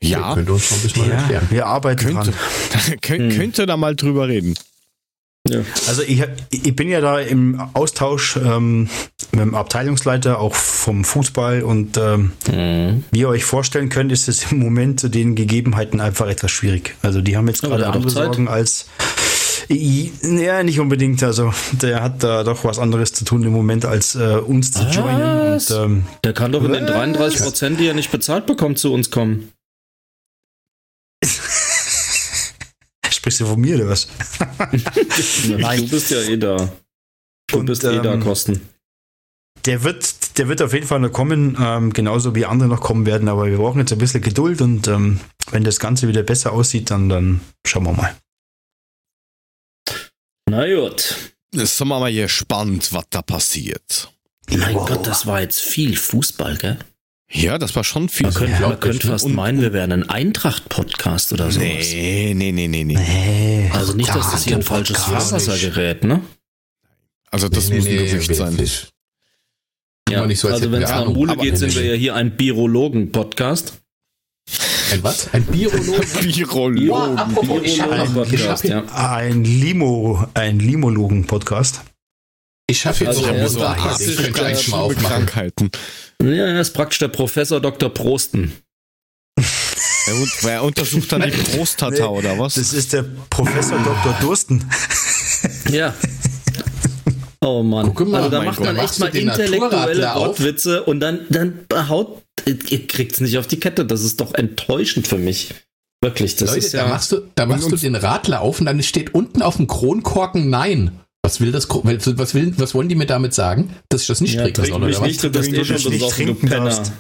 Ja. Könnt ihr uns noch ein bisschen erklären. Wir arbeiten dran. Könnte da mal drüber reden. Ja. Also ich bin ja da im Austausch mit dem Abteilungsleiter, auch vom Fußball und wie ihr euch vorstellen könnt, ist es im Moment zu den Gegebenheiten einfach etwas schwierig. Also die haben jetzt gerade andere Sorgen als... Ja, nicht unbedingt. Also der hat da doch was anderes zu tun im Moment, als uns zu joinen. Und, der kann doch in den 33%, die er nicht bezahlt bekommt, zu uns kommen. Sprichst du von mir oder was? Nein. Du bist ja eh da. Kosten. Der wird auf jeden Fall noch kommen, genauso wie andere noch kommen werden, aber wir brauchen jetzt ein bisschen Geduld und wenn das Ganze wieder besser aussieht, dann schauen wir mal. Na gut. Jetzt sind wir mal gespannt, was da passiert. Mein Gott, das war jetzt viel Fußball, gell? Ja, das war schon viel. Man könnte fast meinen, wir wären ein Eintracht-Podcast oder sowas. Nee. Also nicht, dass das hier ein falsches Fahrwasser gerät, ne? Also das muss ein Gerücht sein. Ja, nicht so, also wenn es nach Mule geht, sind wir ja hier ein Birologen-Podcast. Ein was? Ein Birologen? Birologen-Podcast, ja. Ein Limologen-Podcast. Ich habe jetzt auch ein paar Krankheiten. Ja, er ist praktisch der Professor Dr. Prosten. Er untersucht dann die Prostata, oder was? Das ist der Professor Dr. Dursten. Ja. Oh Mann, mal, also da macht man echt mal intellektuelle Wortwitze und dann ihr kriegt's nicht auf die Kette. Das ist doch enttäuschend für mich. Wirklich, das Leute, ist ja... Da machst du den Radler auf und dann steht unten auf dem Kronkorken Nein. Was wollen die mir damit sagen? Dass ich das nicht trinke, oder was? Dass du nicht trinken darfst.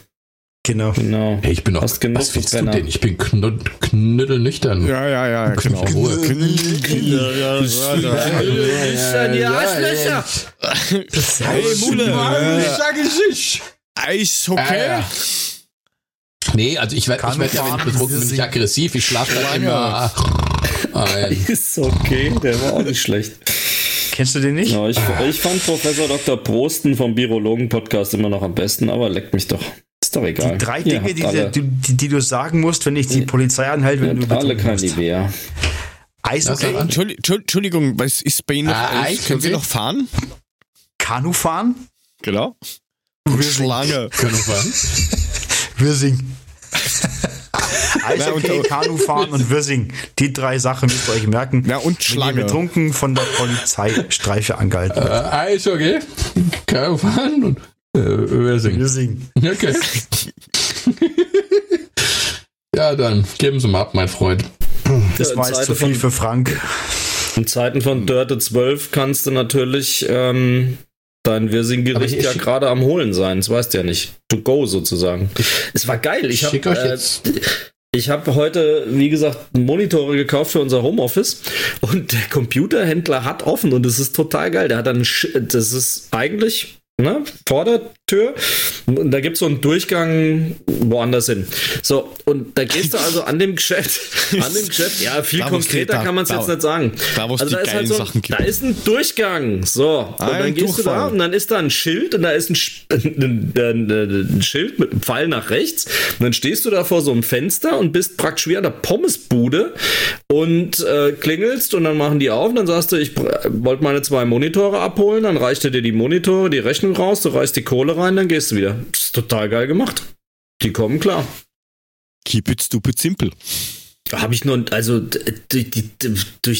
Genau. Hey, ich bin doch... Was findest du denn? Ich bin knüttelnüchtern. Ja, genau. Knüttelnüchtern, ihr Arschlöcher! Hey, Mule! Eishockey? Nee, also ich werde ja, wenn ich betrunken bin, nicht aggressiv. Ich schlafe da immer ein. Ist okay, der war auch nicht schlecht. Kennst du den nicht? Ja, ich fand Professor Dr. Prosten vom Birologen-Podcast immer noch am besten, aber leckt mich doch. Ist doch egal. Die drei Dinge, die du sagen musst, wenn ich die Polizei anhalte, wenn du betrunken bist. Eishockey. Entschuldigung, was ist bei Ihnen noch Eis? Können Sie noch fahren? Kanu fahren? Genau. Schlange. Kanu fahren? Wirsing. Eishockey, Kanu fahren und Wirsing. Die drei Sachen müsst ihr euch merken. Ja, und Schlange. Betrunken von der Polizeistreife angehalten. Eishockey, Kanu fahren und Wirsing. Okay. Ja, dann geben Sie mal ab, mein Freund. Das war jetzt zu viel für Frank. In Zeiten von Dörte 12 kannst du natürlich... dein Wirsing-Gericht ja gerade am Holen sein, das weißt du ja nicht. To go sozusagen. Es war geil. Ich habe heute, wie gesagt, Monitore gekauft für unser Homeoffice und der Computerhändler hat offen und das ist total geil. Der hat dann, das ist eigentlich Vordertür und da gibt es so einen Durchgang woanders hin. So, und da gehst du also an dem Geschäft, ja, viel konkreter kann man es jetzt nicht sagen. Da, wo es also die geilen Sachen gibt. Da ist ein Durchgang, so, und dann gehst du da und dann ist da ein Schild und da ist ein Schild mit einem Pfeil nach rechts und dann stehst du da vor so einem Fenster und bist praktisch wie an der Pommesbude und klingelst und dann machen die auf und dann sagst du, ich wollte meine 2 Monitore abholen, dann reichte dir die Monitore, die Rechnung raus, du reißt die Kohle rein, dann gehst du wieder. Das ist total geil gemacht. Die kommen klar. Keep it stupid simple. Habe ich noch, also durch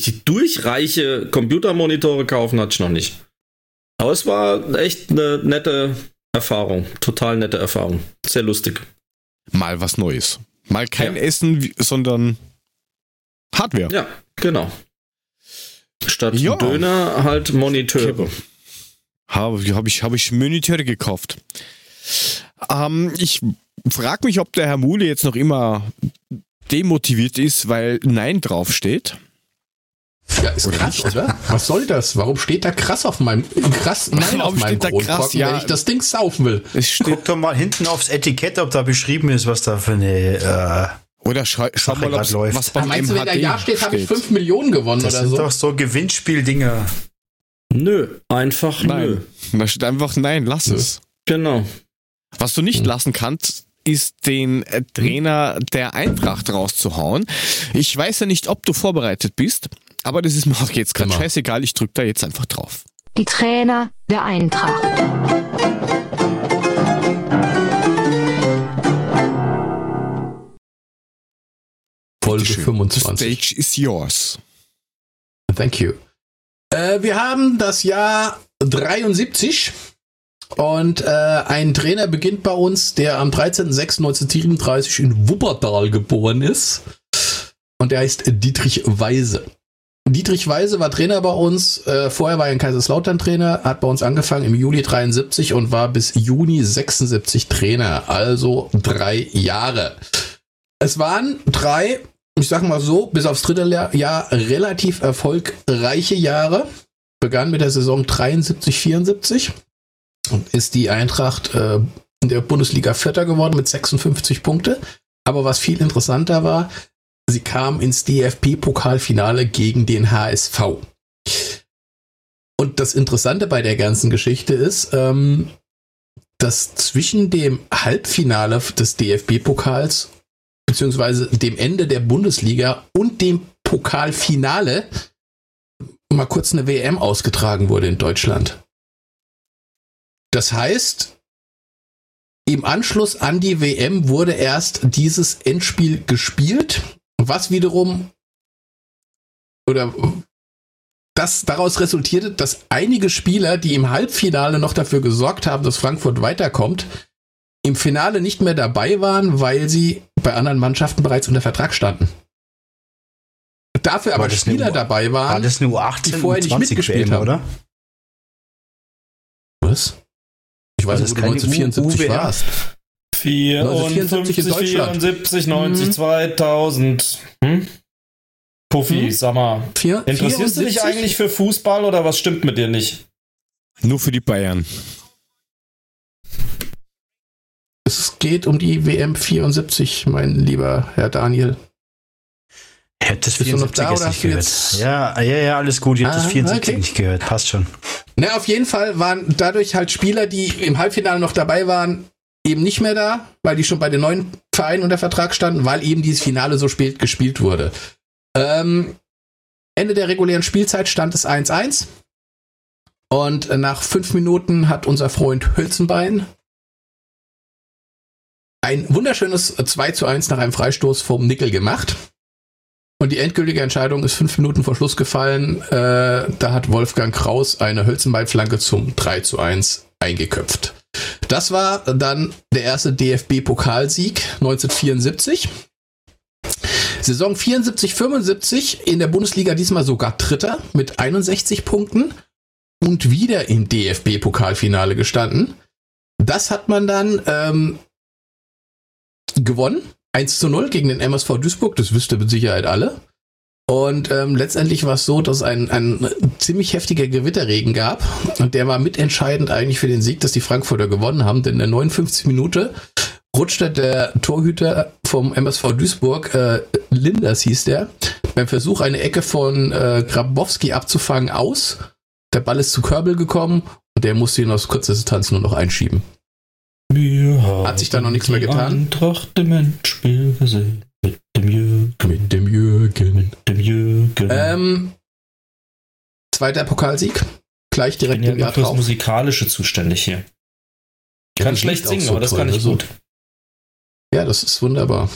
die durchreiche Computermonitore kaufen hatte ich noch nicht. Aber es war echt eine nette Erfahrung. Total nette Erfahrung. Sehr lustig. Mal was Neues. Mal kein Essen, sondern Hardware. Ja, genau. Statt Döner halt Monitore. Kippe. Habe ich Monitore gekauft. Ich frage mich, ob der Herr Muhle jetzt noch immer demotiviert ist, weil Nein draufsteht. Ja, ist oder krass, nicht? Oder? Was soll das? Warum steht da krass auf meinem krass Nein auf meinem Kronkorken, wenn ich das Ding saufen will? Guck doch mal hinten aufs Etikett, ob da beschrieben ist, was da für eine... Oder schau mal, was läuft. Meinst du, wenn da Ja steht, habe ich 5 Millionen gewonnen oder so? Das sind doch so Gewinnspieldinger. Nö, einfach nein. Nö. Da steht einfach nein, lass es. Genau. Was du nicht lassen kannst, ist den Trainer der Eintracht rauszuhauen. Ich weiß ja nicht, ob du vorbereitet bist, aber das ist mir auch jetzt gerade scheißegal, ich drück da jetzt einfach drauf. Die Trainer der Eintracht. Folge 25. The stage is yours. Thank you. Wir haben das Jahr 73 und ein Trainer beginnt bei uns, der am 13.06.1937 in Wuppertal geboren ist und der heißt Dietrich Weise. Dietrich Weise war Trainer bei uns, vorher war er in Kaiserslautern Trainer, hat bei uns angefangen im Juli 73 und war bis Juni 76 Trainer, also 3 Jahre. Es waren 3... Ich sag mal so, bis aufs dritte Jahr relativ erfolgreiche Jahre. Begann mit der Saison 73-74 und ist die Eintracht in der Bundesliga Vierter geworden mit 56 Punkte. Aber was viel interessanter war, sie kam ins DFB-Pokalfinale gegen den HSV. Und das Interessante bei der ganzen Geschichte ist, dass zwischen dem Halbfinale des DFB-Pokals beziehungsweise dem Ende der Bundesliga und dem Pokalfinale mal kurz eine WM ausgetragen wurde in Deutschland. Das heißt, im Anschluss an die WM wurde erst dieses Endspiel gespielt, was wiederum oder Das daraus resultierte, dass einige Spieler, die im Halbfinale noch dafür gesorgt haben, dass Frankfurt weiterkommt, im Finale nicht mehr dabei waren, weil sie bei anderen Mannschaften bereits unter Vertrag standen. Dafür aber Spieler dabei waren, war das eine U18, die vorher nicht mitgespielt haben, oder? Was? Ich weiß nicht, wo du 1974 warst. 1954 in Deutschland. 74, 90, 2000. Puffi, sag mal, interessierst du dich eigentlich für Fußball oder was stimmt mit dir nicht? Nur für die Bayern. Es geht um die WM 74, mein lieber Herr Daniel. Hättest du noch da oder nicht gehört? Ja, alles gut, ihr hättet das 74 nicht gehört, passt schon. Na, auf jeden Fall waren dadurch halt Spieler, die im Halbfinale noch dabei waren, eben nicht mehr da, weil die schon bei den neuen Vereinen unter Vertrag standen, weil eben dieses Finale so spät gespielt wurde. Ende der regulären Spielzeit stand es 1-1 und nach 5 Minuten hat unser Freund Hölzenbein ein wunderschönes 2-1 nach einem Freistoß vom Nickel gemacht und die endgültige Entscheidung ist 5 Minuten vor Schluss gefallen, da hat Wolfgang Kraus eine Hölzenbein-Flanke zum 3-1 eingeköpft. Das war dann der erste DFB-Pokalsieg 1974. Saison 74-75 in der Bundesliga, diesmal sogar Dritter mit 61 Punkten und wieder im DFB-Pokalfinale gestanden. Das hat man dann gewonnen, 1-0 gegen den MSV Duisburg, das wisst ihr mit Sicherheit alle. Und letztendlich war es so, dass ein ziemlich heftiger Gewitterregen gab und der war mitentscheidend eigentlich für den Sieg, dass die Frankfurter gewonnen haben, denn in der 59. Minute rutschte der Torhüter vom MSV Duisburg, Linders hieß der, beim Versuch, eine Ecke von Grabowski abzufangen, aus. Der Ball ist zu Körbel gekommen und der musste ihn aus kurzer Distanz nur noch einschieben. Hat sich da noch nichts mehr getan. Mit dem Jürgen. Zweiter Pokalsieg. Gleich direkt im Jahr drauf. Ich bin ja für das Musikalische zuständig hier. Ich kann schlecht singen, so aber das toll, kann ich gut. Ja, das ist wunderbar.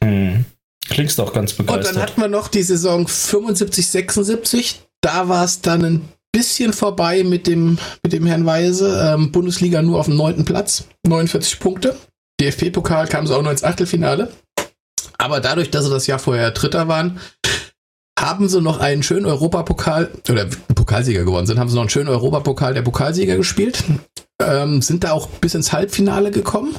Klingst auch ganz begeistert. Und dann hatten wir noch die Saison 75-76. Da war es dann ein bisschen vorbei mit dem Herrn Weise. Bundesliga nur auf dem 9. Platz, 49 Punkte. DFB-Pokal kam es auch noch ins Achtelfinale. Aber dadurch, dass sie das Jahr vorher Dritter waren, haben sie noch einen schönen Europapokal, oder Pokalsieger geworden sind, haben sie noch einen schönen Europapokal der Pokalsieger gespielt. Sind da auch bis ins Halbfinale gekommen.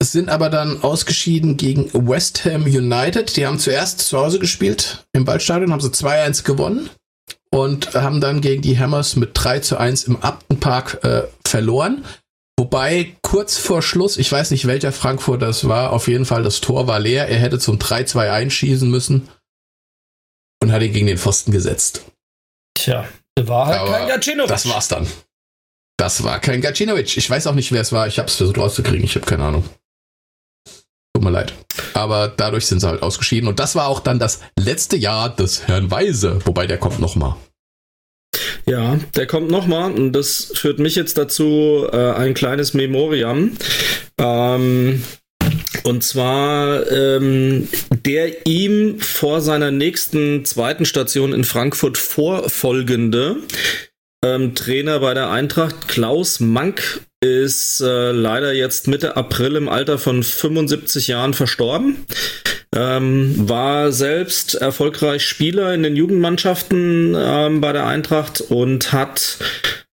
Sind aber dann ausgeschieden gegen West Ham United. Die haben zuerst zu Hause gespielt im Waldstadion, haben sie 2-1 gewonnen und haben dann gegen die Hammers mit 3-1 im Upton Park verloren. Wobei kurz vor Schluss, ich weiß nicht, welcher Frankfurt das war, auf jeden Fall das Tor war leer. Er hätte zum 3-2 einschießen müssen und hat ihn gegen den Pfosten gesetzt. Tja, war halt aber kein Gacinovic. Das war's dann. Das war kein Gacinovic. Ich weiß auch nicht, wer es war. Ich habe es versucht rauszukriegen. Ich habe keine Ahnung. Tut mir leid. Aber dadurch sind sie halt ausgeschieden. Und das war auch dann das letzte Jahr des Herrn Weise. Wobei, der kommt nochmal. Ja, der kommt nochmal. Und das führt mich jetzt dazu, ein kleines Memoriam. Und zwar der ihm vor seiner nächsten zweiten Station in Frankfurt vorfolgende Trainer bei der Eintracht, Klaus Mank, ist leider jetzt Mitte April im Alter von 75 Jahren verstorben. War selbst erfolgreich Spieler in den Jugendmannschaften bei der Eintracht und hat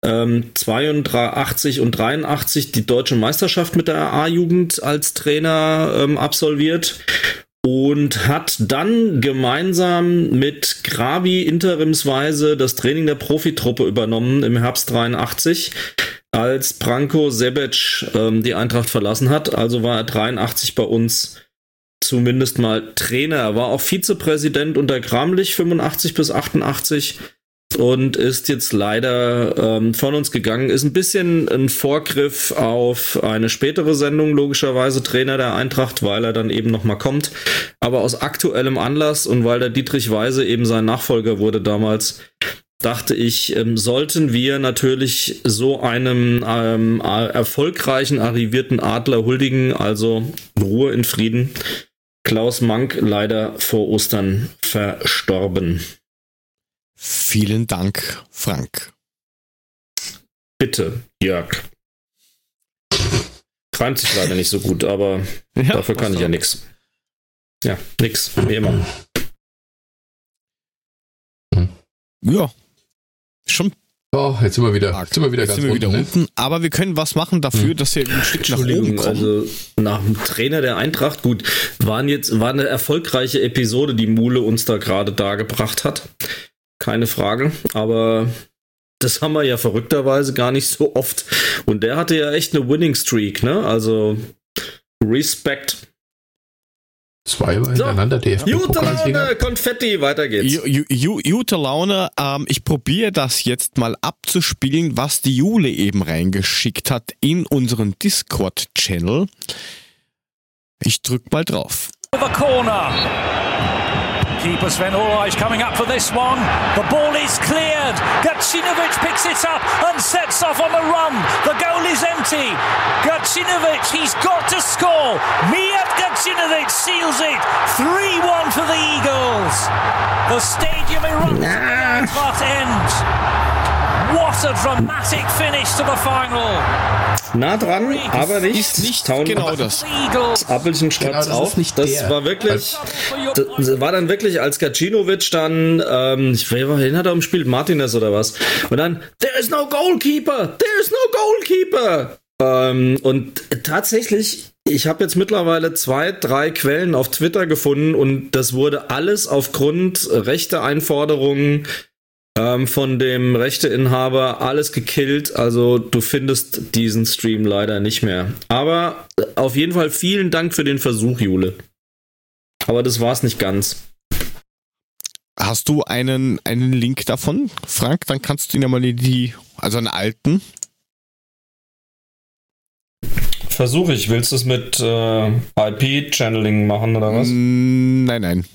82 und 83 die deutsche Meisterschaft mit der A-Jugend als Trainer absolviert. Und hat dann gemeinsam mit Grabi interimsweise das Training der Profitruppe übernommen im Herbst 83, als Branko Sebec die Eintracht verlassen hat. Also war er 83 bei uns zumindest mal Trainer. War auch Vizepräsident unter Gramlich 85 bis 88 und ist jetzt leider von uns gegangen. Ist ein bisschen ein Vorgriff auf eine spätere Sendung, logischerweise Trainer der Eintracht, weil er dann eben nochmal kommt. Aber aus aktuellem Anlass und weil der Dietrich Weise eben sein Nachfolger wurde damals, dachte ich, sollten wir natürlich so einem erfolgreichen, arrivierten Adler huldigen. Also Ruhe in Frieden. Klaus Mank leider vor Ostern verstorben. Vielen Dank, Frank. Bitte, Jörg. Reimt sich leider nicht so gut, aber ja, dafür kann ich ja nichts. Ja, nix, wie immer. Ja, schon. Oh, jetzt sind wir wieder ganz unten. Aber wir können was machen dafür, dass wir ein Stück nach oben kommen. Also nach dem Trainer der Eintracht, gut, war eine erfolgreiche Episode, die Mule uns da gerade dargebracht hat. Keine Frage, aber das haben wir ja verrückterweise gar nicht so oft. Und der hatte ja echt eine Winning Streak, ne? Also Respekt. Zweimal hintereinander DFB. Gute Laune, Konfetti, weiter geht's. Gute Laune, ich probiere das jetzt mal abzuspielen, was die Jule eben reingeschickt hat in unseren Discord-Channel. Ich drück mal drauf. Over corner. Keeper Sven Ulreich coming up for this one. The ball is cleared. Gacinovic picks it up and sets off on the run. The goal is empty. Gacinovic, he's got to score. Mijat Gacinovic seals it. 3-1 for the Eagles. The stadium erupts at that end. What a dramatic finish to the final. Nah dran, aber nicht genau das. Appelchen schreibt es auf. Das war wirklich, das war dann wirklich, als Gacinovic dann, wen hat er umspielt? Martinez oder was? Und dann, there is no goalkeeper! There is no goalkeeper! Und tatsächlich, ich habe jetzt mittlerweile 2-3 Quellen auf Twitter gefunden und das wurde alles aufgrund rechter Einforderungen von dem Rechteinhaber alles gekillt, also du findest diesen Stream leider nicht mehr. Aber auf jeden Fall vielen Dank für den Versuch, Jule. Aber das war's nicht ganz. Hast du einen Link davon, Frank? Dann kannst du ihn ja mal einen alten. Versuche ich. Willst du es mit IP-Channeling machen oder was? Nein.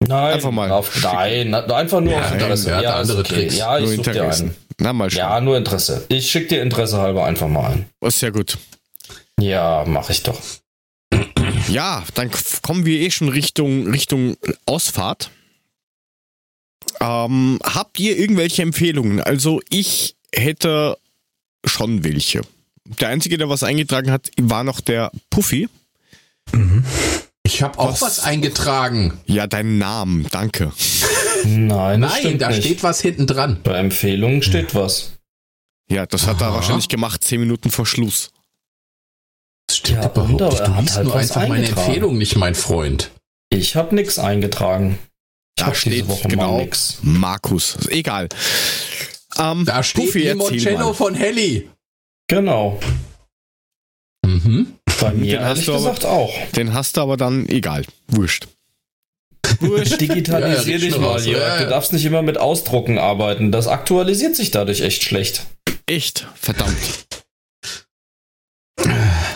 Nein, einfach mal. Einfach nur auf Interesse. Ja, andere okay. Tricks. Ja, ich suche dir einen. Na, mal schauen. Ja, nur Interesse. Ich schicke dir Interesse halber einfach mal ein. Ist ja gut. Ja, mache ich doch. Ja, dann kommen wir schon Richtung Ausfahrt. Habt ihr irgendwelche Empfehlungen? Also ich hätte schon welche. Der Einzige, der was eingetragen hat, war noch der Puffy. Mhm. Ich habe auch was eingetragen. Ja, deinen Namen, danke. Nein, da nicht. Steht was hinten dran. Bei Empfehlungen steht was. Ja, das hat er wahrscheinlich gemacht, 10 Minuten vor Schluss. Das steht überhaupt nicht. Du liest nur einfach meine Empfehlung nicht, mein Freund. Ich habe nichts eingetragen. Da steht genau nix. Markus. Ist egal. Da steht die Moncello von Helly. Genau. Mhm. Bei mir hast du gesagt auch. Den hast du aber dann, egal, wurscht. Digitalisier dich mal, Jörg. Ja. Du darfst nicht immer mit Ausdrucken arbeiten. Das aktualisiert sich dadurch echt schlecht. Echt? Verdammt.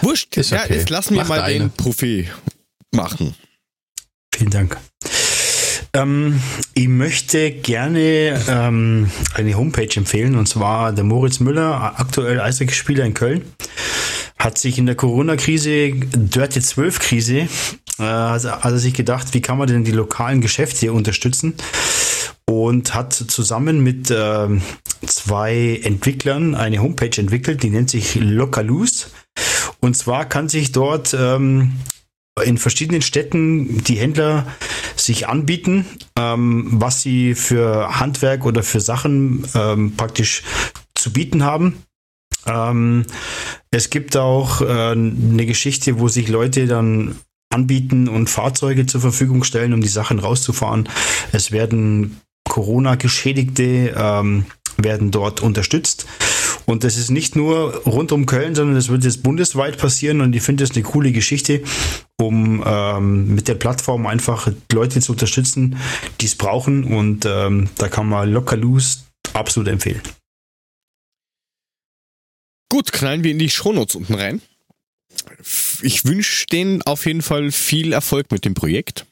Wurscht. Ist okay. Ja, jetzt lass mir mal den Profi machen. Vielen Dank. Ich möchte gerne eine Homepage empfehlen, und zwar der Moritz Müller, aktuell Eishockeyspieler in Köln. Hat sich in der Corona-Krise, Dirty 12-Krise, hat er sich gedacht, wie kann man denn die lokalen Geschäfte unterstützen? Und hat zusammen mit zwei Entwicklern eine Homepage entwickelt, die nennt sich Localoos. Und zwar kann sich dort in verschiedenen Städten die Händler sich anbieten, was sie für Handwerk oder für Sachen praktisch zu bieten haben. Es gibt auch eine Geschichte, wo sich Leute dann anbieten und Fahrzeuge zur Verfügung stellen, um die Sachen rauszufahren. Es werden Corona-Geschädigte werden dort unterstützt. Und das ist nicht nur rund um Köln, sondern das wird jetzt bundesweit passieren. Und ich finde das eine coole Geschichte, um mit der Plattform einfach Leute zu unterstützen, die es brauchen. Und da kann man Localoos absolut empfehlen. Gut, knallen wir in die Shownotes unten rein. Ich wünsche denen auf jeden Fall viel Erfolg mit dem Projekt.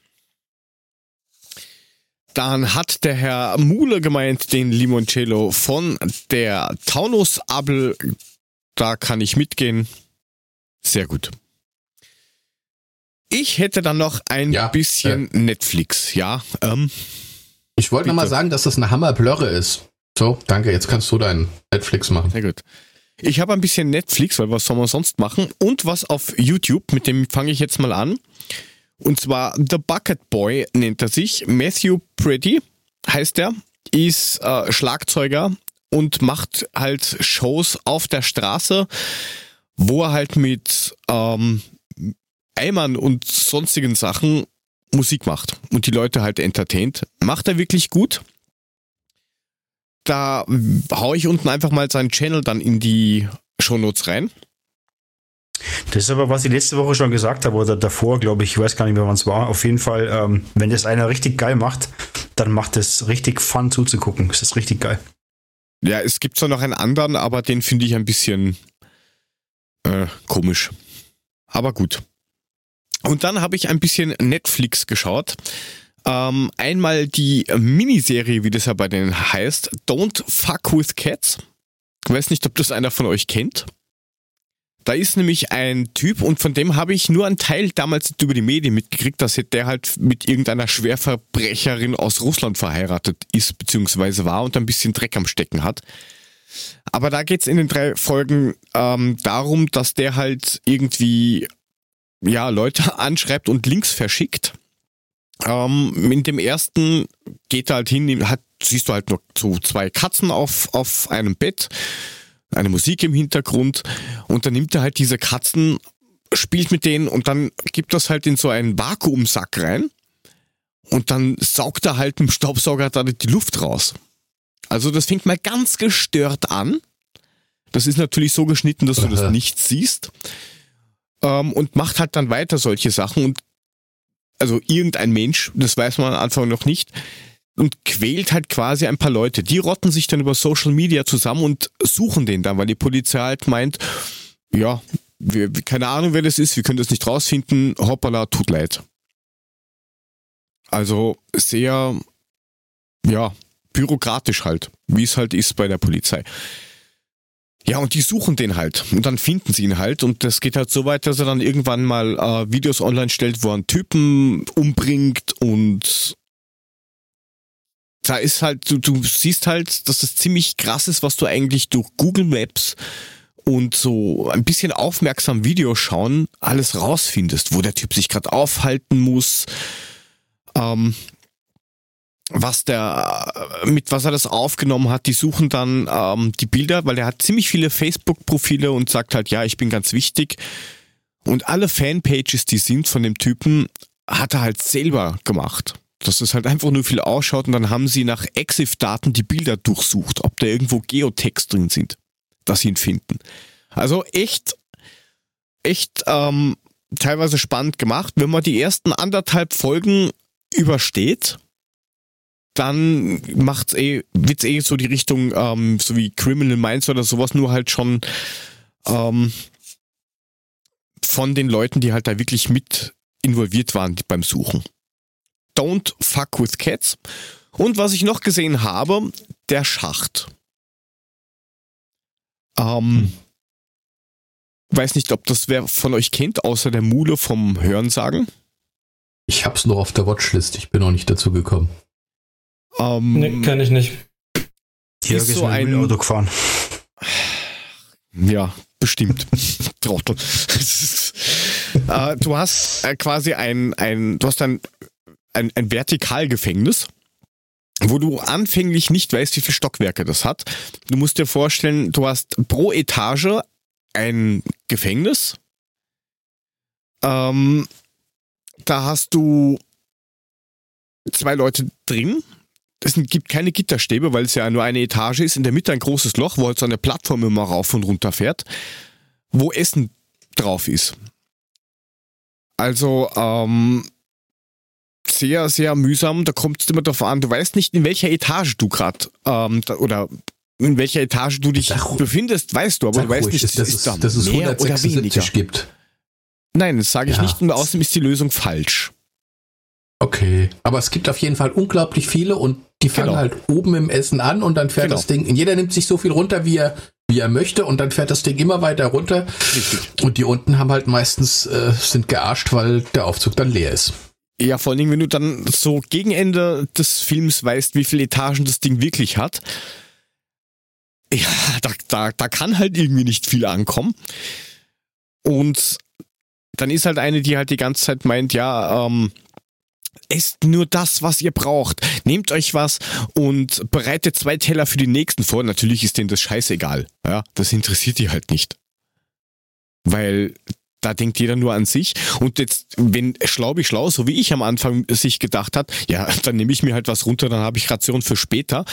Dann hat der Herr Muhle gemeint, den Limoncello von der Taunus-Abel. Da kann ich mitgehen. Sehr gut. Ich hätte dann noch ein bisschen Netflix. Ja, Ich wollte nochmal sagen, dass das eine Hammerblöre ist. So, danke, jetzt kannst du deinen Netflix machen. Sehr gut. Ich habe ein bisschen Netflix, weil was soll man sonst machen? Und was auf YouTube, mit dem fange ich jetzt mal an. Und zwar The Bucket Boy nennt er sich. Matthew Pretty heißt er, ist Schlagzeuger und macht halt Shows auf der Straße, wo er halt mit Eimern und sonstigen Sachen Musik macht und die Leute halt entertaint. Macht er wirklich gut. Da haue ich unten einfach mal seinen Channel dann in die Shownotes rein. Das ist aber, was ich letzte Woche schon gesagt habe oder davor, glaube ich, ich weiß gar nicht mehr, wann es war. Auf jeden Fall, wenn das einer richtig geil macht, dann macht es richtig Fun zuzugucken. Das ist richtig geil. Ja, es gibt zwar noch einen anderen, aber den finde ich ein bisschen komisch. Aber gut. Und dann habe ich ein bisschen Netflix geschaut. Einmal die Miniserie, wie das ja bei denen heißt, Don't Fuck With Cats. Ich weiß nicht, ob das einer von euch kennt. Da ist nämlich ein Typ und von dem habe ich nur einen Teil damals über die Medien mitgekriegt, dass der halt mit irgendeiner Schwerverbrecherin aus Russland verheiratet ist bzw. war und ein bisschen Dreck am Stecken hat. Aber da geht es in den 3 Folgen darum, dass der halt irgendwie ja Leute anschreibt und Links verschickt. In dem ersten geht er halt hin, siehst du halt nur so 2 Katzen auf einem Bett, eine Musik im Hintergrund und dann nimmt er halt diese Katzen, spielt mit denen und dann gibt das halt in so einen Vakuumsack rein und dann saugt er halt mit dem Staubsauger da die Luft raus. Also das fängt mal ganz gestört an. Das ist natürlich so geschnitten, dass du das nicht siehst und macht halt dann weiter solche Sachen und also irgendein Mensch, das weiß man am Anfang noch nicht, und quält halt quasi ein paar Leute. Die rotten sich dann über Social Media zusammen und suchen den dann, weil die Polizei halt meint, ja, wir, keine Ahnung, wer das ist, wir können das nicht rausfinden, hoppala, tut leid. Also sehr, ja, bürokratisch halt, wie es halt ist bei der Polizei. Ja, und die suchen den halt. Und dann finden sie ihn halt. Und das geht halt so weit, dass er dann irgendwann mal Videos online stellt, wo er einen Typen umbringt. Und da ist halt, du siehst halt, dass das ziemlich krass ist, was du eigentlich durch Google Maps und so ein bisschen aufmerksam Videos schauen, alles rausfindest, wo der Typ sich gerade aufhalten muss, was er das aufgenommen hat, die suchen dann die Bilder, weil er hat ziemlich viele Facebook-Profile und sagt halt, ja, ich bin ganz wichtig. Und alle Fanpages, die sind von dem Typen, hat er halt selber gemacht. Dass es halt einfach nur viel ausschaut und dann haben sie nach EXIF-Daten die Bilder durchsucht, ob da irgendwo Geotags drin sind, dass sie ihn finden. Also echt teilweise spannend gemacht. Wenn man die ersten anderthalb Folgen übersteht, dann wird's so die Richtung, so wie Criminal Minds oder sowas, nur halt schon von den Leuten, die halt da wirklich mit involviert waren beim Suchen. Don't Fuck With Cats. Und was ich noch gesehen habe, der Schacht. Weiß nicht, ob das wer von euch kennt, außer der Mule vom Hörensagen. Ich hab's noch auf der Watchlist, ich bin noch nicht dazu gekommen. Nee, kann ich nicht. Hier ist so ein Auto gefahren. Ja, bestimmt. Trottel. Du hast quasi ein Vertikalgefängnis, wo du anfänglich nicht weißt, wie viele Stockwerke das hat. Du musst dir vorstellen, du hast pro Etage ein Gefängnis. Da hast du 2 Leute drin. Es gibt keine Gitterstäbe, weil es ja nur eine Etage ist. In der Mitte ein großes Loch, wo halt so eine Plattform immer rauf und runter fährt, wo Essen drauf ist. Also sehr, sehr mühsam. Da kommt es immer darauf an, du weißt nicht, in welcher Etage du gerade oder in welcher Etage du dich befindest, weißt du, aber du weißt ruhig, nicht, dass es mehr oder weniger gibt. Nein, das sage ich nicht und außerdem ist die Lösung falsch. Okay, aber es gibt auf jeden Fall unglaublich viele und die fangen halt oben im Essen an und dann fährt das Ding, jeder nimmt sich so viel runter, wie er möchte und dann fährt das Ding immer weiter runter. Richtig. Und die unten haben halt meistens, sind gearscht, weil der Aufzug dann leer ist. Ja, vor allen Dingen, wenn du dann so gegen Ende des Films weißt, wie viele Etagen das Ding wirklich hat, ja, da kann halt irgendwie nicht viel ankommen. Und dann ist halt eine, die halt die ganze Zeit meint, ja, esst nur das, was ihr braucht. Nehmt euch was und bereitet 2 Teller für die nächsten vor. Natürlich ist denen das scheißegal. Ja, das interessiert die halt nicht. Weil da denkt jeder nur an sich. Und jetzt, wenn schlau, so wie ich am Anfang sich gedacht hat, ja, dann nehme ich mir halt was runter, dann habe ich Ration für später.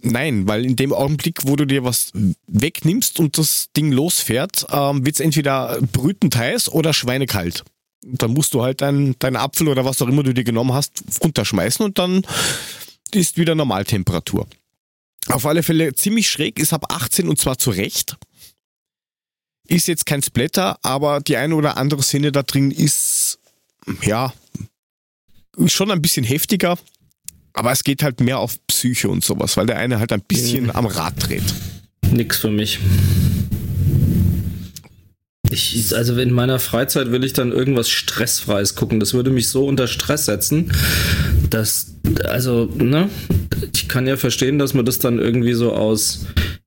Nein, weil in dem Augenblick, wo du dir was wegnimmst und das Ding losfährt, wird es entweder brütend heiß oder schweinekalt. Dann musst du halt deinen Apfel oder was auch immer du dir genommen hast, runterschmeißen und dann ist wieder Normaltemperatur. Auf alle Fälle ziemlich schräg, ist ab 18 und zwar zu Recht. Ist jetzt kein Splatter, aber die eine oder andere Szene da drin ist, ja, schon ein bisschen heftiger, aber es geht halt mehr auf Psyche und sowas, weil der eine halt ein bisschen am Rad dreht. Nix für mich. Also in meiner Freizeit will ich dann irgendwas Stressfreies gucken. Das würde mich so unter Stress setzen, dass, also, ne, ich kann ja verstehen, dass man das dann irgendwie so aus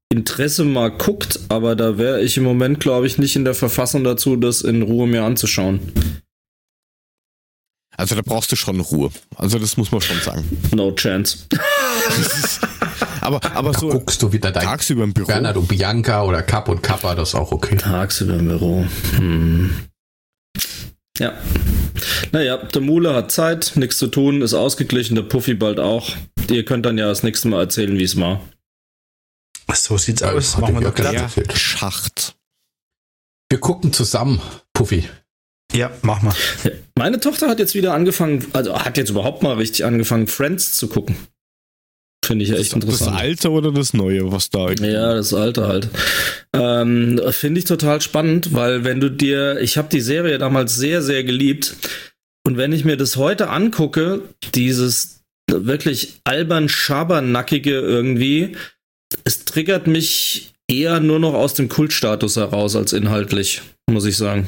Interesse mal guckt, aber da wäre ich im Moment, glaube ich, nicht in der Verfassung dazu, das in Ruhe mir anzuschauen. Also da brauchst du schon Ruhe. Also das muss man schon sagen. No chance. Aber so guckst du wieder tagsüber im Büro. Bernhard und Bianca oder Kapp und Kappa, das ist auch okay. Tagsüber im Büro. Ja. Naja, der Mule hat Zeit, nichts zu tun, ist ausgeglichen, der Puffy bald auch. Ihr könnt dann ja das nächste Mal erzählen, wie es war. So sieht's aus. Machen wir doch gleich. Schacht. Wir gucken zusammen, Puffy. Ja, mach mal. Meine Tochter hat jetzt wieder angefangen, also hat jetzt überhaupt mal richtig angefangen, Friends zu gucken. Finde ich echt interessant. Das Alte oder das Neue, was da ist? Ja, das Alte halt. Finde ich total spannend, weil wenn du dir, ich habe die Serie damals sehr, sehr geliebt und wenn ich mir das heute angucke, dieses wirklich albern Schabernackige irgendwie, es triggert mich eher nur noch aus dem Kultstatus heraus als inhaltlich, muss ich sagen.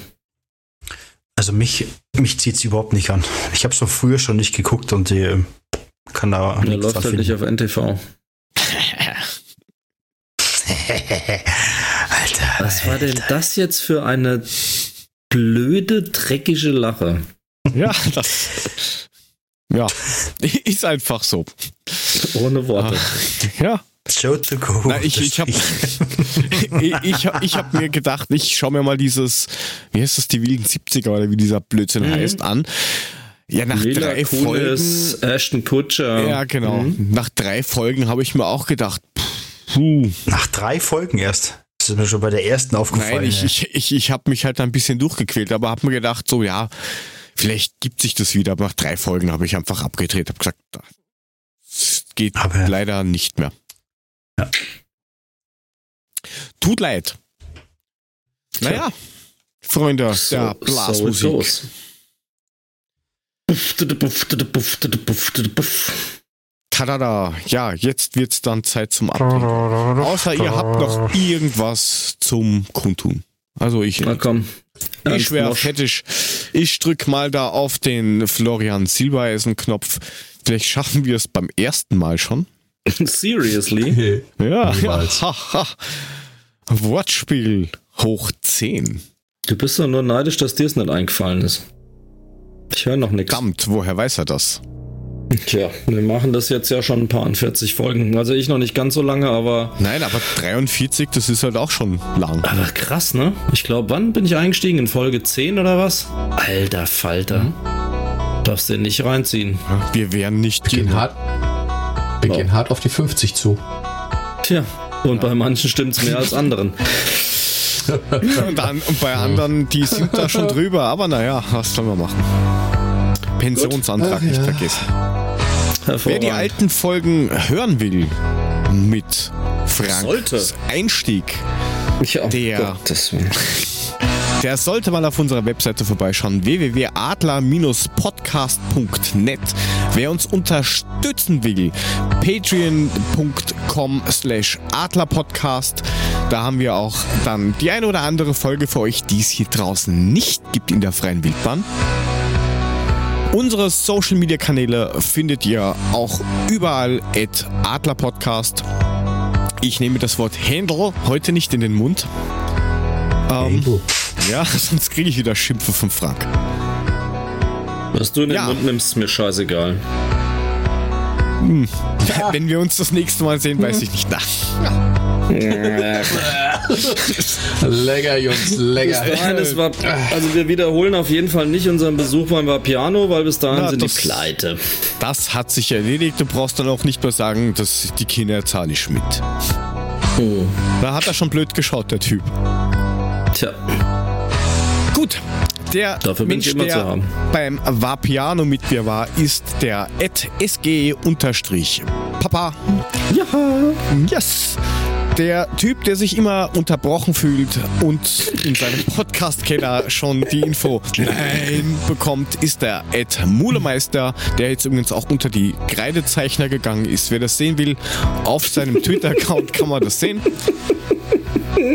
Also mich zieht es überhaupt nicht an. Ich habe es auch früher schon nicht geguckt und die kann da nichts läuft halt finden. Nicht auf NTV. Alter. Was war denn das jetzt für eine blöde, dreckige Lache? Ja, das ja, ist einfach so. Ohne Worte. Ja. Ich hab mir gedacht, ich schaue mir mal dieses, wie heißt das, die wilden 70er oder wie dieser Blödsinn heißt, an. Ja, nach Mila 3 Kunis, Folgen. Ashton Kutcher. Ja, genau. Nach 3 Folgen habe ich mir auch gedacht, Nach 3 Folgen erst? Das ist mir schon bei der ersten aufgefallen. Nein, ich habe mich halt ein bisschen durchgequält, aber habe mir gedacht, so ja, vielleicht gibt sich das wieder. Aber nach 3 Folgen habe ich einfach abgedreht, habe gesagt, das geht aber leider nicht mehr. Ja. Tut leid. Naja, Freunde der Blasmusik. Tadada. Ja, jetzt wird's dann Zeit zum Abbiegen. Außer ihr habt noch irgendwas zum Kundtun. Also ich. Na komm. Ich drück mal da auf den Florian Silbereisen-Knopf. Vielleicht schaffen wir es beim ersten Mal schon. Seriously? Ja. Wortspiel hoch 10. Du bist doch nur neidisch, dass dir es nicht eingefallen ist. Ich höre noch nichts. Verdammt, woher weiß er das? Tja, wir machen das jetzt ja schon ein paar und 40 Folgen. Also ich noch nicht ganz so lange, aber... Nein, aber 43, das ist halt auch schon lang. Aber krass, ne? Ich glaube, wann bin ich eingestiegen? In Folge 10 oder was? Alter Falter. Darfst du nicht reinziehen. Wir wären nicht... Wir gehen hart auf die 50 zu. Tja, und bei manchen stimmt's mehr als anderen. Und bei anderen, die sind da schon drüber. Aber naja, was sollen wir machen? Pensionsantrag nicht vergessen. Wer die alten Folgen hören will, mit Franks Einstieg, der sollte mal auf unserer Webseite vorbeischauen, www.adler-podcast.net. Wer uns unterstützen will, patreon.com/adlerpodcast. Da haben wir auch dann die eine oder andere Folge für euch, die es hier draußen nicht gibt in der freien Wildbahn. Unsere Social Media Kanäle findet ihr auch überall @adlerpodcast. Ich nehme das Wort Händel heute nicht in den Mund. Ja, sonst kriege ich wieder Schimpfe von Frank. Was du in den Mund nimmst, ist mir scheißegal. Hm. Ja. Wenn wir uns das nächste Mal sehen, weiß ich nicht. Lecker, Jungs, lecker. Nein, also wir wiederholen auf jeden Fall nicht unseren Besuch beim Vapiano, weil bis dahin sind die pleite. Das hat sich erledigt. Du brauchst dann auch nicht mehr sagen, dass die Kinder zahle ich mit. Oh. Da hat er schon blöd geschaut, der Typ. Tja. Gut. Der Dafür Mensch, der zu haben. Beim Vapiano mit mir war, ist der @sg_papa. Ja. Yes. Der Typ, der sich immer unterbrochen fühlt und in seinem Podcast-Keller schon die Info Nein bekommt, ist der @Mulemeister, der jetzt übrigens auch unter die Kreidezeichner gegangen ist. Wer das sehen will, auf seinem Twitter-Account kann man das sehen.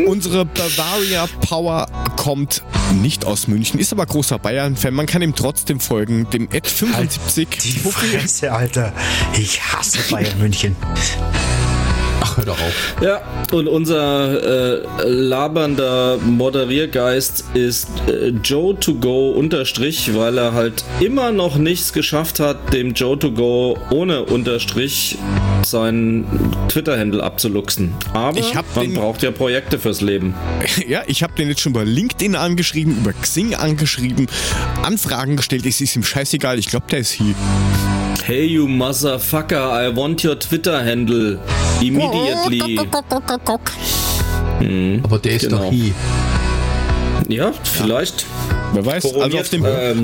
Unsere Bavaria Power kommt nicht aus München, ist aber großer Bayern-Fan. Man kann ihm trotzdem folgen, dem @75. Halt die Fresse, Alter. Ich hasse Bayern München. Ach, hör doch auf. Ja, und unser labernder Moderiergeist ist Joe2Go_, weil er halt immer noch nichts geschafft hat, dem Joe2Go ohne Unterstrich seinen Twitter-Handle abzuluxen. Aber man braucht ja Projekte fürs Leben. Ja, ich habe den jetzt schon über LinkedIn angeschrieben, über Xing angeschrieben, Anfragen gestellt. Es ist ihm scheißegal, ich glaube, der ist hier. Hey, you motherfucker, I want your Twitter-Handle immediately. Aber der ist doch hier. Ja, vielleicht. Wer weiß, koroniert,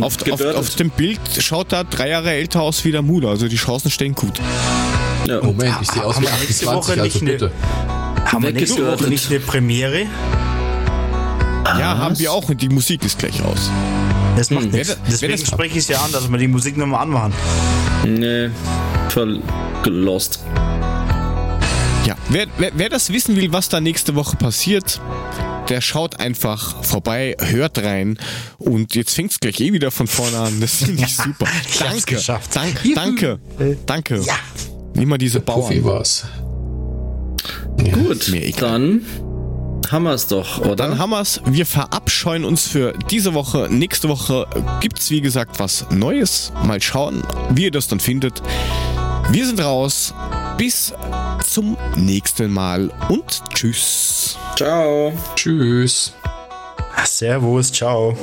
also auf dem Bild schaut er 3 Jahre älter aus wie der Muda, also die Chancen stehen gut. Ja. Moment, ich sehe aus wie 28, also bitte. Haben wir nächste Woche nicht eine Premiere? Ja, haben wir auch und die Musik ist gleich aus. Das macht nichts. Deswegen spreche ich es ja an, dass wir die Musik nochmal anmachen. Nee, voll gelost. Ja, wer das wissen will, was da nächste Woche passiert, der schaut einfach vorbei, hört rein und jetzt fängt es gleich wieder von vorne an. Das finde ich super. Ich hab's geschafft. Danke. Ja. Nimm mal diese Bauern. Profi war's. Ja. Gut, dann haben wir es doch, oder? Dann haben wir es. Wir verabscheuen uns für diese Woche. Nächste Woche gibt es, wie gesagt, was Neues. Mal schauen, wie ihr das dann findet. Wir sind raus. Bis zum nächsten Mal und tschüss. Ciao. Tschüss. Servus, ciao.